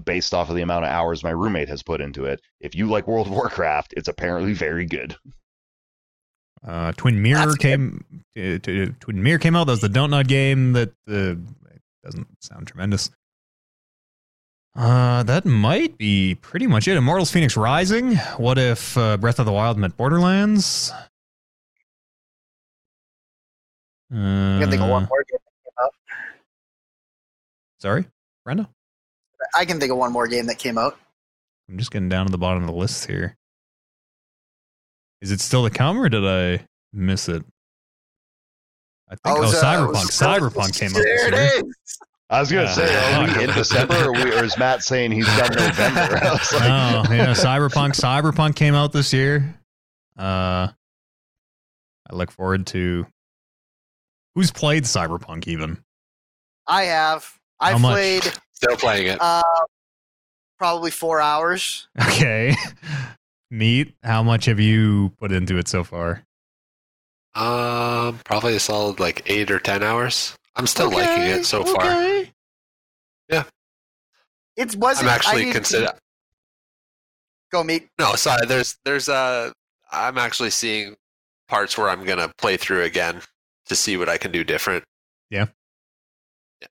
based off of the amount of hours my roommate has put into it, if you like World of Warcraft, it's apparently very good. Twin Mirror came out. That was the Dontnod game that doesn't sound tremendous. That might be pretty much it. Immortals Fenyx Rising. What if Breath of the Wild met Borderlands? I can think of one more game that came out. Sorry, Brenda? I can think of one more game that came out. I'm just getting down to the bottom of the list here. Is it still to come, or did I miss it? I think Cyberpunk came out this year. I was going to say, are we in December, or is Matt saying he's got November? I was like, Cyberpunk came out this year. I look forward to... Who's played Cyberpunk, even? I have. I've played... Still playing it. Probably 4 hours. Okay. Neat. How much have you put into it so far? Probably a solid, 8 or 10 hours. I'm still liking it so far. Yeah. It wasn't. I'm actually considering. Go meet. No, sorry. There's I'm actually seeing parts where I'm gonna play through again to see what I can do different. Yeah. Yeah.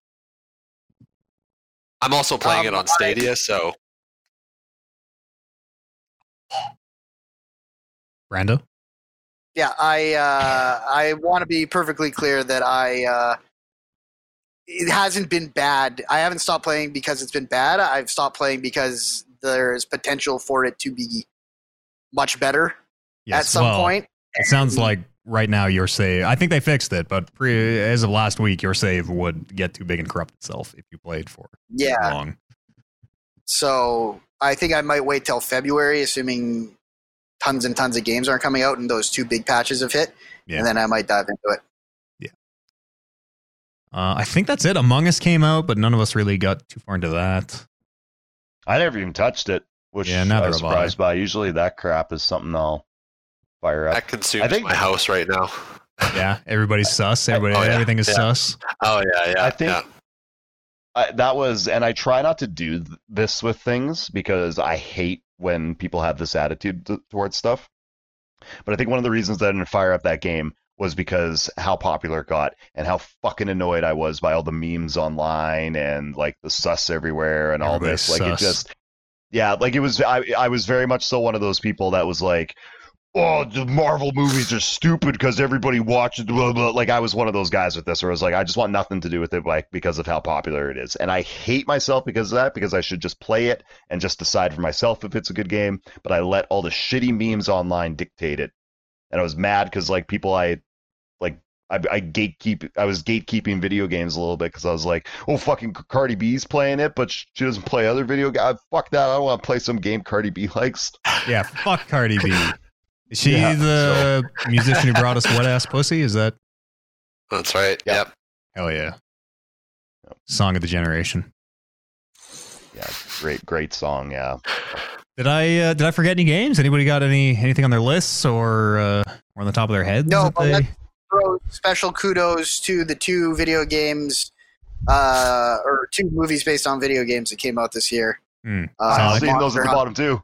I'm also playing it on Stadia, so. Brando. Yeah, I want to be perfectly clear that it hasn't been bad. I haven't stopped playing because it's been bad. I've stopped playing because there's potential for it to be much better at some point. It sounds like right now your save... I think they fixed it, but as of last week, your save would get too big and corrupt itself if you played for too long. So I think I might wait till February, assuming tons and tons of games aren't coming out and those two big patches have hit, and then I might dive into it. I think that's it. Among Us came out, but none of us really got too far into that. I never even touched it, which I was surprised by. Usually that crap is something I'll fire up. That consumes my house right now. Yeah, everybody's sus. Everything is sus. Oh, yeah, yeah. I think that was, and I try not to do this with things because I hate when people have this attitude towards stuff. But I think one of the reasons that I didn't fire up that game was because how popular it got and how fucking annoyed I was by all the memes online and the sus everywhere and everybody all this. I was very much so one of those people that was like, oh, the Marvel movies are stupid because everybody watches blah, blah. I was one of those guys with this where I was like, I just want nothing to do with it because of how popular it is. And I hate myself because of that, because I should just play it and just decide for myself if it's a good game. But I let all the shitty memes online dictate it. And I was mad because people I was gatekeeping video games a little bit because I was like, oh, fucking Cardi B's playing it, but she doesn't play other video games. Fuck that. I don't want to play some game Cardi B likes. Yeah, fuck Cardi B. Is she the musician who brought us Wet Ass Pussy? Is that? That's right. Yep. Hell yeah. Yep. Song of the generation. Yeah, great song. Yeah. Did I forget any games? Anybody got anything on their lists or on the top of their heads? No, but let's throw special kudos to the two video games or two movies based on video games that came out this year. I've seen those at the bottom too.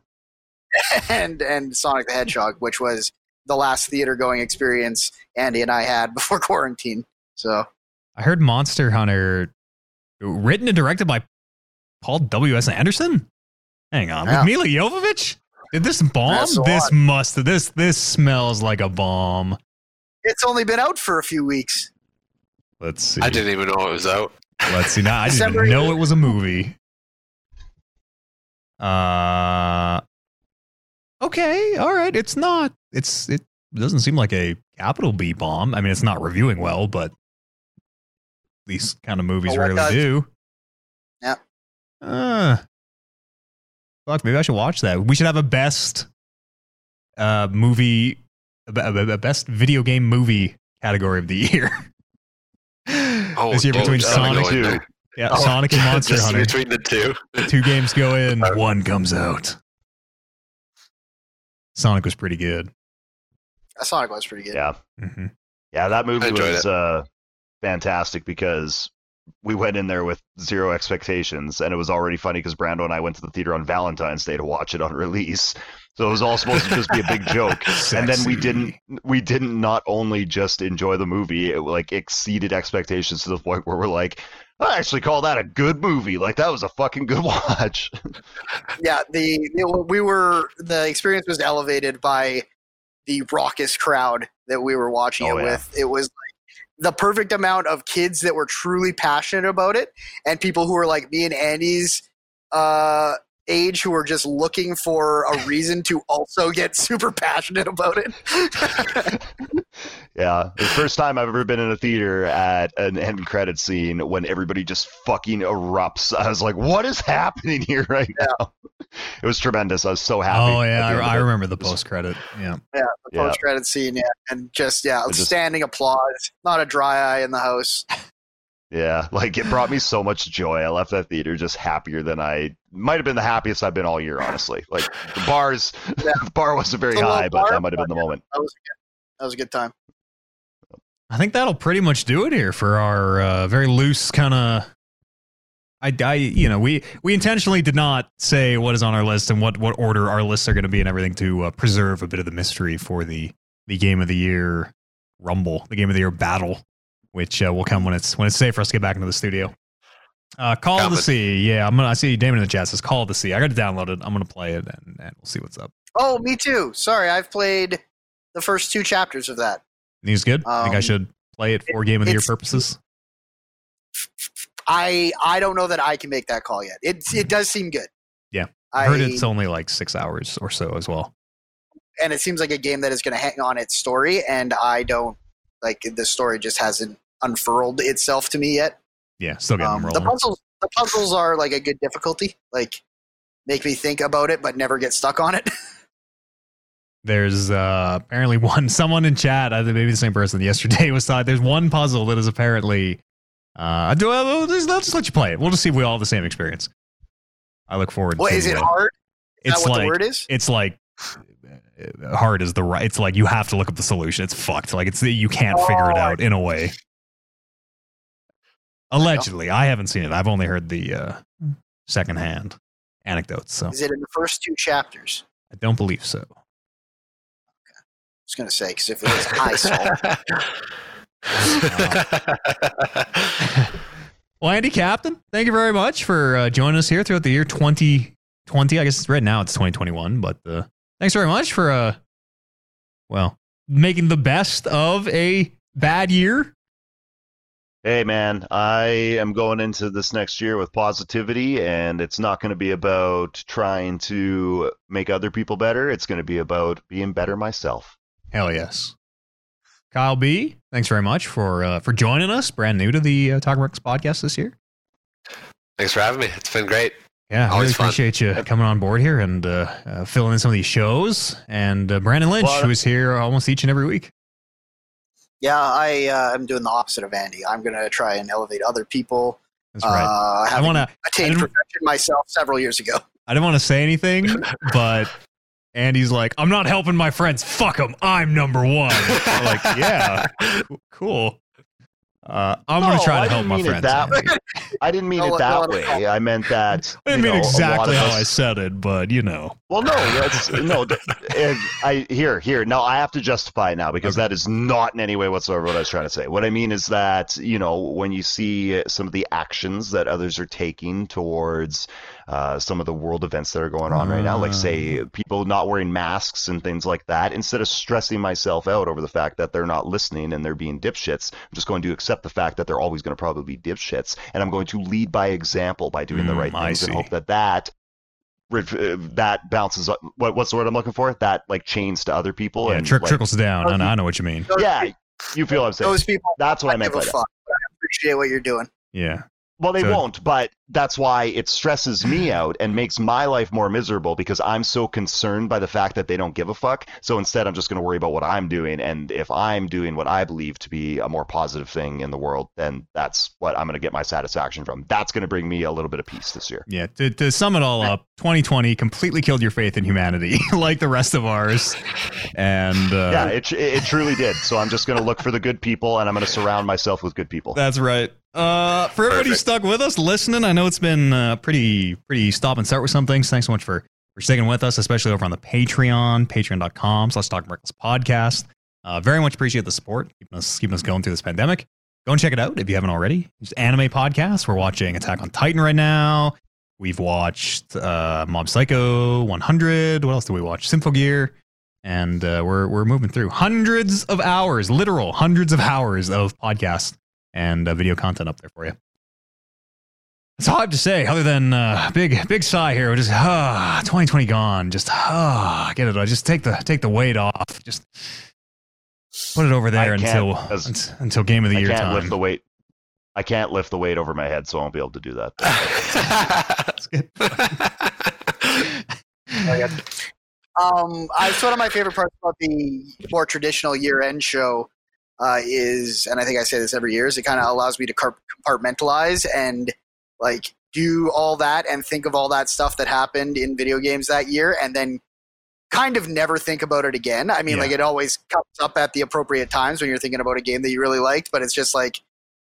And Sonic the Hedgehog, which was the last theater going experience Andy and I had before quarantine. So I heard Monster Hunter written and directed by Paul W.S. Anderson. Hang on. Yeah. With Mila Jovovich? Did this bomb? This smells like a bomb. It's only been out for a few weeks. Let's see. I didn't even know it was out. Let's see. No, I didn't even know it was a movie. Okay. All right. It's not. It doesn't seem like a capital B bomb. I mean, it's not reviewing well, but these kind of movies rarely do. Yeah. Fuck. Maybe I should watch that. We should have a best movie, a best video game movie category of the year. Oh, this year between Sonic, Sonic and Monster Hunter. Between the two, two games go in, one comes out. Sonic was pretty good. Sonic was pretty good. Yeah, mm-hmm. Yeah, that movie was fantastic because we went in there with zero expectations, and it was already funny because Brando and I went to the theater on Valentine's Day to watch it on release, so it was all supposed to just be a big joke. And then we didn't not only just enjoy the movie, it like exceeded expectations to the point where we're like, I actually call that a good movie. Like, that was a fucking good watch. Yeah, the experience was elevated by the raucous crowd that we were watching it with. It was like the perfect amount of kids that were truly passionate about it, and people who were like me and Andy's age who were just looking for a reason to also get super passionate about it. Yeah. The first time I've ever been in a theater at an end credit scene when everybody just fucking erupts. I was like, what is happening here right now? It was tremendous. I was so happy. Oh, yeah. I remember the post-credit. Yeah. Yeah. The post-credit scene. Yeah. And just standing applause. Not a dry eye in the house. Yeah, like it brought me so much joy. I left that theater just happier than I might have been, the happiest I've been all year, honestly. Like the bar wasn't very high, but that might have been the moment. That was a good time. I think that'll pretty much do it here for our very loose kind of. We intentionally did not say what is on our list and what order our lists are going to be and everything to preserve a bit of the mystery for the Game of the Year Rumble, the Game of the Year Battle, which will come when it's safe for us to get back into the studio. Call to Sea. Yeah, I see Damon in the chat says Call to Sea. I got it downloaded. I'm going to play it, and we'll see what's up. Oh, me too. Sorry, I've played the first two chapters of that. He's good? I think I should play it for Game of the Year purposes? I don't know that I can make that call yet. It does seem good. Yeah. I heard it's only like 6 hours or so as well. And it seems like a game that is going to hang on its story, and I don't. Like, the story just hasn't unfurled itself to me yet. Yeah, still getting them rolling. The puzzles are like a good difficulty. Like, make me think about it, but never get stuck on it. There's apparently someone in chat, maybe the same person yesterday was thought, there's one puzzle that is apparently, I'll just let you play it. We'll just see if we all have the same experience. I look forward to it. Well, is it hard? Is that what the word is? It's like, hard is the right. It's like you have to look up the solution. It's fucked. Like you can't figure it out in a way. Allegedly, I haven't seen it. I've only heard the secondhand anecdotes. So is it in the first two chapters? I don't believe so. Okay. I was gonna say because if it was, I saw. Well, Andy Captain, thank you very much for joining us here throughout the year 2020. I guess right now it's 2021, but. Thanks very much for, making the best of a bad year. Hey, man, I am going into this next year with positivity, and it's not going to be about trying to make other people better. It's going to be about being better myself. Hell yes. Kyle B, thanks very much for joining us. Brand new to the Talking Reckless podcast this year. Thanks for having me. It's been great. Yeah, I really appreciate you coming on board here and filling in some of these shows. And Brandon Lynch, who is here almost each and every week. Yeah, I'm doing the opposite of Andy. I'm going to try and elevate other people. That's right. I want to attain perfection myself several years ago. I didn't want to say anything, but Andy's like, I'm not helping my friends. Fuck them. I'm number one. I'm like, yeah, cool. I'm going to try to help my friends. I didn't mean it that way. I meant that. I didn't mean exactly how I said it, but you know. Well, no, that's no. No, I have to justify it now because that is not in any way whatsoever what I was trying to say. What I mean is that, you know, when you see some of the actions that others are taking towards some of the world events that are going on right now, like say people not wearing masks and things like that, instead of stressing myself out over the fact that they're not listening and they're being dipshits, I'm just going to accept the fact that they're always going to probably be dipshits, and I'm going to lead by example by doing the right things and hope that that bounces up. What's the word I'm looking for? That like chains to other people. Yeah, and trickles down. I know what you mean. Yeah, you feel what I'm saying. Those people. That's what I meant by that. I appreciate what you're doing. Yeah. Well, they won't, but that's why it stresses me out and makes my life more miserable because I'm so concerned by the fact that they don't give a fuck. So instead, I'm just going to worry about what I'm doing. And if I'm doing what I believe to be a more positive thing in the world, then that's what I'm going to get my satisfaction from. That's going to bring me a little bit of peace this year. Yeah. To sum it all up, 2020 completely killed your faith in humanity like the rest of ours. And yeah, it truly did. So I'm just going to look for the good people and I'm going to surround myself with good people. That's right. For everybody stuck with us listening, I know it's been pretty stop and start with some things. Thanks so much for sticking with us, especially over on the Patreon, patreon.com/Talking Reckless Podcast. Very much appreciate the support, keeping us going through this pandemic. Go and check it out if you haven't already. It's anime podcast. We're watching Attack on Titan right now. We've watched Mob Psycho 100. What else did we watch? Symphogear. And we're moving through hundreds of hours of podcasts and video content up there for you. It's hard to say other than big sigh here. We're just 2020 gone. Just get it. Just take the weight off. Just put it over there until game of the year time. I can't lift the weight. I can't lift the weight over my head, so I won't be able to do that. That's good. It's one of my favorite parts about the more traditional year-end show. Is, and I think I say this every year, is it kind of allows me to compartmentalize and like do all that and think of all that stuff that happened in video games that year and then kind of never think about it again. I mean, like it always comes up at the appropriate times when you're thinking about a game that you really liked, but it's just like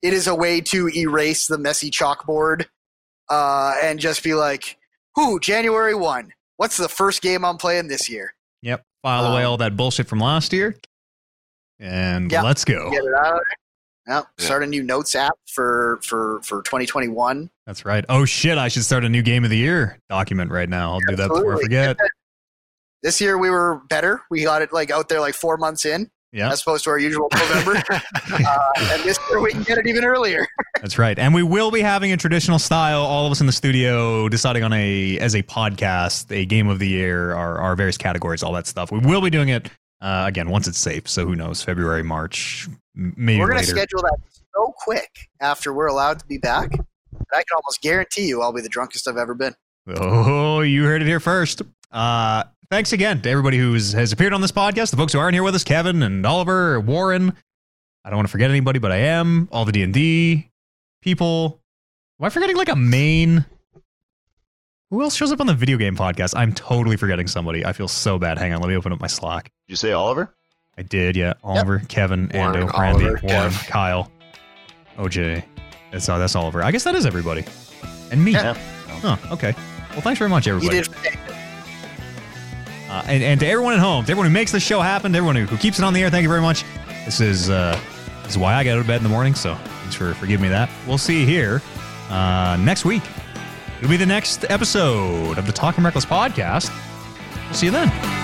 it is a way to erase the messy chalkboard and just be like, ooh, January 1. What's the first game I'm playing this year? Yep. File away all that bullshit from last year. And let's go. Get it out of there. Yep. Yeah. Start a new notes app for 2021. That's right. Oh shit, I should start a new game of the year document right now. I'll do that before I forget. This year we were better. We got it like out there like 4 months in. Yeah. As opposed to our usual November. And this year we can get it even earlier. That's right. And we will be having a traditional style, all of us in the studio deciding on as a podcast, a game of the year, our various categories, all that stuff. We will be doing it again, once it's safe, so who knows? February, March, maybe we're going to schedule that so quick after we're allowed to be back. That I can almost guarantee you I'll be the drunkest I've ever been. Oh, you heard it here first. Thanks again to everybody who has appeared on this podcast, the folks who aren't here with us, Kevin and Oliver, Warren. I don't want to forget anybody, but I am. All the D&D people. Am I forgetting like a main? Who else shows up on the video game podcast? I'm totally forgetting somebody. I feel so bad. Hang on, let me open up my Slack. Did you say Oliver? I did, yeah. Oliver, yep. Kevin, Warren, Ando, Randy, Oliver, Warren, Kev. Kyle, OJ. That's Oliver. I guess that is everybody. And me. Yeah. Oh, okay. Well, thanks very much, everybody. You did. And to everyone at home, to everyone who makes this show happen, to everyone who keeps it on the air, thank you very much. This is why I got out of bed in the morning, so thanks for giving me that. We'll see you here next week. It'll be the next episode of the Talking Reckless Podcast. We'll see you then.